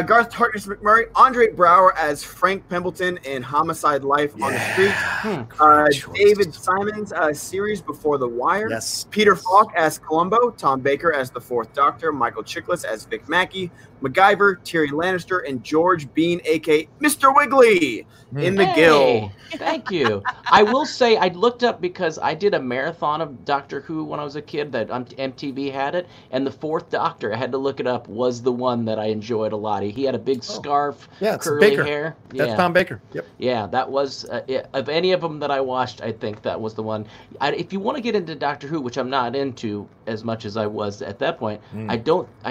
Garth Harkness McMurray, Andre Brower as Frank Pemberton in Homicide: Life on the Street. David Simons, series Before the Wire. Yes. Peter Falk as Columbo, Tom Baker as the Fourth Doctor, Michael Chiklis as Vic Mackey, MacGyver, Tyrion Lannister, and George Bean, a.k.a. Mr. Wiggly in the Guild. Thank you. I will say I looked up because I did a marathon of Doctor Who when I was a kid that MTV had it, and the Fourth Doctor, I had to look it up, was the one that I enjoyed a lot. He had a big scarf, curly hair. That's Tom Baker. Yep. Yeah, that was, of any of them that I watched, I think that was the one. If you want to get into Doctor Who, which I'm not into as much as I was at that point, I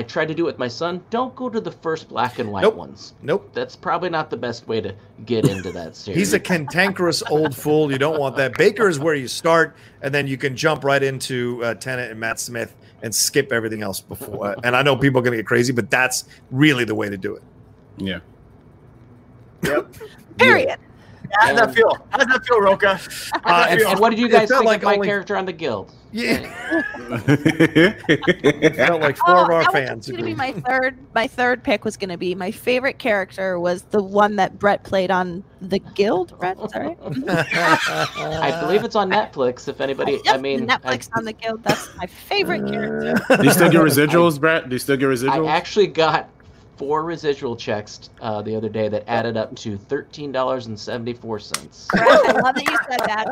tried to do it with my son. Don't go to the first black and white ones. Nope. That's probably not the best way to get into that series. He's a cantankerous old fool. You don't want that. Baker is where you start, and then you can jump right into Tennant and Matt Smith and skip everything else before. And I know people are going to get crazy, but that's really the way to do it. Yeah. Yep. Period. How does that feel? How does that feel, Rocha? And what did you guys think like of my character on the Guild? Yeah. It felt like four of our fans. Going to be my third pick was going to be my favorite character was the one that Brett played on the Guild. Brett, sorry. I believe it's on Netflix. If anybody, I mean, Netflix on the Guild. That's my favorite character. Do you still get residuals, Brett? Do you still get residuals? I actually got 4 residual checks the other day that added up to $13.74. I love that you said that.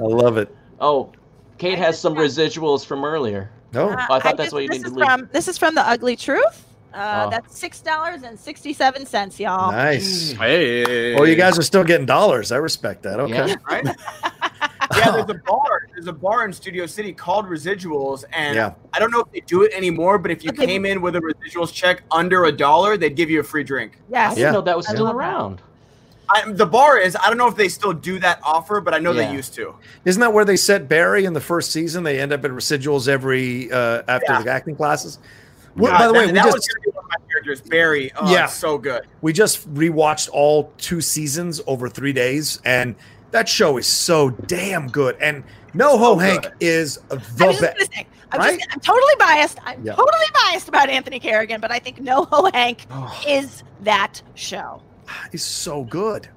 I love it. Oh, Kate has some residuals from earlier. No, I thought that's what you needed to leave. This is from The Ugly Truth. That's $6.67, y'all. Nice. Hey. Oh, you guys are still getting dollars. I respect that. Okay. Yeah, right? Yeah, there's a bar. There's a bar in Studio City called Residuals, and I don't know if they do it anymore. But if you came in with a residuals check under $1, they'd give you a free drink. Yes. I didn't know that was still around. The bar is. I don't know if they still do that offer, but I know they used to. Isn't that where they set Barry in the first season? They end up at Residuals every after the acting classes. Well, by the way, that was gonna be one of my characters, Barry. Oh, yeah, it's so good. We just rewatched all 2 seasons over 3 days, and that show is so damn good. And NoHo Hank is the best. I'm totally biased. I'm totally biased about Anthony Carrigan, but I think NoHo Hank is that show. He's so good.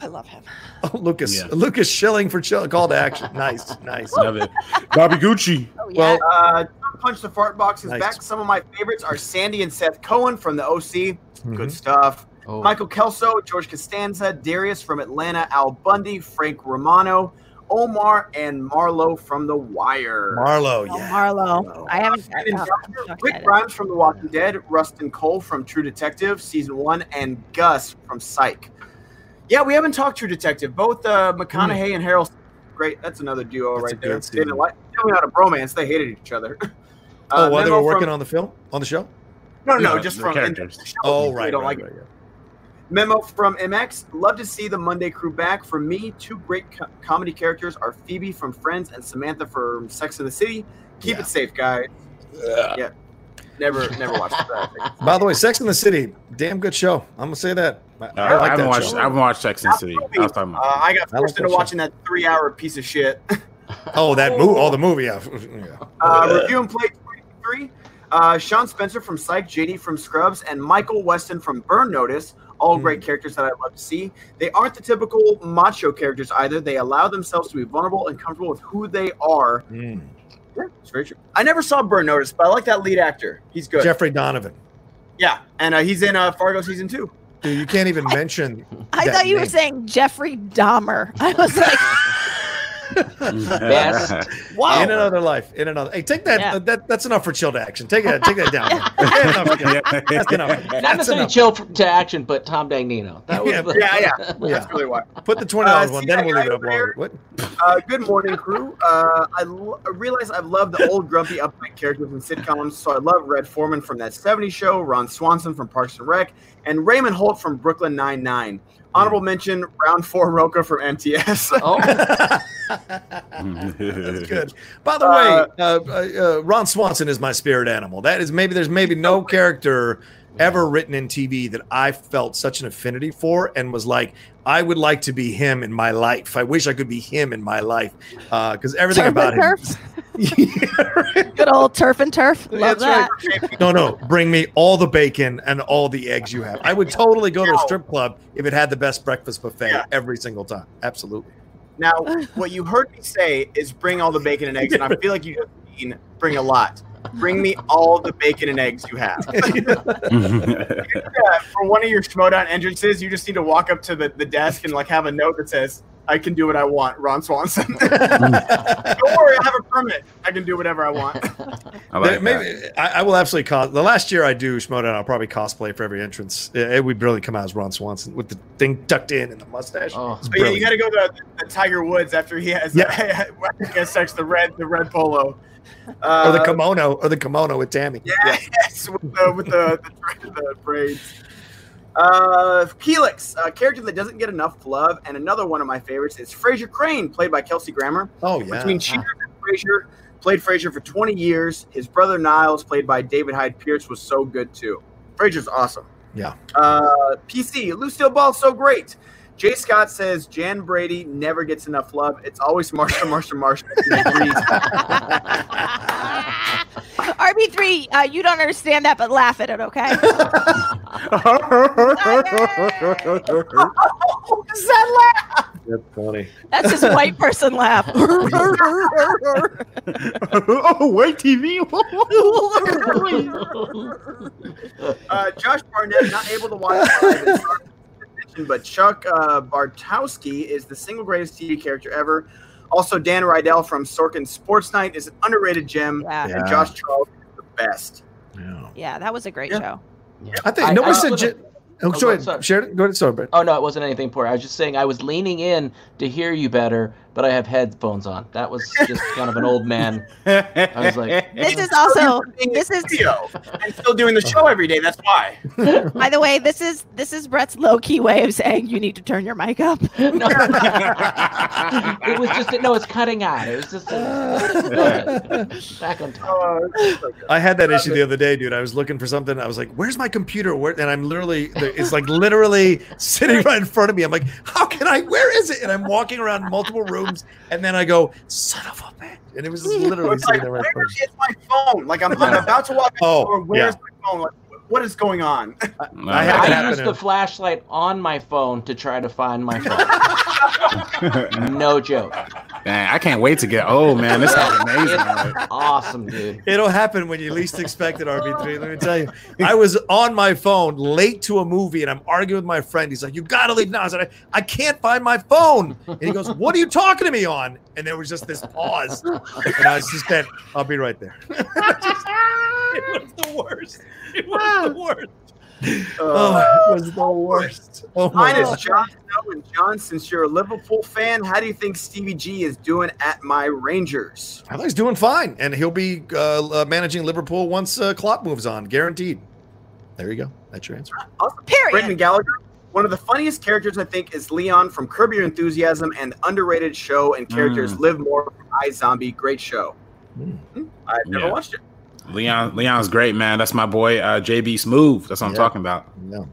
I love him. Oh, Lucas. Yeah. Lucas Schilling for call to action. Nice, nice. Love it. Bobby Gucci. Oh, yeah. Well, Punch the Fart Box is back. Some of my favorites are Sandy and Seth Cohen from The OC. Mm-hmm. Good stuff. Oh. Michael Kelso, George Costanza, Darius from Atlanta, Al Bundy, Frank Romano, Omar, and Marlo from The Wire. Marlo. I haven't Rick Grimes from The Walking Dead, Rustin Cole from True Detective Season 1, and Gus from Psych. Yeah, we haven't talked True Detective. Both McConaughey and Harold. Great. That's another duo right there. They didn't like not a bromance. They hated each other. Oh, while they were working on the film? On the show? No, just from characters. Oh, right. They don't like it. Yeah. Memo from MX, love to see the Monday crew back. For me, 2 great comedy characters are Phoebe from Friends and Samantha from Sex and the City. Keep it safe, guys. Yeah. Never watched that. By the way, Sex and the City, damn good show. I'm going to say that. I haven't watched Sex and the City. I got forced into watching that 3-hour piece of shit. Oh, that movie. Oh, the movie. Yeah. Review and play 23. Sean Spencer from Psych, JD from Scrubs, and Michael Weston from Burn Notice. All great characters that I'd love to see. They aren't the typical macho characters either. They allow themselves to be vulnerable and comfortable with who they are. Mm. Yeah, it's very true. I never saw Burn Notice, but I like that lead actor. He's good. Jeffrey Donovan. Yeah, and he's in Fargo Season 2. Dude, you can't even mention I thought you were saying Jeffrey Dahmer. I was like... Best. Wow. In another life. In another. Hey, take that. That's enough for chill to action. Take that down. That's enough. Not necessarily chill to action, but Tom Dagnino. That was That's really why. Put the $20 one. Then we'll leave it up longer. What? Good morning, crew. I realize I've loved the old grumpy uptight characters in sitcoms, so I love Red Foreman from That '70s Show, Ron Swanson from Parks and Rec, and Raymond Holt from Brooklyn Nine-Nine. Honorable mention, round 4 Rocha from MTS. Oh, that's good. By the way, Ron Swanson is my spirit animal. That is there's no character ever written in TV that I felt such an affinity for and was like, I would like to be him in my life. I wish I could be him in my life because everything about him. Good old turf and turf. Love that. Right. No, bring me all the bacon and all the eggs you have. I would totally go to a strip club if it had the best breakfast buffet every single time. Absolutely. Now, what you heard me say is bring all the bacon and eggs, and I feel like you just mean bring a lot. Bring me all the bacon and eggs you have. For one of your Schmoedown entrances, you just need to walk up to the desk and like have a note that says, I can do what I want, Ron Swanson. Don't worry, I have a permit. I can do whatever I want. I will absolutely the last year I do Schmoedown, I'll probably cosplay for every entrance. It would really come out as Ron Swanson with the thing tucked in and the mustache. Oh, yeah, you got to go to the Tiger Woods after he has the red polo. Or the kimono, with Tammy. Yeah, yes, with the braids. Keelix, a character that doesn't get enough love, and another one of my favorites is Frasier Crane, played by Kelsey Grammer. Oh yeah. Between Cheers and Frasier, played Frasier for 20 years. His brother Niles, played by David Hyde Pierce, was so good too. Frasier's awesome. Yeah. PC, Lou Steel Ball's so great. Jay Scott says, Jan Brady never gets enough love. It's always Marsha, Marsha, Marsha. RB3, you don't understand that, but laugh at it, okay? Does that laugh? That's funny. That's just white person laugh. Oh, white TV. Josh Barnett, not able to watch live. But Chuck Bartowski is the single greatest TV character ever. Also, Dan Rydell from Sorkin Sports Night is an underrated gem. Yeah. And Josh Charles is the best. Yeah, yeah, that was a great show. Yeah. I think no one suggested. Oh, go ahead, Sheridan. Go ahead, sorry, Brett. Oh, no, it wasn't anything poor. I was just saying I was leaning in to hear you better, but I have headphones on. That was just kind of an old man. I was like, this is also this is video. I'm still doing the show every day. That's why. By the way, this is Brett's low key way of saying you need to turn your mic up. No, it was just no, it's cutting out. It was just back on top. I had that issue the other day, dude. I was looking for something. I was like, where's my computer? And I'm literally. It's like literally sitting right in front of me. I'm like, how can I? Where is it? And I'm walking around multiple rooms, and then I go, son of a bitch. And it was literally it's sitting like, right in front of me. Where is my phone? Like I'm about to walk in the door. Where's my phone? Like, what is going on? I used the flashlight on my phone to try to find my phone. No joke. Man, I can't wait to get old, man. This is amazing. Right? Awesome, dude. It'll happen when you least expect it, RB3. Let me tell you. I was on my phone late to a movie, and I'm arguing with my friend. He's like, you got to leave now. I said, I can't find my phone. And he goes, what are you talking to me on? And there was just this pause. And I was just dead. I'll be right there. It was the worst. It was the worst. It was the worst. Oh, mine is John Snow. And John, since you're a Liverpool fan, how do you think Stevie G is doing at my Rangers? I think he's doing fine, and he'll be managing Liverpool once Klopp moves on, guaranteed. There you go. That's your answer. Awesome. Period. Brendan Gallagher. One of the funniest characters, I think, is Leon from Curb Your Enthusiasm, and underrated show and characters Liv Moore from iZombie. Great show. I've never watched it. Leon's great, man. That's my boy, JB Smooth. That's what I'm talking about. No.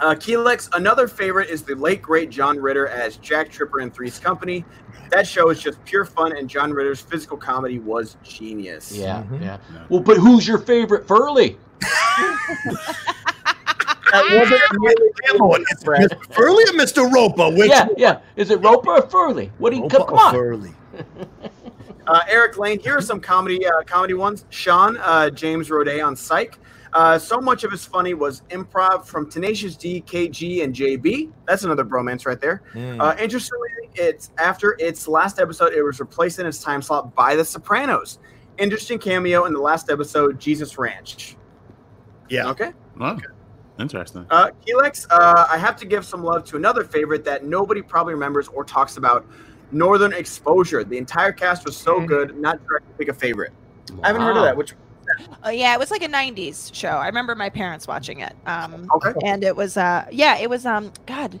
Kelex, another favorite is the late, great John Ritter as Jack Tripper in Three's Company. That show is just pure fun, and John Ritter's physical comedy was genius. Yeah, yeah. Well, but who's your favorite Furley? Is it Furley or Mr. Roper? Is it Roper or Furley? What do you come on? Furley. Eric Lane, here are some comedy ones. Sean, James Roday on Psych. So much of his funny was improv from Tenacious D, KG, and JB. That's another bromance right there. Interestingly, it's after its last episode, it was replaced in its time slot by The Sopranos. Interesting cameo in the last episode, Jesus Ranch. Yeah. Okay. Okay. Interesting. Kelex, I have to give some love to another favorite that nobody probably remembers or talks about. Northern Exposure. The entire cast was so good, not sure I could pick a favorite. Wow. I haven't heard of that. Which? Yeah, it was like a 90s show. I remember my parents watching it. And it was, God,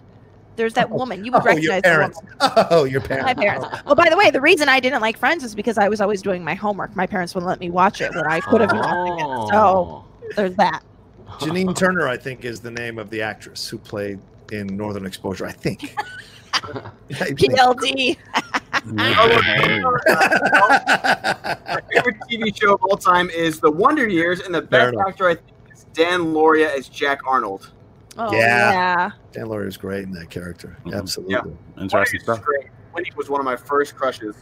there's that woman. You would recognize your parents. Oh, your parents. My parents. Well, by the way, the reason I didn't like Friends is because I was always doing my homework. My parents wouldn't let me watch it when I could have been watching it. So there's that. Janine Turner, I think, is the name of the actress who played in Northern Exposure, I think. PLD. My favorite TV show of all time is The Wonder Years, and the best actor I think is Dan Lauria as Jack Arnold. Oh, yeah. Dan Lauria was great in that character. Mm-hmm. Absolutely. Yeah. Interesting stuff. Wendy was one of my first crushes.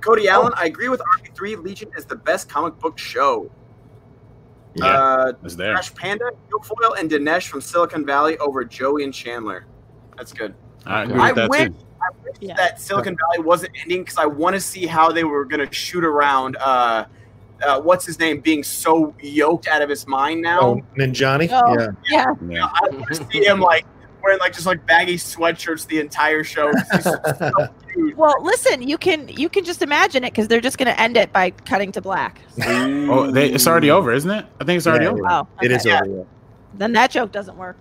Cody Allen, I agree with RB3. Legion is the best comic book show. Yeah, it's there. Crash Panda, Joe Foyle, and Dinesh from Silicon Valley over Joey and Chandler. That's good. I agree with that too. I wish that Silicon Valley wasn't ending because I want to see how they were going to shoot around what's his name being so yoked out of his mind now. Oh, Ninjani? Yeah. I want to see him like wearing like just like baggy sweatshirts the entire show. He's so huge. Well, listen, you can just imagine it because they're just going to end it by cutting to black. It's already over, isn't it? I think it's already over. Oh, okay. It is over. Yeah. Then that joke doesn't work.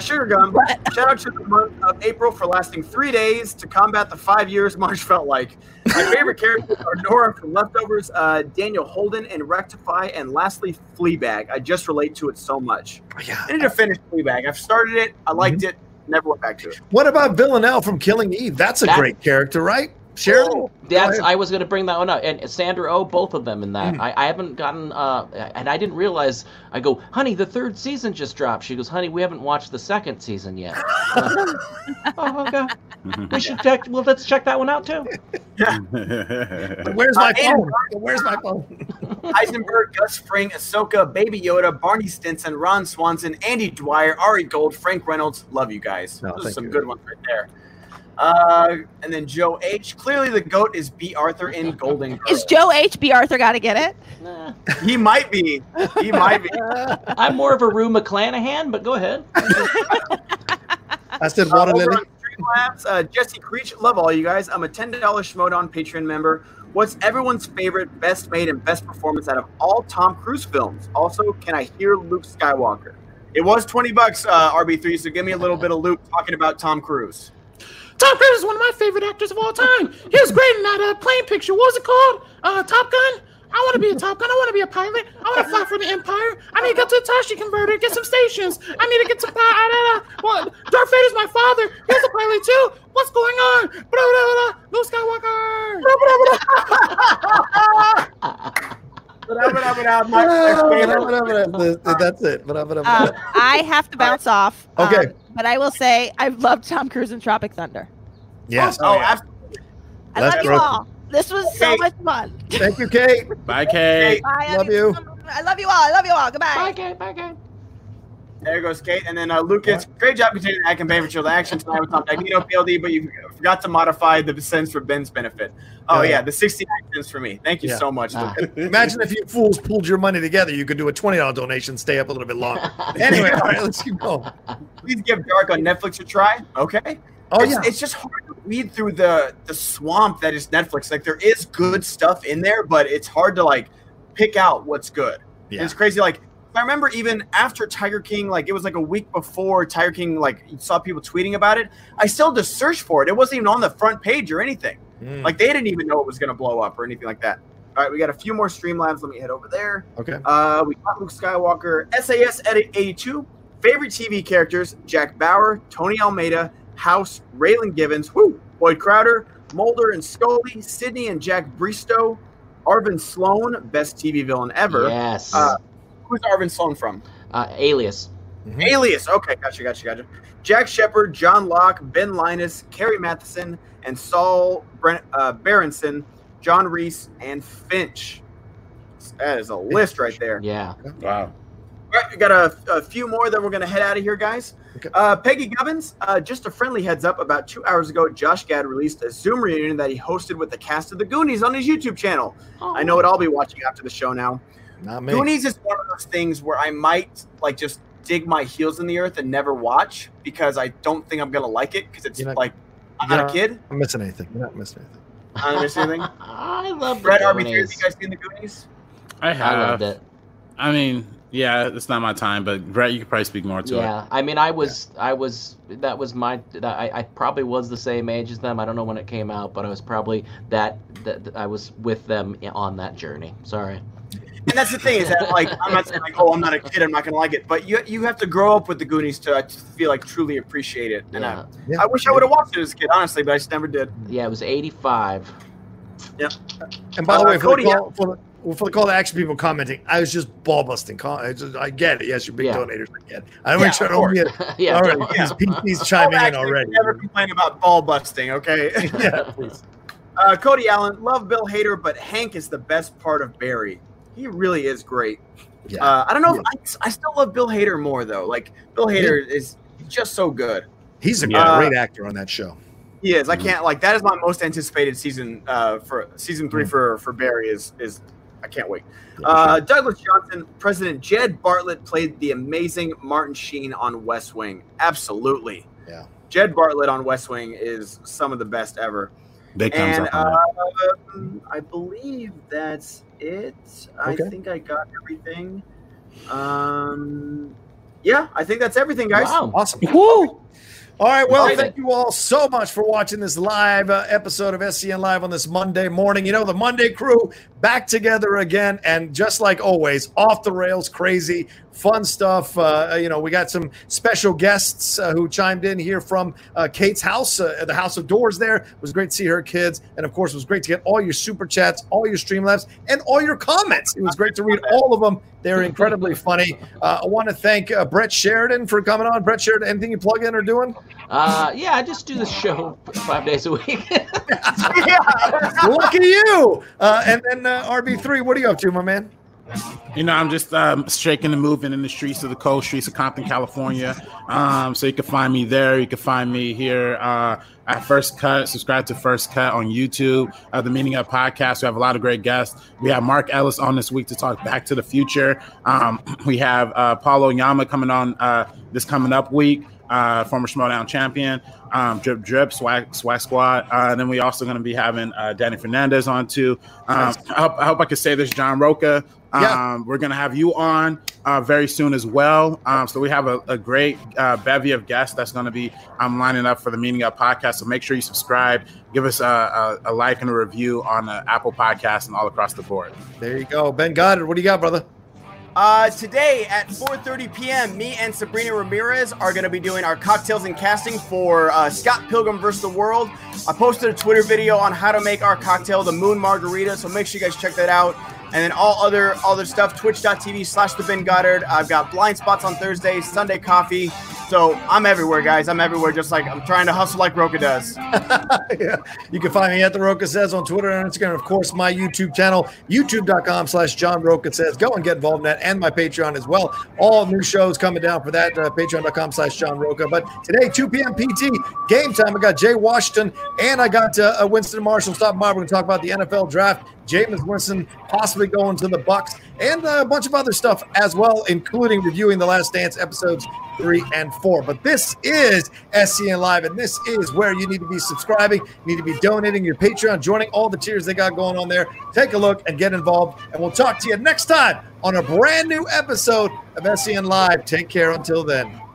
Sugar Gum, shout out to the month of April for lasting 3 days to combat the 5 years March felt like. My favorite characters are Nora from Leftovers, Daniel Holden, and Rectify, and lastly, Fleabag. I just relate to it so much. Yeah. I need to finish Fleabag. I've started it. I liked it. Never went back to it. What about Villanelle from Killing Eve? That's a great character, right? Cheryl. That's, I was going to bring that one up. And Sandra Oh, both of them in that. I haven't gotten, and I didn't realize, I go, honey, the third season just dropped. She goes, honey, we haven't watched the second season yet. Oh, okay. We should check, well, let's check that one out too. Yeah. Where's my phone? Where's my phone? Eisenberg, Gus Fring, Ahsoka, Baby Yoda, Barney Stinson, Ron Swanson, Andy Dwyer, Ari Gold, Frank Reynolds. Love you guys. No, those are some good ones right there. And then Joe H. Clearly the GOAT is B. Arthur in Golden Girls. Is Joe H. B. Arthur got to get it? Nah. He might be. He might be. I'm more of a Rue McClanahan, but go ahead. I said water lily. Streamlabs, Jesse Creech, love all you guys. I'm a $10 Schmoedown Patreon member. What's everyone's favorite, best made, and best performance out of all Tom Cruise films? Also, can I hear Luke Skywalker? It was $20, RB3, so give me a little bit of Luke talking about Tom Cruise. Tom Cruise is one of my favorite actors of all time. He was great in that plane picture. What was it called? Top Gun? I want to be a Top Gun. I want to be a pilot. I want to fly for the Empire. I need to go to the Tashi converter, get some stations. I need to get some well, Darth Vader's my father. He's a pilot too. What's going on? Luke Skywalker. That's it. I have to bounce off. Okay. But I will say I love Tom Cruise in Tropic Thunder. Yes. Oh, absolutely. I love you all. This was so much fun. Thank you, Kate. Bye, Kate. Bye. Love you. I love you all. I love you all. Goodbye. Bye, Kate. Bye, Kate. There goes Kate. And then Lucas, great job continuing to act and pay for the action tonight with Tom Dagnino PLD, but you forgot to modify the cents for Ben's benefit. Oh, yeah, the 69 cents for me. Thank you so much, Lucas. Imagine if you fools pulled your money together. You could do a $20 donation, stay up a little bit longer. Anyway, all right, let's keep going. Please give Dark on Netflix a try, okay? Oh, it's just hard to weed through the swamp that is Netflix. Like, there is good stuff in there, but it's hard to, like, pick out what's good. Yeah. And it's crazy, like, I remember even after Tiger King, like it was like a week before Tiger King, like you saw people tweeting about it. I still just searched for it. It wasn't even on the front page or anything. Like they didn't even know it was going to blow up or anything like that. All right, we got a few more Streamlabs. Let me head over there. Okay. We got Luke Skywalker, SAS Edit 82. Favorite TV characters, Jack Bauer, Tony Almeida, House, Raylan Givens, Boyd Crowder, Mulder and Scully, Sidney and Jack Bristow, Arvin Sloan, best TV villain ever. Yes. Who's Arvin Sloan from? Alias. Alias. Okay, gotcha. Jack Shepard, John Locke, Ben Linus, Carrie Matheson, and Saul Berenson, John Reese, and Finch. That is a list right there. Yeah. Wow. All right, we got a few more, then we're going to head out of here, guys. Okay. Peggy Gubbins, just a friendly heads up, about 2 hours ago, Josh Gad released a Zoom reunion that he hosted with the cast of The Goonies on his YouTube channel. Oh. I know what I'll be watching after the show now. Not me. Goonies is one of those things where I might like just dig my heels in the earth and never watch because I don't think I'm gonna like it because it's like I'm not a kid. I'm missing anything. You're not missing anything. I'm not missing anything. I love Brett RB3. Have you guys seen The Goonies? I have. I loved it. I mean, yeah, it's not my time, but Brett, you could probably speak more to it. Yeah, I mean, I probably was the same age as them. I don't know when it came out, but I was probably that I was with them on that journey. Sorry. And that's the thing is that, like, I'm not saying, like, oh, I'm not a kid, I'm not going to like it. But you have to grow up with The Goonies to feel like truly appreciate it. And I wish I would have watched it as a kid, honestly, but I just never did. Yeah, it was 85. Yep. And by the way, Cody, for the call to action people commenting, I was just ball busting. I get it. Yes, you're big donators. I get it. I don't want to get it. Yeah, all right. He's chiming in already. Never complain about ball busting, okay? Yeah, please. Cody Allen, love Bill Hader, but Hank is the best part of Barry. He really is great. Yeah. I don't know. I still love Bill Hader more, though. Like, Bill Hader is just so good. He's a great actor on that show. He is. I can't, like, that is my most anticipated season for season three for Barry is I can't wait. Douglas Johnson, President Jed Bartlett played the amazing Martin Sheen on West Wing. Absolutely. Yeah. Jed Bartlett on West Wing is some of the best ever. And I believe that's it. I think I got everything. Yeah, I think that's everything, guys. Wow. Awesome. Woo! All right, well, thank you all so much for watching this live episode of SEN Live on this Monday morning. You know, the Monday crew back together again, and just like always, off the rails, crazy, fun stuff. You know, we got some special guests who chimed in here from Kate's house, the House of Doors there. It was great to see her kids, and, of course, it was great to get all your Super Chats, all your Streamlabs, and all your comments. It was great to read all of them. They're incredibly funny. I want to thank Brett Sheridan for coming on. Brett Sheridan, anything you plug in or doing? Yeah, I just do the show 5 days a week. Yeah, look at you. And then RB3, what are you up to, my man? You know, I'm just shaking and moving in the streets of the cold, streets of Compton, California. So you can find me there. You can find me here at First Cut. Subscribe to First Cut on YouTube. The Meaning Up podcast. We have a lot of great guests. We have Mark Ellis on this week to talk Back to the Future. We have Paulo Yama coming on this coming up week. Former Schmoedown champion, Drip Drip, Swag Squad. And then we also going to be having Danny Fernandez on too. I hope I can say this, John Rocha. Yeah. We're going to have you on very soon as well. So we have a great bevy of guests that's going to be lining up for the Meeting Up podcast. So make sure you subscribe. Give us a like and a review on Apple Podcasts and all across the board. There you go. Ben Goddard, what do you got, brother? Today at 4:30 p.m., me and Sabrina Ramirez are going to be doing our cocktails and casting for Scott Pilgrim vs. the World. I posted a Twitter video on how to make our cocktail, the Moon Margarita, so make sure you guys check that out. And then all other stuff, twitch.tv/TheBenGoddard. I've got blind spots on Thursday, Sunday coffee. So I'm everywhere, guys. I'm everywhere, just like I'm trying to hustle like Rocha does. Yeah. You can find me at The Rocha Says on Twitter and Instagram. Of course, my YouTube channel, youtube.com/JohnRochaSays. Go and get involved in that, and my Patreon as well. All new shows coming down for that, patreon.com/JohnRocha. But today, 2 p.m. PT, game time. I got Jay Washington, and I got Winston Marshall stopping by. We're going to talk about the NFL draft. Jameis Winston possibly going to the Bucks, and a bunch of other stuff as well, including reviewing The Last Dance episodes 3 and 4. But this is SEN Live, and this is where you need to be subscribing. You need to be donating your Patreon, joining all the tiers they got going on there. Take a look and get involved, and we'll talk to you next time on a brand new episode of SEN Live. Take care until then.